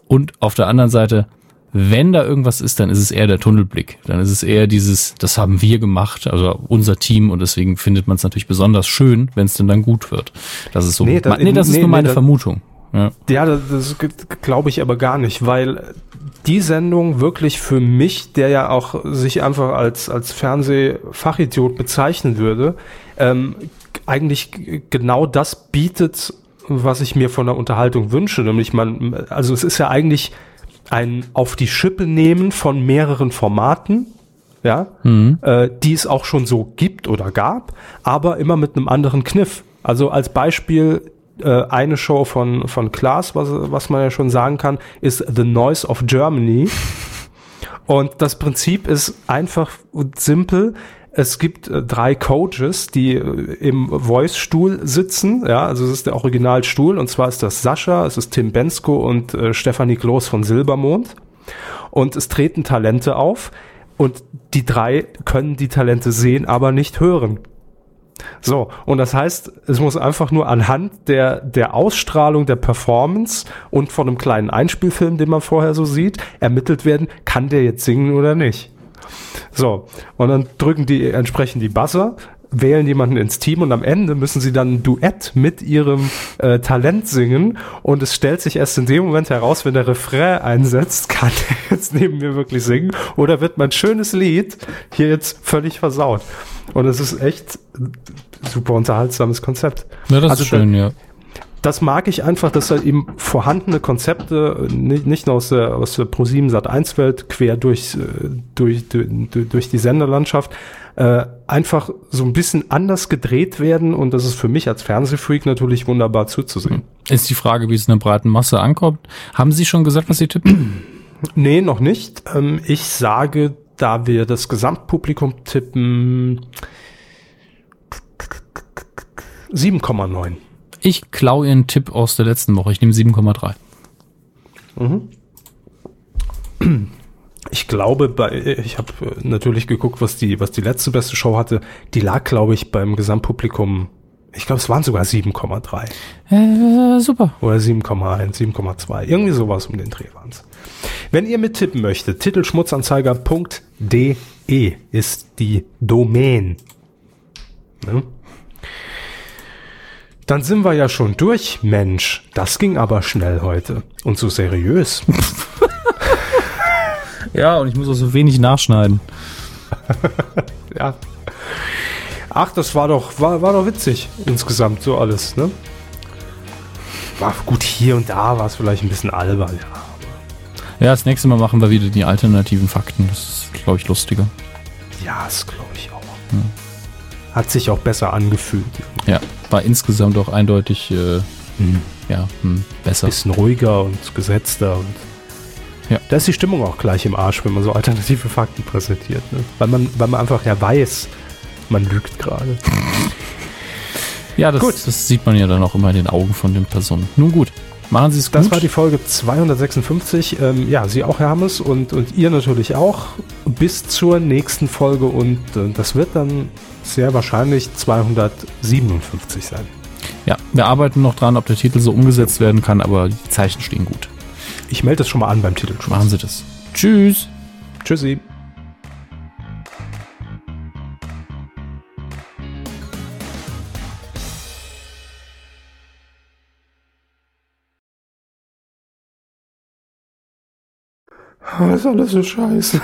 Und auf der anderen Seite, wenn da irgendwas ist, dann ist es eher der Tunnelblick. Dann ist es eher dieses, das haben wir gemacht, also unser Team, und deswegen findet man es natürlich besonders schön, wenn es denn dann gut wird. Das ist so. Nee, das, nee, das ist nee, nur meine nee, Vermutung. Ja, ja, das, das glaube ich aber gar nicht, weil die Sendung wirklich für mich, der ja auch sich einfach als als Fernsehfachidiot bezeichnen würde, ähm, eigentlich g- genau das bietet, was ich mir von der Unterhaltung wünsche. Nämlich man, also es ist ja eigentlich ein auf die Schippe nehmen von mehreren Formaten, ja, mhm. äh, die es auch schon so gibt oder gab, aber immer mit einem anderen Kniff. Also als Beispiel eine Show von von Klaas, was was man ja schon sagen kann, ist The Noise of Germany. Und das Prinzip ist einfach und simpel. Es gibt drei Coaches, die im Voice-Stuhl sitzen. Ja, also es ist der Originalstuhl. Und zwar ist das Sascha, es ist Tim Bensko und äh, Stefanie Kloß von Silbermond. Und es treten Talente auf. Und die drei können die Talente sehen, aber nicht hören. So, und das heißt, es muss einfach nur anhand der, der Ausstrahlung der Performance und von einem kleinen Einspielfilm, den man vorher so sieht, ermittelt werden, kann der jetzt singen oder nicht. So, und dann drücken die entsprechend die Buzzer, wählen jemanden ins Team und am Ende müssen sie dann ein Duett mit ihrem äh, Talent singen und es stellt sich erst in dem Moment heraus, wenn der Refrain einsetzt, kann der jetzt neben mir wirklich singen oder wird mein schönes Lied hier jetzt völlig versaut. Und es ist echt super unterhaltsames Konzept. Ja, das also ist schön, da, ja. Das mag ich einfach, dass halt eben vorhandene Konzepte nicht, nicht nur aus der, aus der ProSieben Sat eins Welt quer durch, durch, durch, durch die Senderlandschaft äh, einfach so ein bisschen anders gedreht werden und das ist für mich als Fernsehfreak natürlich wunderbar zuzusehen. Ist die Frage, wie es in der breiten Masse ankommt. Haben Sie schon gesagt, was Sie tippen? Nee, noch nicht. Ähm, ich sage, da wir das Gesamtpublikum tippen, sieben Komma neun. Ich klaue Ihren Tipp aus der letzten Woche. Ich nehme sieben Komma drei. Mhm. Ich glaube, bei, ich habe natürlich geguckt, was die, was die letzte beste Show hatte. Die lag, glaube ich, beim Gesamtpublikum. Ich glaube, es waren sogar sieben Komma drei. Äh, super. Oder sieben Komma eins, sieben Komma zwei. Irgendwie sowas um den Dreh waren es. Wenn ihr mittippen möchtet, titelschmutzanzeiger punkt de ist die Domain. Ne? Dann sind wir ja schon durch, Mensch. Das ging aber schnell heute. Und so seriös. Ja, und ich muss auch so wenig nachschneiden. Ja. Ach, das war doch, war, war doch witzig insgesamt, so alles, ne? War gut, hier und da war es vielleicht ein bisschen albern, ja. Ja, das nächste Mal machen wir wieder die alternativen Fakten. Das ist, glaube ich, lustiger. Ja, das glaube ich auch. Ja. Hat sich auch besser angefühlt. Ja, war insgesamt auch eindeutig äh, hm. ja, hm, besser. Bisschen ruhiger und gesetzter. Und ja. Da ist die Stimmung auch gleich im Arsch, wenn man so alternative Fakten präsentiert. Ne? Weil man, weil man einfach ja weiß, man lügt gerade. Ja, das, gut. Das sieht man ja dann auch immer in den Augen von den Personen. Nun gut, machen Sie es gut. Das war die Folge zweihundertsechsundfünfzig. Ähm, ja, Sie auch, Herr Hammes, und, und ihr natürlich auch. Bis zur nächsten Folge und äh, das wird dann sehr wahrscheinlich zweihundertsiebenundfünfzig sein. Ja, wir arbeiten noch dran, ob der Titel so umgesetzt werden kann, aber die Zeichen stehen gut. Ich melde das schon mal an beim Titel. Machen Sie das. Tschüss. Tschüssi. Das ist alles so scheiße.